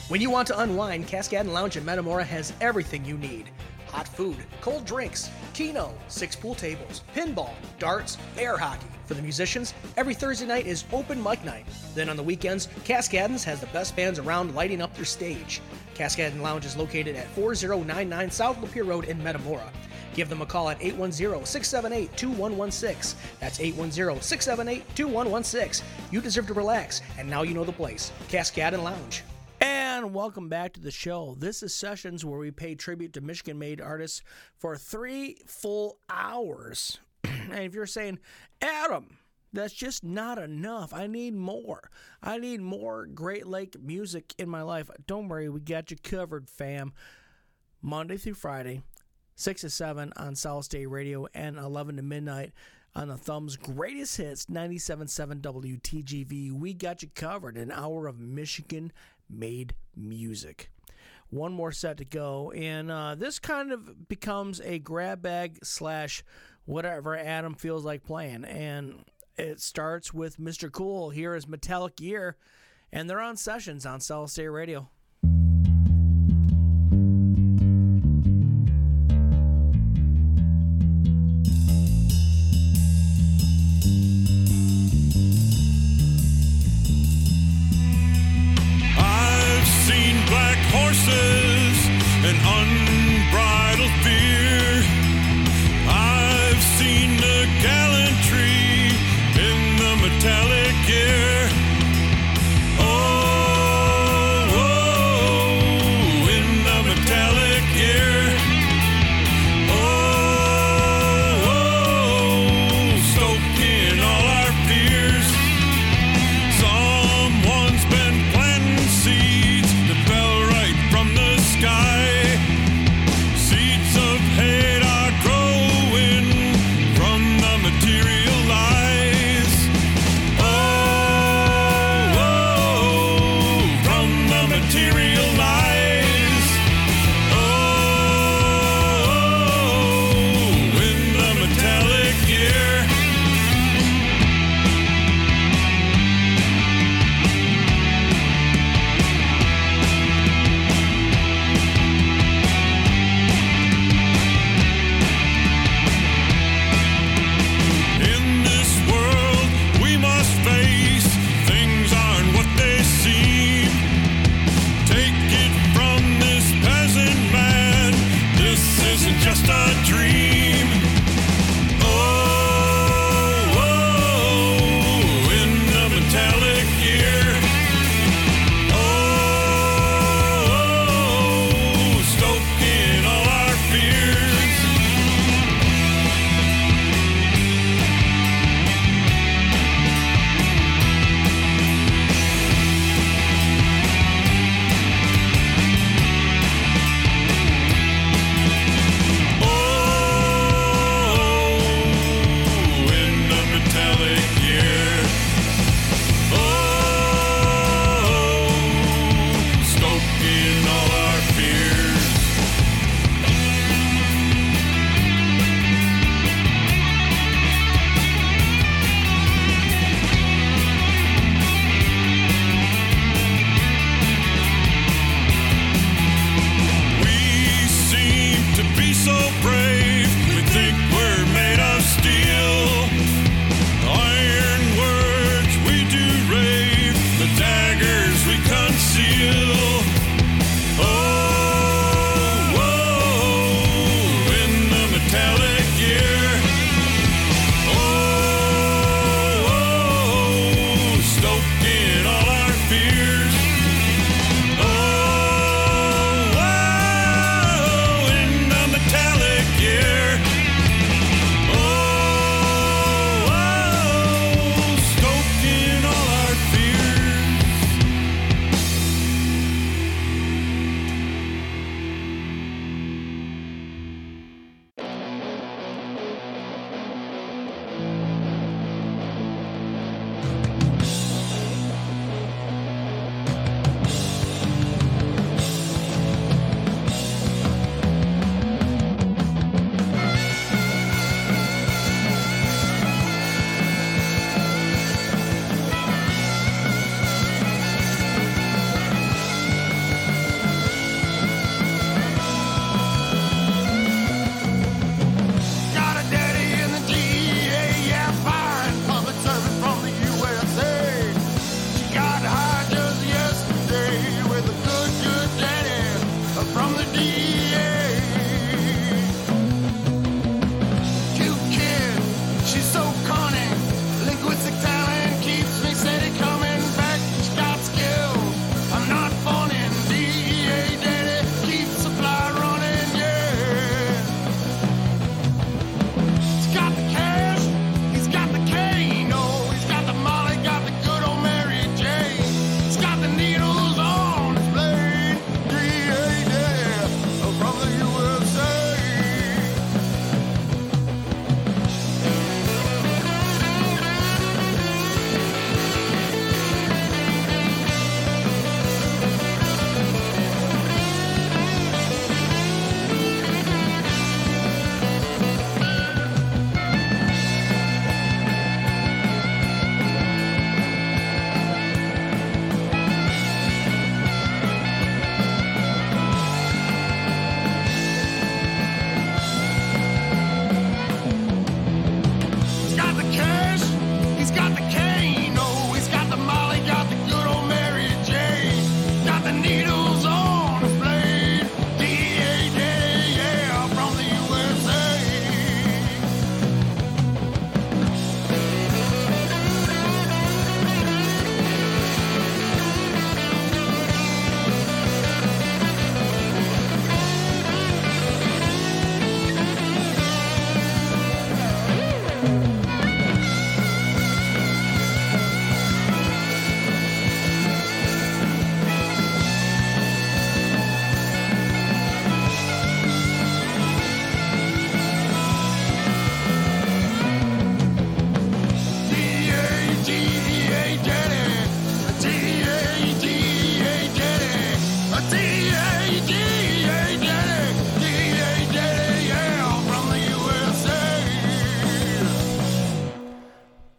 When you want to unwind, Cascadon Lounge in Metamora has everything you need. Hot food, cold drinks, keno, 6 pool tables, pinball, darts, air hockey. For the musicians, every Thursday night is open mic night. Then on the weekends, Cascadon's has the best bands around lighting up their stage. Cascadon Lounge is located at 4099 South Lapeer Road in Metamora. Give them a call at 810-678-2116. That's 810-678-2116. You deserve to relax, and now you know the place, Cascadon Lounge. And welcome back to the show. This is Sessions, where we pay tribute to Michigan-made artists for 3 full hours. And if you're saying, Adam, that's just not enough. I need more. I need more Great Lake music in my life. Don't worry, we got you covered, fam. Monday through Friday, 6 to 7 on Solid State Radio and 11 to midnight on the Thumb's Greatest Hits, 97.7 WTGV. We got you covered. An hour of Michigan made music. One more set to go, and this kind of becomes a grab bag slash whatever Adam feels like playing, and it starts with Mr. Cool. Here is Metallic Year, and they're on Sessions on Solid State Radio. Horses!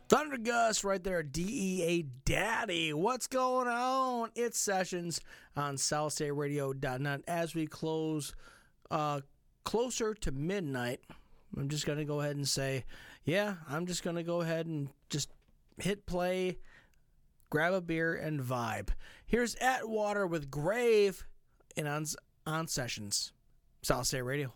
Thunder Gust right there, DEA Daddy. What's going on? It's Sessions on SolidStateRadio.net. As we close closer to midnight, I'm just going to go ahead and say, yeah, I'm just going to go ahead and just hit play, grab a beer, and vibe. Here's Atwater with Grave and on Sessions, Solid State Radio.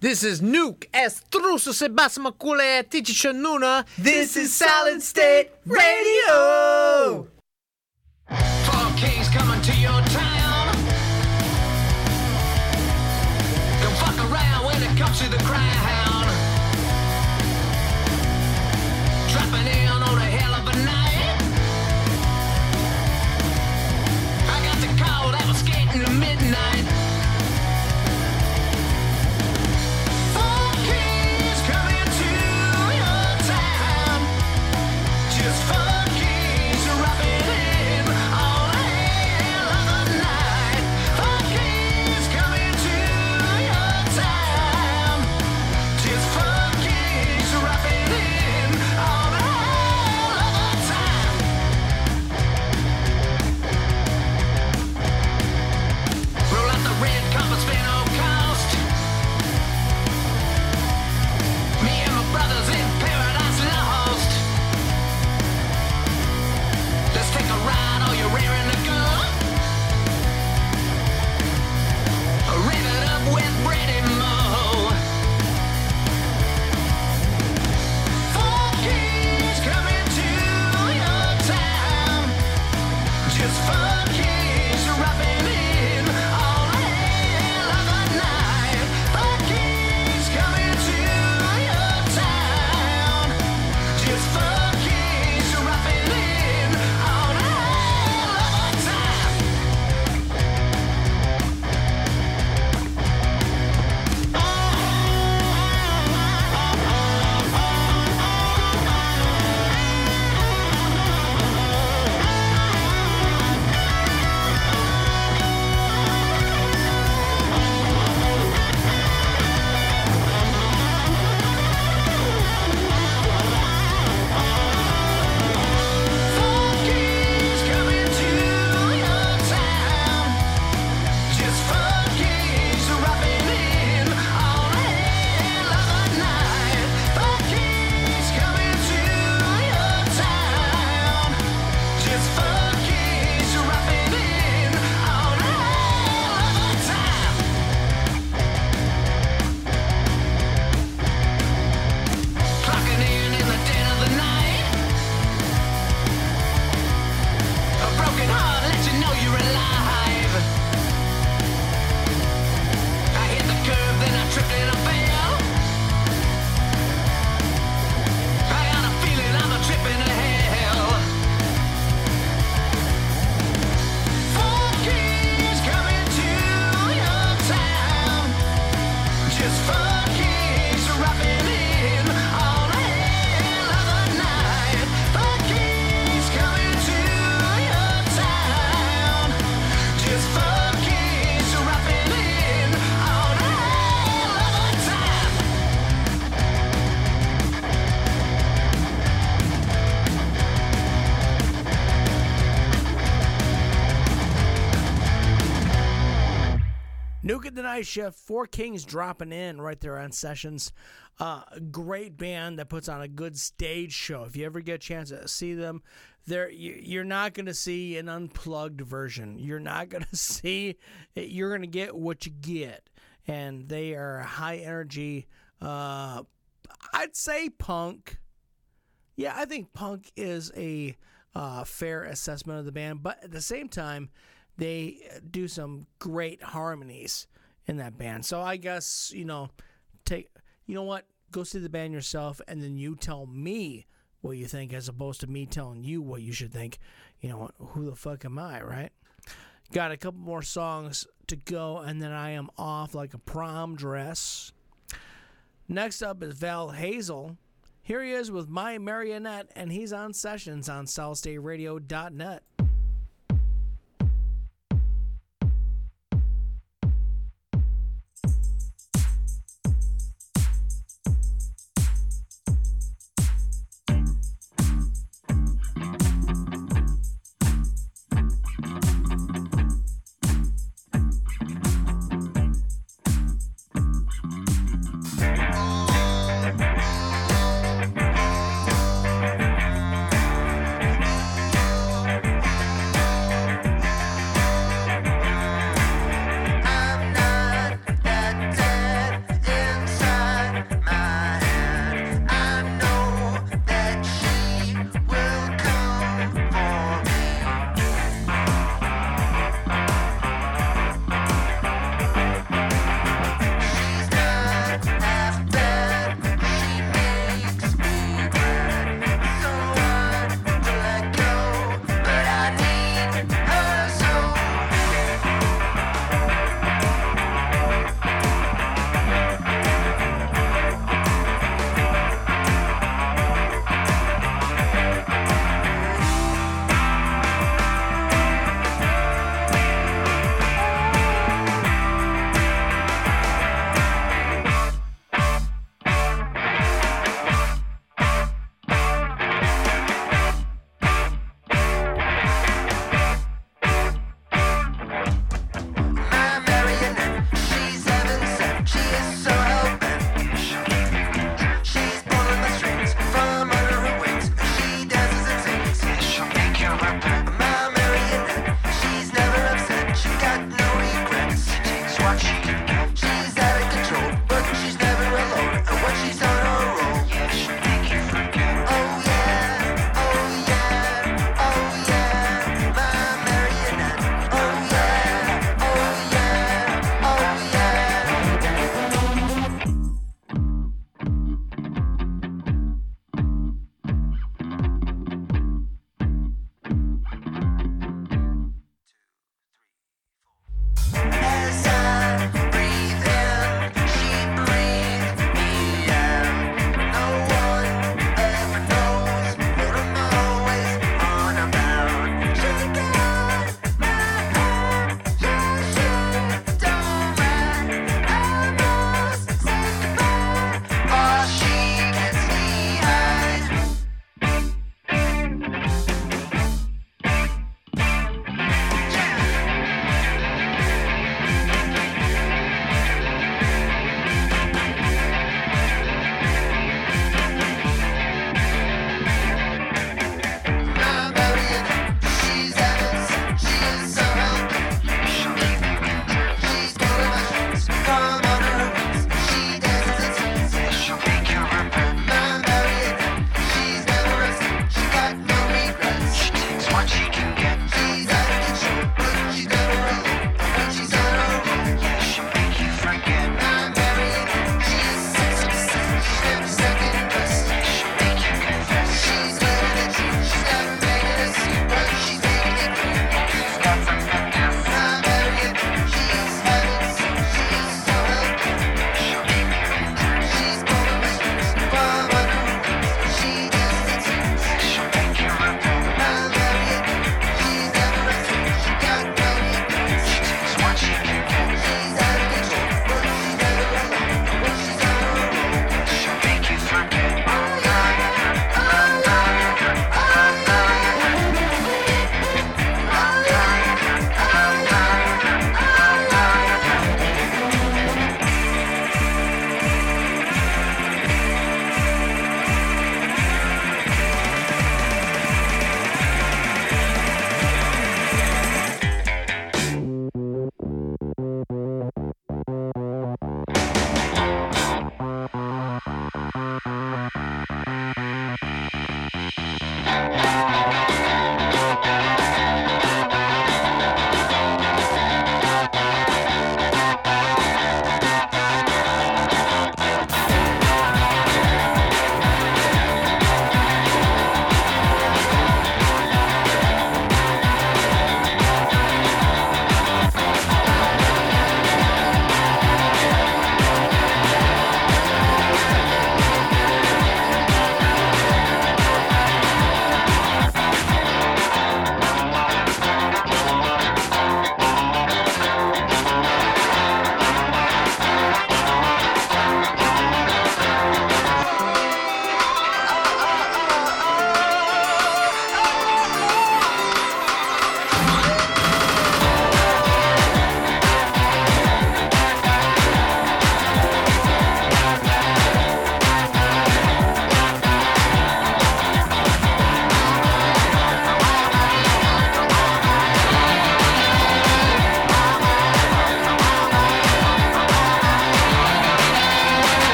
This is Nuke Estrusu Sebastian Macule Tichicha Nuna. This is Solid State Radio. 4K's coming to your town. Come fuck around when it comes to the crown. Dropping in on a hell of a night. I got the call that was getting to midnight. Shift, 4K's dropping in right there on Sessions. Great band that puts on a good stage show. If you ever get a chance to see them, you're not going to see an unplugged version. You're not going to see it. You're going to get what you get. And they are high energy, I'd say punk. Yeah, I think punk is a fair assessment of the band. But at the same time, they do some great harmonies in that band. So I guess, you know what? Go see the band yourself, and then you tell me what you think, as opposed to me telling you what you should think. You know, who the fuck am I, right? Got a couple more songs to go, and then I am off like a prom dress. Next up is Val Hazel. Here he is with My Marionette, and he's on Sessions on SolidStateRadio.net.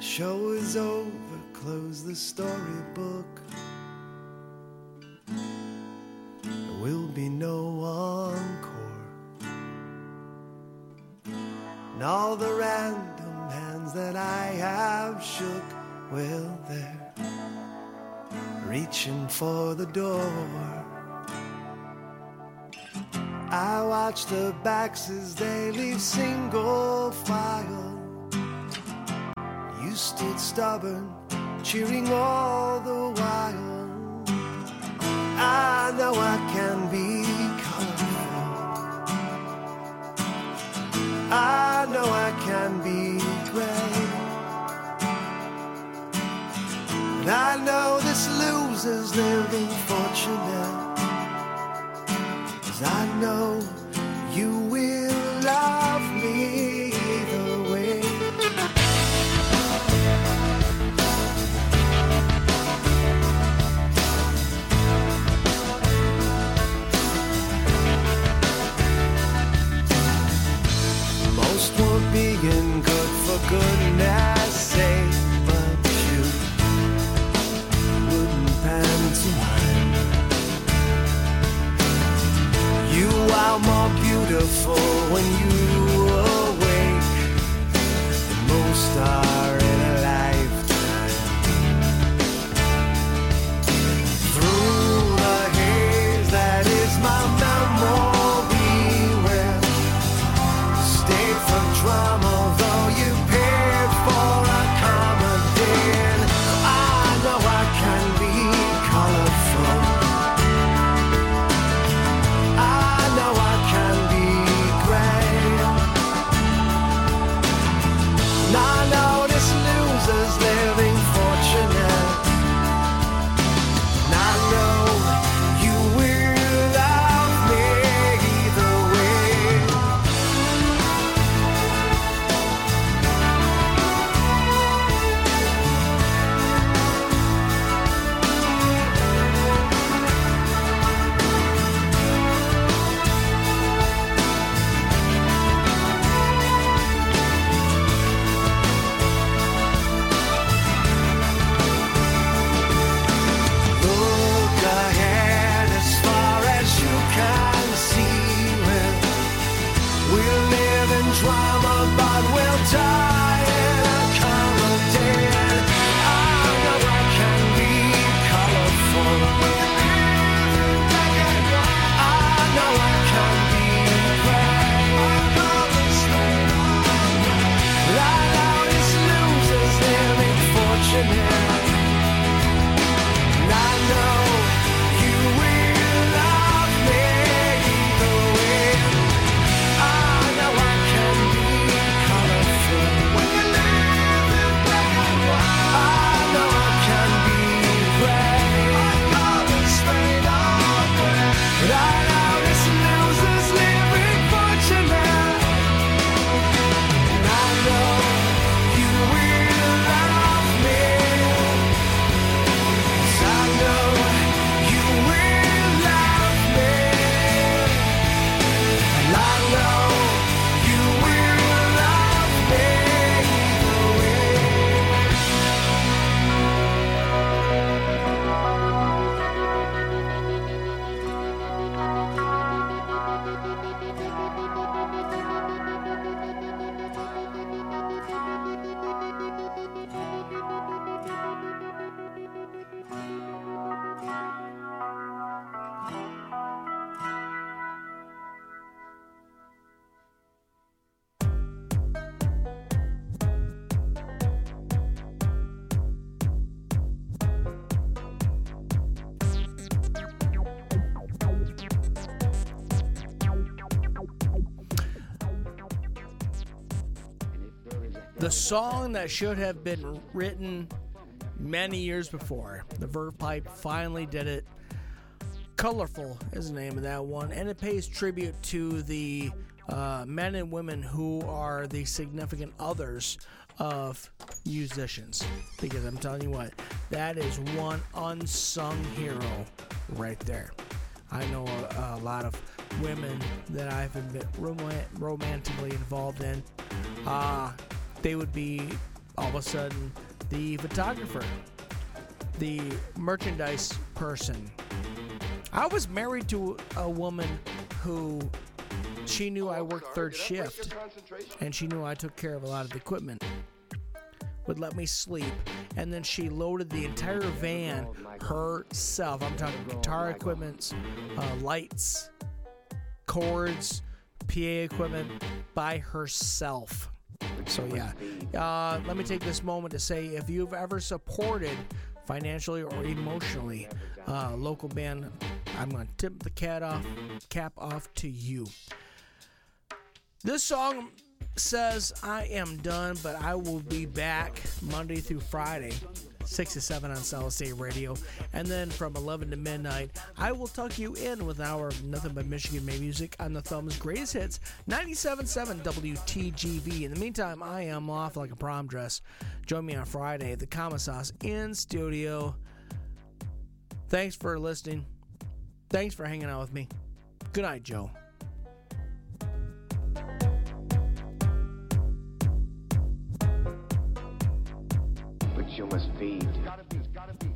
Show is over, close the storybook. There will be no encore. And all the random hands that I have shook, well, they're reaching for the door. I watch the backs as they leave single file. Stood stubborn, cheering all the while. I know I can be confident. I know I can be great. says living fortunate, 'cause I know you will love me either way. Most were being good for goodness sake, but you wouldn't pantomime. You are more beautiful when you awake than most are in a lifetime. Through the haze that is my memory, well, stay from trauma though you paid for a common den. I know I can be colorful, I know I can be grand, and I know this loser's living fortunate, and I know you will love me either way. Look ahead as far as you can see. Well, we'll live in drama, but we'll die in a common den. I know I can be colorful, I know I can be brave. La la, this losers living fortunate. And I know you will love me either way. I know I can be colorful, I know I can be brave. But I know this loser's living fortunate, and I know you will love me. I know you will love me, and I know you will love me either way. The song that should have been written many years before. The Verve Pipe finally did it. Colorful is the name of that one, and it pays tribute to the men and women who are the significant others of musicians. Because I'm telling you what, that is one unsung hero right there. I know a lot of women that I've been romantically involved in. They would be all of a sudden the photographer, the merchandise person. I was married to a woman who, she knew I worked third shift, and she knew I took care of a lot of the equipment, would let me sleep, and then she loaded the entire van herself. I'm talking guitar equipment, lights, cords, PA equipment by herself. So yeah, let me take this moment to say, if you've ever supported financially or emotionally local band, I'm going to tip the cap off to you. This song says I am done, but I will be back Monday through Friday 6 to 7 on Solid State Radio. And then from 11 to midnight, I will tuck you in with an hour of nothing but Michigan made music on the Thumb's Greatest Hits, 97.7 WTGV. In the meantime, I am off like a prom dress. Join me on Friday at the Kamasaz in studio. Thanks for listening. Thanks for hanging out with me. Good night, Joe. You must feed. It's gotta be.